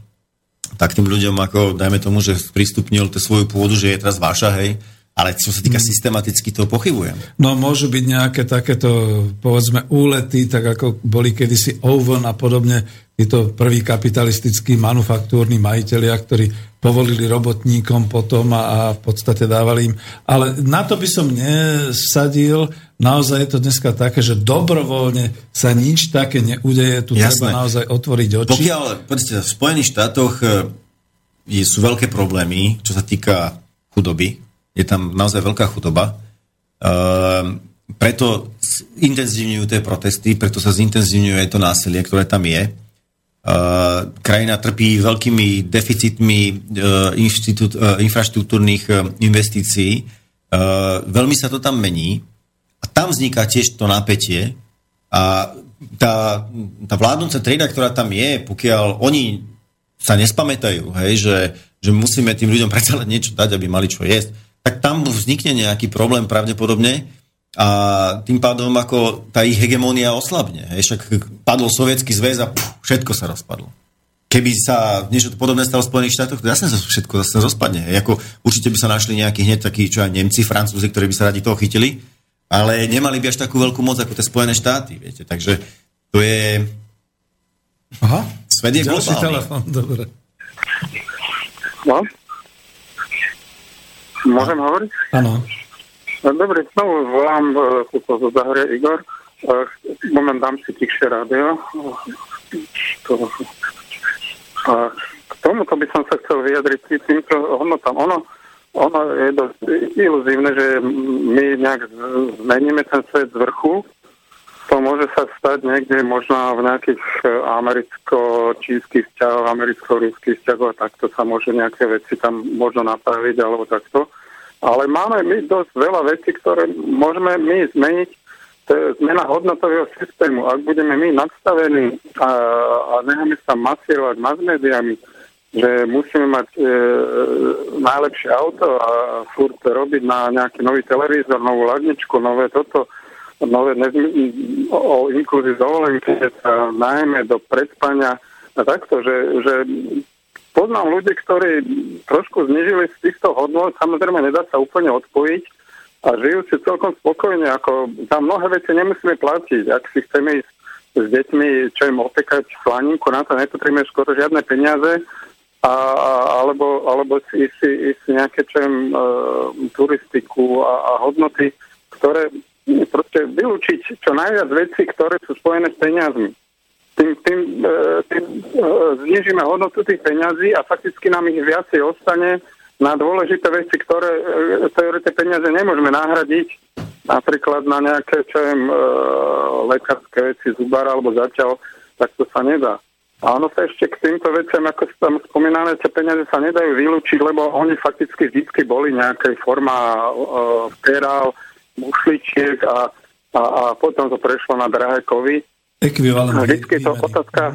tak tým ľuďom, ako dajme tomu, že prístupnil tú svoju pôdu, že je teraz vaša, hej, ale čo sa týka systematicky, to pochybujem. No, môžu byť nejaké takéto, povedzme, úlety, tak ako boli kedysi Owen a podobne, títo prví kapitalistickí manufaktúrni majitelia, ktorí povolili robotníkom potom a, a v podstate dávali im. Ale na to by som nesadil. Naozaj je to dneska také, že dobrovoľne sa nič také neudeje. Tu Jasné. Treba naozaj otvoriť oči. Pokiaľ v Spojených štátoch je, sú veľké problémy, čo sa týka chudoby, je tam naozaj veľká chudoba. Ehm, preto intenzívňujú tie protesty, preto sa zintenzívňuje to násilie, ktoré tam je. Ehm, krajina trpí veľkými deficitmi e, inštitút, e, infraštruktúrnych e, investícií. Ehm, veľmi sa to tam mení a tam vzniká tiež to napätie a tá, tá vládnúca trieda, ktorá tam je, pokiaľ oni sa nespamätajú, hej, že, že musíme tým ľuďom predsa len niečo dať, aby mali čo jesť, tak tam vznikne nejaký problém pravdepodobne a tým pádom ako tá ich hegemónia oslabne. Hej, však padol Sovietsky zväz a pff, všetko sa rozpadlo. Keby sa niečo podobné stalo v Spojených štátoch, to zase všetko zase rozpadne. Hej, ako určite by sa našli nejakí hneď takí, čo aj Nemci, Francúzi, ktorí by sa radi toho chytili, ale nemali by až takú veľkú moc ako tie Spojené štáty, viete. Takže to je... Aha, svet je globálny. Ďalší telefón, dobre. No? Môžem hovoriť? Áno. Dobre, znovu volám, toto zo Zahore Igor. Moment, dám si tichšie rádio. K tomuto by som sa chcel vyjadriť týmto hodnotám. Ono, ono je dosť iluzívne, že my nejak zmeníme ten svet z vrchu. To môže sa stať niekde možno v nejakých americko-čínskych vzťahoch, americko-ruských vzťahoch a takto sa môže nejaké veci tam možno napraviť alebo takto. Ale máme my dosť veľa vecí, ktoré môžeme my zmeniť. To je zmena hodnotového systému. Ak budeme my nadstavení a, a necháme sa masírovať mass médiami, že musíme mať e, najlepšie auto a furt robiť na nejaký nový televízor, novú ladničku, nové toto, nové nezmi- o inkluzii dovolenky, najmä do predspania a takto, že, že poznám ľudí, ktorí trošku znižili z týchto hodnot, samozrejme nedá sa úplne odpojiť a žijú si celkom spokojne, ako za mnohé veci nemusíme platiť, ak si chceme ísť s deťmi, čo im opekať slaninku, na to nepotrebujeme skoro žiadne peniaze, a, a, alebo, alebo si ísť nejaké čo im e, turistiku a, a hodnoty, ktoré proste vylúčiť čo najviac vecí, ktoré sú spojené s peniazmi. Tým, tým, tým znižíme hodnotu tých peňazí a fakticky nám ich viacej ostane na dôležité veci, ktoré, ktoré tie peniaze nemôžeme nahradiť, napríklad na nejaké čo im, lekárske veci, zubára alebo zatiaľ, tak to sa nedá. A ono sa ešte k týmto veciam, ako sú tam spomínané, tie peniaze sa nedajú vylúčiť, lebo oni fakticky vždy boli nejakej forma uh, perál, mušličiek a, a, a potom to prešlo na drahé kovy. Vždycky je to otázka uh,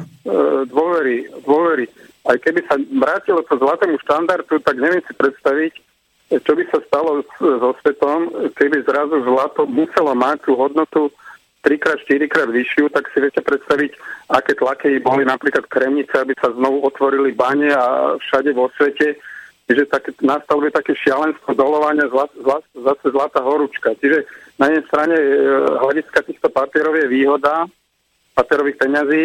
dôvery, dôvery. Aj keby sa vrátilo to zlatému štandardu, tak neviem si predstaviť, čo by sa stalo so svetom, keby zrazu zlato muselo mať tú hodnotu tri krát, štyri krát vyššiu, tak si viete predstaviť, aké tlaky boli napríklad Kremnice, aby sa znovu otvorili bane a všade vo svete, že tak, nastalo by také šialenstvo dolovania, zla, zla, zase zlatá horúčka. Čiže na jednej strane uh, hľadiska týchto papierov je výhoda, papierových peňazí,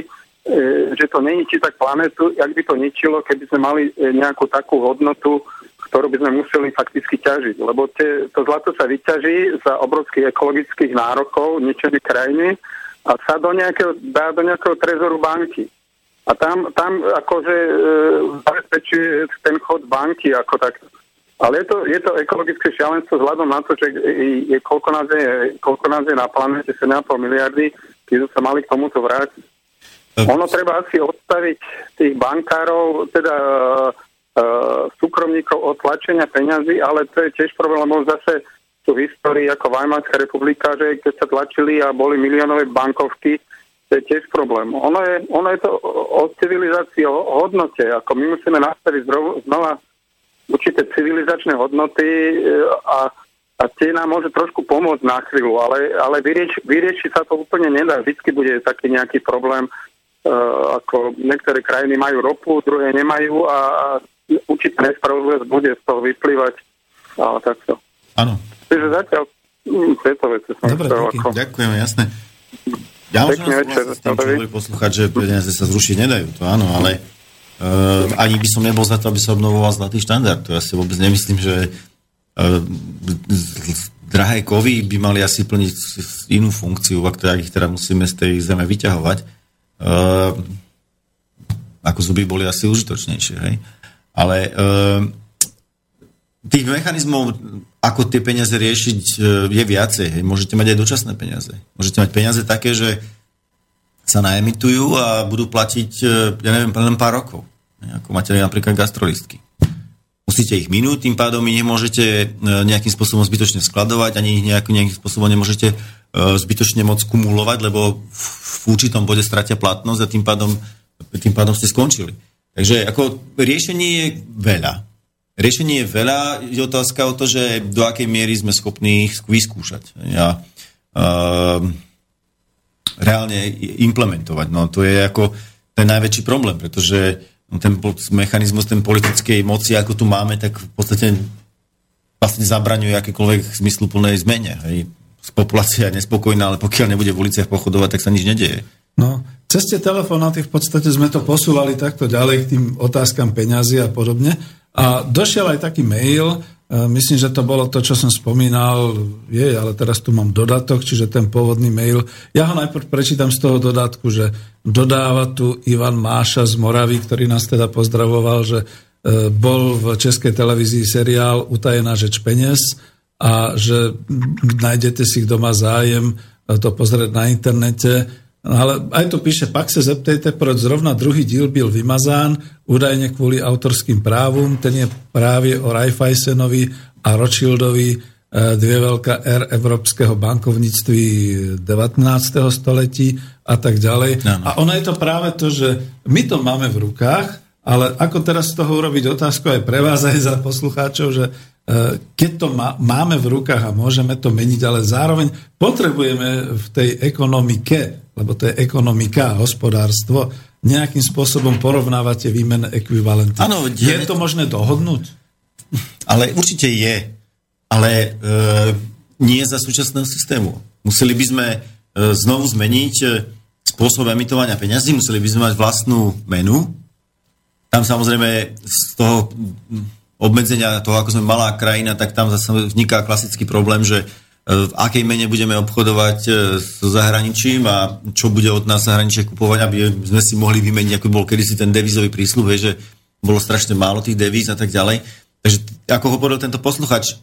že to neničí tak planetu, jak by to ničilo, keby sme mali nejakú takú hodnotu, ktorú by sme museli fakticky ťažiť. Lebo tie, to zlato sa vyťaží za obrovských ekologických nárokov, ničené krajiny a sa do nejakého, dá do nejakého trezoru banky. A tam, tam akože zabezpečuje ten chod banky ako tak. Ale je to, je to ekologické šialenstvo vzhľadom na to, že je, je, koľko, nás je, koľko nás je na planete, sedem a pol miliardy, keď sa mali k tomuto vrátiť. Ono treba asi odstaviť tých bankárov, teda uh, súkromníkov od tlačenia peňazí, ale to je tiež problém, lebo zase sú histórii ako Weimarská republika, že keď sa tlačili a boli miliónové bankovky, to je tiež problém. Ono je, ono je to o civilizácii, o hodnote, ako my musíme nastaviť znova určité civilizačné hodnoty a, a tie nám môže trošku pomôcť na chvíľu, ale, ale vyrieši, vyrieši sa to úplne nedá. Vždycky bude taký nejaký problém, uh, ako niektoré krajiny majú ropu, druhé nemajú a určite nespravodlivosť bude z toho vyplývať. A takto. Áno. Takže zatiaľ tieto veci som dobre, chcel. Ako... Ďakujem, jasné. Ja možno sa s tým, čo boli poslúchať, že peniaze sa zrušiť nedajú, to áno, ale Uh, ani by som nebol za to, aby sa obnovoval zlatý štandard. To ja si vôbec nemyslím, že uh, drahé kovy by mali asi plniť inú funkciu, ak teda ich teda musíme z tej zeme vyťahovať. Uh, ako zuby boli asi užitočnejšie. Hej? Ale uh, tých mechanizmov, ako tie peniaze riešiť, je viacej. Hej? Môžete mať aj dočasné peniaze. Môžete mať peniaze také, že sa naemitujú a budú platiť, ja neviem, len pár rokov. Ako máte napríklad gastrolistky. Musíte ich minúť, tým pádom ich nemôžete nejakým spôsobom zbytočne skladovať, ani ich nejakým, nejakým spôsobom nemôžete zbytočne moc kumulovať, lebo v určitom bode stratia platnosť a tým pádom, tým pádom ste skončili. Takže ako riešenie je veľa. Riešenie je veľa, je otázka o to, že do akej miery sme schopní ich vyskúšať. Ja... Uh, reálne implementovať. No to je ako ten najväčší problém, pretože ten mechanizmus ten politickej moci, ako tu máme, tak v podstate vlastne zabraňuje akékoľvek zmysluplnej zmene. Hej. Populácia je nespokojná, ale pokiaľ nebude v uliciach pochodovať, tak sa nič nedeje. No, cez tie telefonáty v podstate sme to posúvali takto ďalej k tým otázkam peňazí a podobne. A došiel aj taký mail, myslím, že to bolo to, čo som spomínal, je, ale teraz tu mám dodatok, čiže ten pôvodný mail. Ja ho najprv prečítam z toho dodatku, že dodáva tu Ivan Máša z Moravy, ktorý nás teda pozdravoval, že bol v českej televízii seriál Utajená žeč peniaz a že nájdete si, kto má zájem to pozrieť na internete. Ale aj tu píše, pak se zeptejte, proč zrovna druhý díl byl vymazán, údajne kvôli autorským právům, ten je právě o Raiffeisenovi a Rothschildovi, dvě velká R evropského bankovnictví devatenáctého století a tak ďalej. No. A ono je to práve to, že my to máme v rukách, ale ako teraz z toho urobiť otázku aj pre vás, aj za poslucháčov, že keď to máme v rukách a môžeme to meniť, ale zároveň potrebujeme v tej ekonomike, lebo to je ekonomika a hospodárstvo, nejakým spôsobom porovnávate výmenné ekvivalenty. Ano, je, je to možné dohodnúť? Ale určite je. Ale e, nie za súčasného systému. Museli by sme e, znovu zmeniť e, spôsob emitovania peňazí, museli by sme mať vlastnú menu. Tam samozrejme z toho obmedzenia toho, ako sme malá krajina, tak tam zase vzniká klasický problém, že v akej mene budeme obchodovať s zahraničím a čo bude od nás zahraničie kupovať, aby sme si mohli vymeniť, ako bol kedysi ten devizový prísľub, že bolo strašne málo tých devíz a tak ďalej. Takže ako hovoril tento posluchač,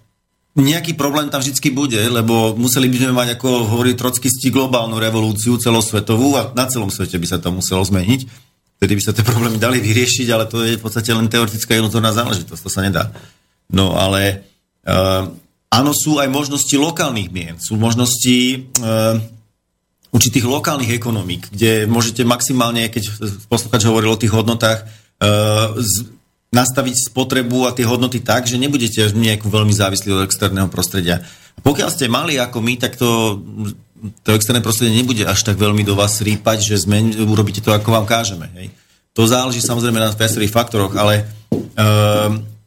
nejaký problém tam vždycky bude, lebo museli by sme mať, ako hovorí Trockisti, globálnu revolúciu celosvetovú a na celom svete by sa to muselo zmeniť. Vtedy by sa tie problémy dali vyriešiť, ale to je v podstate len teoretická iluzorná záležitosť, to sa nedá. No ale... Uh, Áno, sú aj možnosti lokálnych mien, sú možnosti e, určitých lokálnych ekonomík, kde môžete maximálne, keď posluchač hovoril o tých hodnotách, e, z, nastaviť spotrebu a tie hodnoty tak, že nebudete až nejakú veľmi závislí od externého prostredia. A pokiaľ ste mali ako my, tak to, to externé prostredie nebude až tak veľmi do vás rýpať, že zmen, urobíte to, ako vám kážeme. Hej. To záleží samozrejme na viacerých faktoroch, ale e,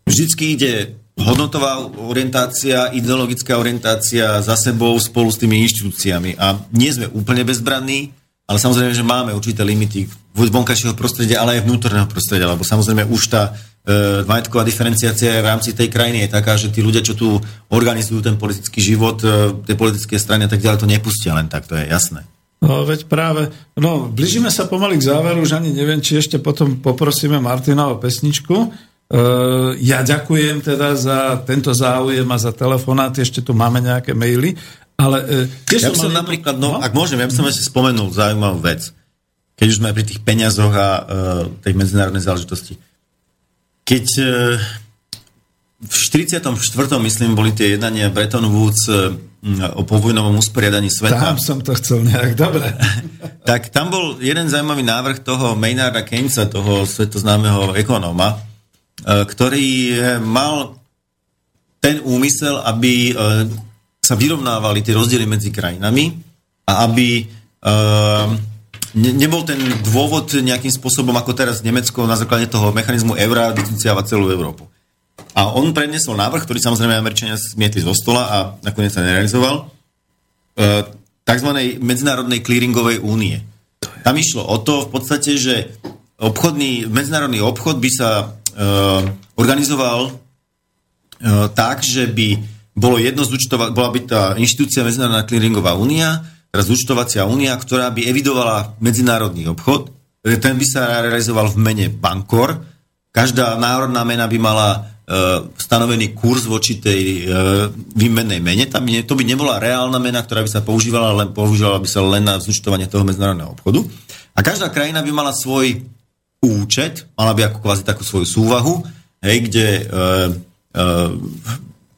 vždycky ide... hodnotová orientácia, ideologická orientácia za sebou spolu s tými inštitúciami. A nie sme úplne bezbranní, ale samozrejme, že máme určité limity vonkajšieho prostredia, ale aj vnútorného prostredia, lebo samozrejme už tá e, majetková diferenciácia v rámci tej krajiny je taká, že tí ľudia, čo tu organizujú ten politický život, e, tie politické strany a tak ďalej, to nepustia len tak, to je jasné. No veď práve, no blížime sa pomaly k záveru, už ani neviem, či ešte potom poprosíme Martina o pesničku. Ja ďakujem teda za tento záujem a za telefonát, ešte tu máme nejaké maily, ale tiež ja som mal napríklad, no, no? ak môžem, ja by som ešte spomenul zaujímavú vec, keď už sme pri tých peniazoch a uh, tej medzinárodnej záležitosti. Keď uh, v štyridsiatom štvrtom myslím, boli tie jednania Breton Woods uh, o povojnovom usporiadaní sveta. Tam som to chcel nejak, dobre. Tak tam bol jeden zaujímavý návrh toho Maynarda Keynesa, toho svetoznámeho ekonóma, ktorý mal ten úmysel, aby sa vyrovnávali tie rozdiely medzi krajinami a aby nebol ten dôvod nejakým spôsobom, ako teraz Nemecko na základe toho mechanizmu eura dociava celú Európu. A on prednesol návrh, ktorý samozrejme Američania smietli zo stola a nakoniec sa nerealizoval, takzvanej medzinárodnej clearingovej únie. Tam išlo o to v podstate, že obchodný, medzinárodný obchod by sa Uh, organizoval uh, tak, že by bolo jedno zúčtova- bola by tá inštitúcia Medzinárodná clearingová únia, teda zúčtovacia únia, ktorá by evidovala medzinárodný obchod. Ten by sa realizoval v mene Bancor. Každá národná mena by mala uh, stanovený kurz voči tej uh, výmennej mene. Tam by ne, to by nebola reálna mena, ktorá by sa používala, len používala by sa len na zúčtovanie toho medzinárodného obchodu. A každá krajina by mala svoj účet, mala by ako kvázi takú svoju súvahu, hej, kde e, e,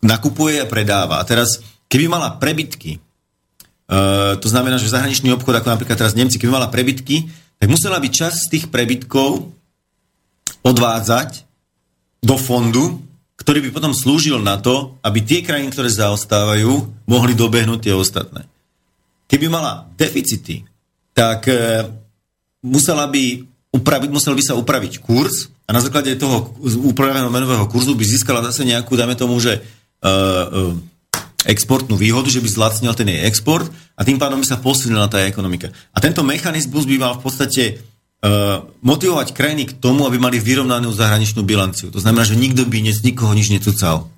nakupuje a predáva. A teraz, keby mala prebytky, e, to znamená, že zahraničný obchod, ako napríklad teraz Nemci, keby mala prebytky, tak musela by časť z tých prebytkov odvádzať do fondu, ktorý by potom slúžil na to, aby tie krajiny, ktoré zaostávajú, mohli dobehnúť tie ostatné. Keby mala deficity, tak e, musela by Upraviť, musel by sa upraviť kurz a na základe toho upraveného menového kurzu by získala zase nejakú, dáme tomu, že uh, uh, exportnú výhodu, že by zlacnil ten jej export a tým pádom by sa posilnila tá ekonomika. A tento mechanizmus by mal v podstate uh, motivovať krajiny k tomu, aby mali vyrovnanú zahraničnú bilanciu. To znamená, že nikto by nic, nikoho nič necucal.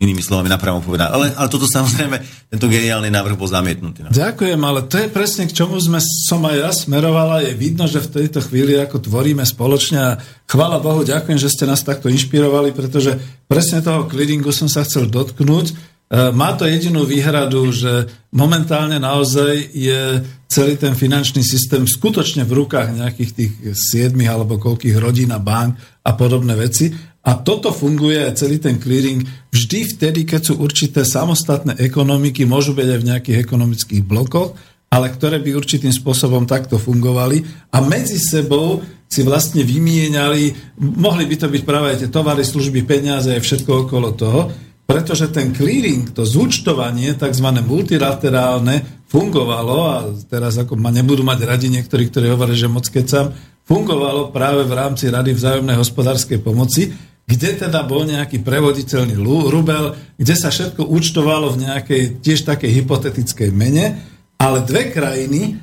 Inými slovami, napravo povedal. Ale, ale toto samozrejme, tento geniálny návrh bol zamietnutý. Ďakujem, ale to je presne k čomu sme, som aj ja smerovala. Je vidno, že v tejto chvíli ako tvoríme spoločne a chvála Bohu, ďakujem, že ste nás takto inšpirovali, pretože presne toho clearingu som sa chcel dotknúť. Má to jedinú výhradu, že momentálne naozaj je celý ten finančný systém skutočne v rukách nejakých tých siedmich alebo koľkých rodín a bank a podobné veci. A toto funguje aj celý ten clearing vždy vtedy, keď sú určité samostatné ekonomiky, môžu byť aj v nejakých ekonomických blokoch, ale ktoré by určitým spôsobom takto fungovali a medzi sebou si vlastne vymieňali, mohli by to byť práve tie tovary, služby, peniaze a všetko okolo toho, pretože ten clearing, to zúčtovanie, tzv. Multilaterálne, fungovalo a teraz ako ma nebudú mať radi niektorí, ktorí hovoria, že moc kecam, fungovalo práve v rámci Rady vzájomnej hospodárskej pomoci, kde teda bol nejaký prevoditeľný rubel, kde sa všetko účtovalo v nejakej tiež takej hypotetickej mene, ale dve krajiny,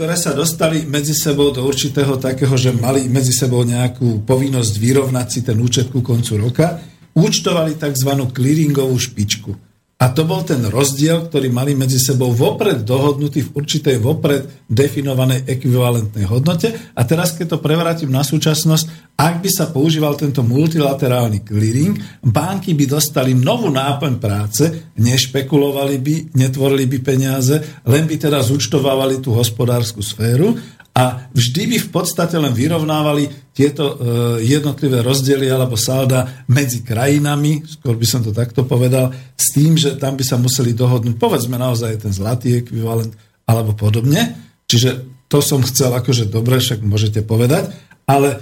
ktoré sa dostali medzi sebou do určitého takého, že mali medzi sebou nejakú povinnosť vyrovnať si ten účet ku koncu roka, účtovali tzv. Clearingovú špičku. A to bol ten rozdiel, ktorý mali medzi sebou vopred dohodnutý v určitej vopred definovanej ekvivalentnej hodnote. A teraz, keď to prevrátim na súčasnosť, ak by sa používal tento multilaterálny clearing, banky by dostali novú náplň práce, nešpekulovali by, netvorili by peniaze, len by teda zúčtovávali tú hospodársku sféru a vždy by v podstate len vyrovnávali tieto jednotlivé rozdiely alebo salda medzi krajinami, skôr by som to takto povedal, s tým, že tam by sa museli dohodnúť, povedzme naozaj ten zlatý ekvivalent alebo podobne. Čiže to som chcel akože dobre, však môžete povedať, ale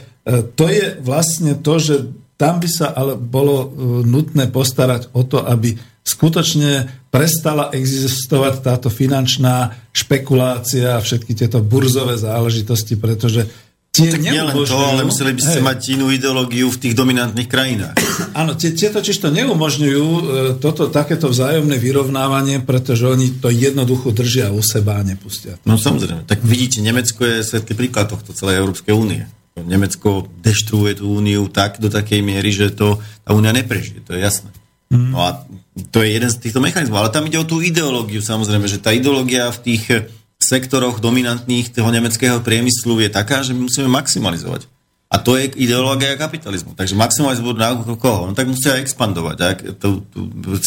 to je vlastne to, že tam by sa ale bolo nutné postarať o to, aby skutočne prestala existovať táto finančná špekulácia a všetky tieto burzové záležitosti, pretože tie no, neumožňujú... To, ale museli by ste hej. mať inú ideológiu v tých dominantných krajinách. Áno, tie, tieto čisto neumožňujú e, toto takéto vzájomné vyrovnávanie, pretože oni to jednoducho držia u seba a nepustia. No samozrejme. Tak vidíte, Nemecko je svetlý príklad tohto celej Európskej únie. Nemecko deštruuje tú úniu tak do takej miery, že to tá únia neprežije, to je jasné. Mm. No a to je jeden z týchto mechanizmov, ale tam ide o tú ideológiu, samozrejme, že tá ideológia v tých sektoroch dominantných toho nemeckého priemyslu je taká, že my musíme maximalizovať. A A to je ideológia kapitalizmu. Takže maximalizmus budú na úkor koho? No tak musia expandovať. Ak to, to,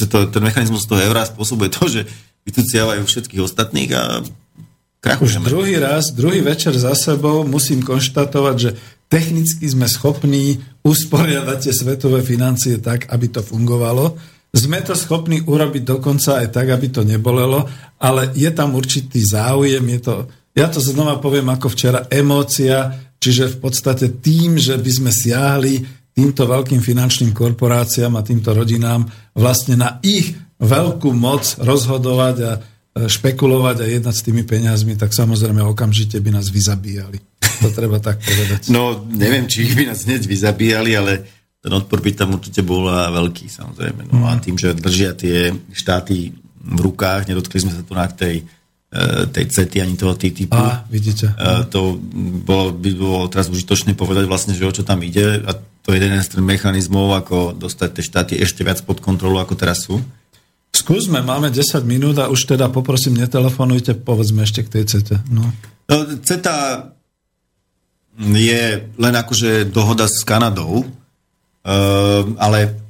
to, ten mechanizmus toho eura spôsobuje to, že vytúciavajú všetkých ostatných a krachujeme. Už druhý raz, druhý večer za sebou musím konštatovať, že technicky sme schopní usporiadať tie svetové financie tak, aby to fungovalo. Sme to schopní urobiť dokonca aj tak, aby to nebolelo, ale je tam určitý záujem, je to, ja to znova poviem ako včera, emócia. Čiže v podstate tým, že by sme siahli týmto veľkým finančným korporáciám a týmto rodinám vlastne na ich veľkú moc rozhodovať a špekulovať a jednať s tými peniazmi, tak samozrejme okamžite by nás vyzabíjali. To treba tak povedať. No, neviem, či ich by nás hneď vyzabíjali, ale ten odpor by tam určite bol veľký, samozrejme. No a tým, že držia tie štáty v rukách, nedotkli sme sa tu na tej tej cety ani toho T T I P. A, vidíte. A to bolo, by bolo teraz užitočné povedať vlastne, že o čo tam ide a to je jeden z tých mechanizmov, ako dostať tie štáty ešte viac pod kontrolu, ako teraz sú. Skúsme, máme desať minút a už teda poprosím, netelefonujte, povedzme ešte k tej cete. No. No, CETA je len akože dohoda s Kanadou, ehm, ale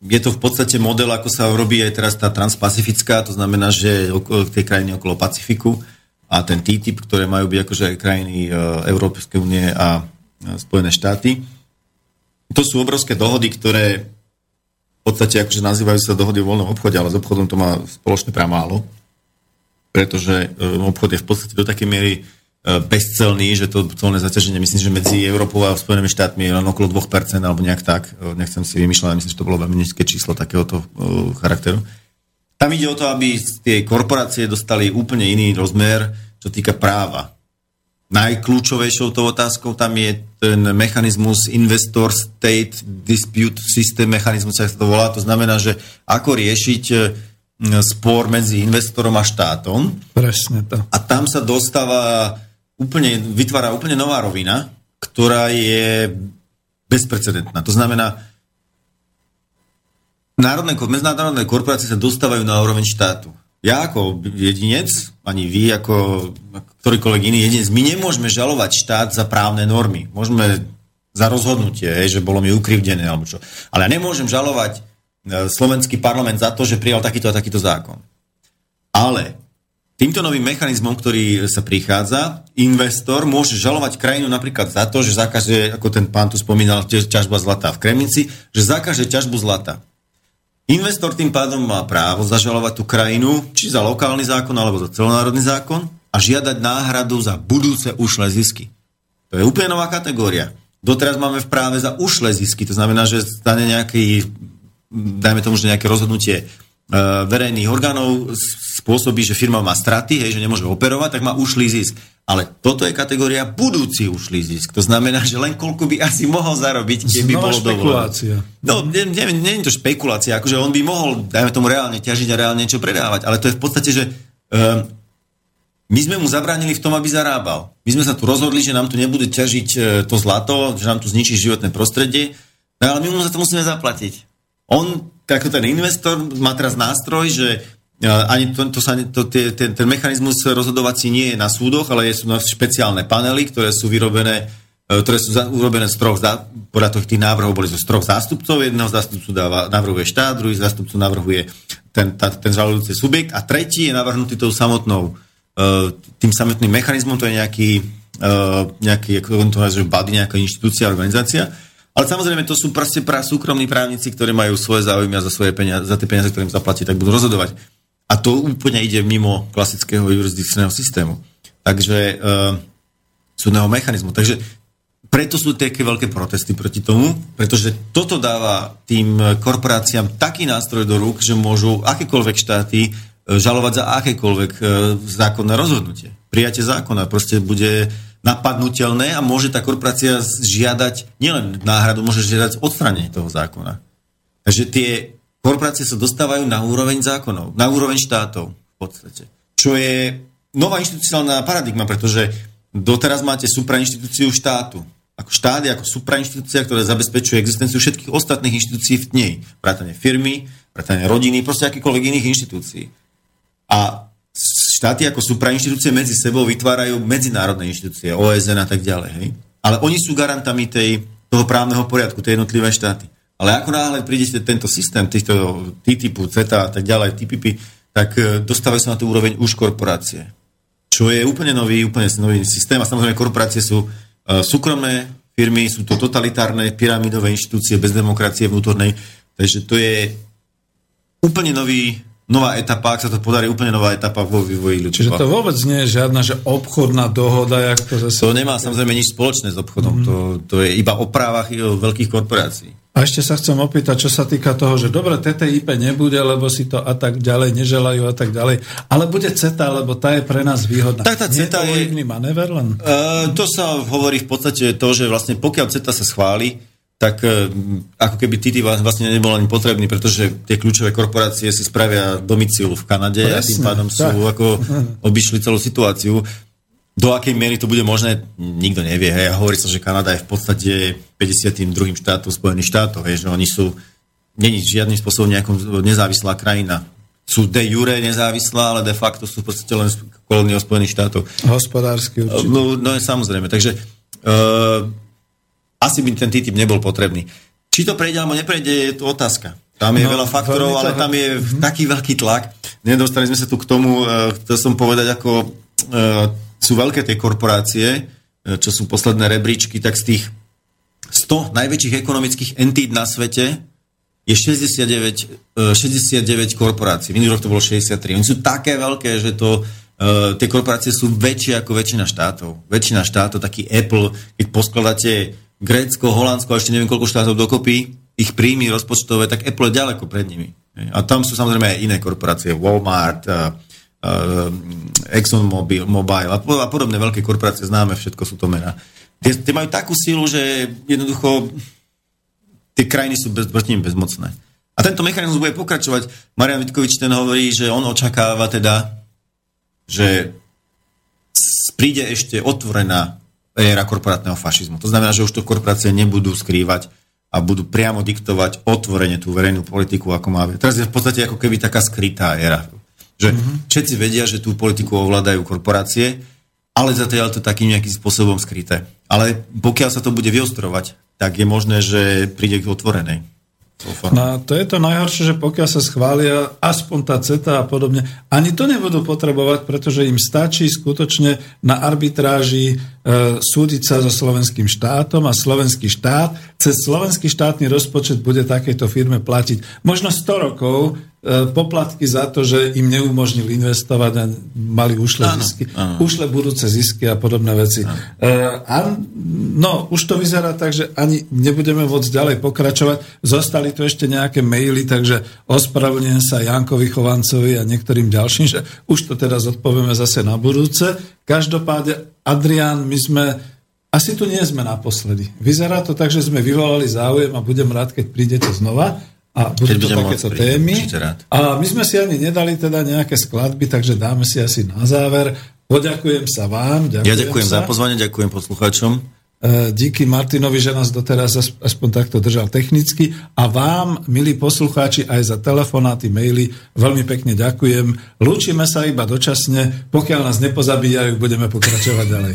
je to v podstate model, ako sa robí aj teraz tá transpacifická, to znamená, že tie krajiny okolo Pacifiku a ten T T I P, ktoré majú byť akože krajiny Európskej únie a Spojené štáty. To sú obrovské dohody, ktoré v podstate akože nazývajú sa dohody o voľnom obchode, ale s obchodom to má spoločne pramálo, pretože obchod je v podstate do takej miery bezcelný, že to celné zaťaženie, myslím, že medzi Európou a Spojenými štátmi je len okolo dve percentá alebo nejak tak. Nechcem si vymýšľať, myslím, že to bolo veľmi nízke číslo takéhoto charakteru. Tam ide o to, aby tie korporácie dostali úplne iný rozmer, čo týka práva. Najkľúčovejšou tou otázkou tam je ten mechanizmus investor state dispute system, mechanizmus, ako sa to volá. To znamená, že ako riešiť spor medzi investorom a štátom. Presne to. A tam sa dostáva úplne, vytvára úplne nová rovina, ktorá je bezprecedentná. To znamená, národné, medzinárodné korporácie sa dostávajú na úroveň štátu. Ja ako jedinec, ani vy ako ktorýkoľvek iný jedinec, my nemôžeme žalovať štát za právne normy. Môžeme za rozhodnutie, že bolo mi ukrivdené alebo čo. Ale ja nemôžem žalovať slovenský parlament za to, že prijal takýto a takýto zákon. Ale týmto novým mechanizmom, ktorý sa prichádza, investor môže žalovať krajinu napríklad za to, že zakaže, ako ten pán tu spomínal, ťažba zlata v Kremnici, že zakaže ťažbu zlata. Investor tým pádom má právo zažalovať tú krajinu, či za lokálny zákon, alebo za celonárodný zákon a žiadať náhradu za budúce ušlé zisky. To je úplne nová kategória. Doteraz máme v práve za ušlé zisky, to znamená, že stane nejaký, dajme tomu, že nejaké rozhodnutie verejných orgánov spôsobí, že firma má straty, hej, že nemôže operovať, tak má ušlý zisk. Ale toto je kategória budúci ušlý zisk. To znamená, že len koľko by asi mohol zarobiť, keby bolo dovolené. No, neviem, nie je to špekulácia, akože on by mohol, dajme tomu, reálne ťažiť a reálne niečo predávať, ale to je v podstate, že um, my sme mu zabránili v tom, aby zarábal. My sme sa tu rozhodli, že nám tu nebude ťažiť to zlato, že nám tu zničí životné prostredie, no, ale my mu za to musíme zaplatiť. On, ako ten investor, má teraz nástroj, že ani to, to sa, to, tie, ten, ten mechanizmus rozhodovací nie je na súdoch, ale sú na špeciálne panely, ktoré sú vyrobené, ktoré sú za, urobené z troch, podľa toho tých návrhov boli zo troch zástupcov, jedného zástupcu dáva, navrhuje štát, druhý zástupcu navrhuje ten, tá, ten žalujúci subjekt a tretí je navrhnutý tou samotnou, tým samotným mechanizmom, to je nejaký, nejaký ako to nazývajú, body, nejaká inštitúcia, organizácia. Ale samozrejme, to sú proste prá, súkromní právnici, ktorí majú svoje záujmy a za, svoje peniaze, za tie peniaze, ktoré im zaplatí, tak budú rozhodovať. A to úplne ide mimo klasického jurisdikčného systému. Takže e, súdneho mechanizmu. Takže preto sú také veľké protesty proti tomu, pretože toto dáva tým korporáciám taký nástroj do rúk, že môžu akékoľvek štáty žalovať za akékoľvek zákonné rozhodnutie. Prijatie zákona proste bude napadnutelné a môže tá korporácia žiadať nielen náhradu, môže žiadať odstránenie toho zákona. Takže tie korporácie sa dostávajú na úroveň zákonov, na úroveň štátov v podstate. Čo je nová inštitucionálna paradigma, pretože doteraz máte suprainštitúciu štátu. Ako štát je ako suprainštitúcia, ktorá zabezpečuje existenciu všetkých ostatných inštitúcií v nej. Vrátane firmy, vrátane rodiny, proste akýkoľvek iných inštitúcií. A štáty ako suprainštitúcie medzi sebou vytvárajú medzinárodné inštitúcie, O S N a tak ďalej. Hej? ale oni sú garantami tej, toho právneho poriadku, tie jednotlivé štáty. Ale ako náhle prídete tento systém týchto T-typu, C E T A a tak ďalej, T P P, tak dostávajú sa na tú úroveň už korporácie. Čo je úplne nový, úplne nový systém a samozrejme korporácie sú uh, súkromné firmy, sú to totalitárne, pyramidové inštitúcie bez demokracie vnútornej, takže to je úplne nový nová etapa, ak sa to podarí, úplne nová etapa vo vývoji ľudí. Čiže to vôbec nie je žiadna, že obchodná dohoda, jak to zase... To nemá samozrejme nič spoločné s obchodom, mm. to, to je iba o právach veľkých korporácií. A ešte sa chcem opýtať, čo sa týka toho, že dobre, T T I P nebude, lebo si to a tak ďalej neželajú a tak ďalej, ale bude C E T A, lebo tá je pre nás výhodná. Tak tá C E T A je... Nie je to manéver len? Uh, to sa hovorí v podstate to, že vlastne pokiaľ C E T A sa schváli, tak ako keby T T I P vlastne nebol ani potrebný, pretože tie kľúčové korporácie si spravia domicil v Kanade. Presne, a tým pádom tak. Sú ako obišli celú situáciu. Do akej miery to bude možné, nikto nevie. Hej. Hovorí sa, že Kanada je v podstate päťdesiatym druhým štátom Spojených štátov, hej, že oni sú, není žiadnym spôsobom nejakom nezávislá krajina. Sú de jure nezávislá, ale de facto sú v podstate len kolóniou Spojených štátov. Hospodársky určite. No, no samozrejme, takže... Uh, asi by ten T T I P nebol potrebný. Či to prejde, alebo neprejde, je to otázka. Tam je no, veľa faktorov, ale tam je mm-hmm. taký veľký tlak. Nedostali sme sa tu k tomu, chcel som povedať, ako sú veľké tie korporácie, čo sú posledné rebríčky, tak z tých sto najväčších ekonomických entít na svete je šesťdesiatdeväť korporácií. Minulý rok to bolo šesťdesiattri. Oni sú také veľké, že to... tie korporácie sú väčšie ako väčšina štátov. Väčšina štátov, taký Apple, keď poskladáte Grécko, Holandsko a ešte neviem koľko štátov dokopy, ich príjmy rozpočtové, tak Apple je ďaleko pred nimi. A tam sú samozrejme aj iné korporácie, Walmart, uh, uh, Exxon Mobil, Mobile a, a podobné veľké korporácie, známe, všetko sú to mená. Tie, tie majú takú sílu, že jednoducho tie krajiny sú bez, bez ním bezmocné. A tento mechanizmus bude pokračovať. Marian Vitkovič ten hovorí, že on očakáva teda, že príde ešte otvorená éra korporátneho fašizmu. To znamená, že už to korporácie nebudú skrývať a budú priamo diktovať otvorene tú verejnú politiku, ako má. Teraz je v podstate ako keby taká skrytá éra. Že mm-hmm. všetci vedia, že tú politiku ovládajú korporácie, ale zatiaľ to takým nejakým spôsobom skryté. Ale pokiaľ sa to bude vyostrovať, tak je možné, že príde k otvorenej. No to je to najhoršie, že pokiaľ sa schvália aspoň tá C E T A a podobne, ani to nebudú potrebovať, pretože im stačí skutočne na arbitráži e, súdiť sa so slovenským štátom a slovenský štát cez slovenský štátny rozpočet bude takejto firme platiť možno sto rokov e, poplatky za to, že im neumožnil investovať a mali ušle áno, zisky, áno. ušle budúce zisky a podobné veci. E, a, no už to vyzerá tak, že ani nebudeme môcť ďalej pokračovať. Zostali tu ešte nejaké maily, takže ospravedlňujem sa Jankovi Chovancovi a niektorým ďalším, že už to teraz odpovieme zase na budúce. Každopádne, Adrián, my sme, asi tu nie sme naposledy. Vyzerá to tak, že sme vyvolali záujem a budem rád, keď prídete znova a budú to takéto témy. A my sme si ani nedali teda nejaké skladby, takže dáme si asi na záver. Poďakujem sa vám. Ďakujem ja ďakujem sa. za pozvanie, ďakujem poslucháčom. Díky Martinovi, že nás doteraz aspoň takto držal technicky a vám, milí poslucháči, aj za telefonáty, maily, veľmi pekne ďakujem. Lúčime sa iba dočasne, pokiaľ nás nepozabíjajú, budeme pokračovať ďalej.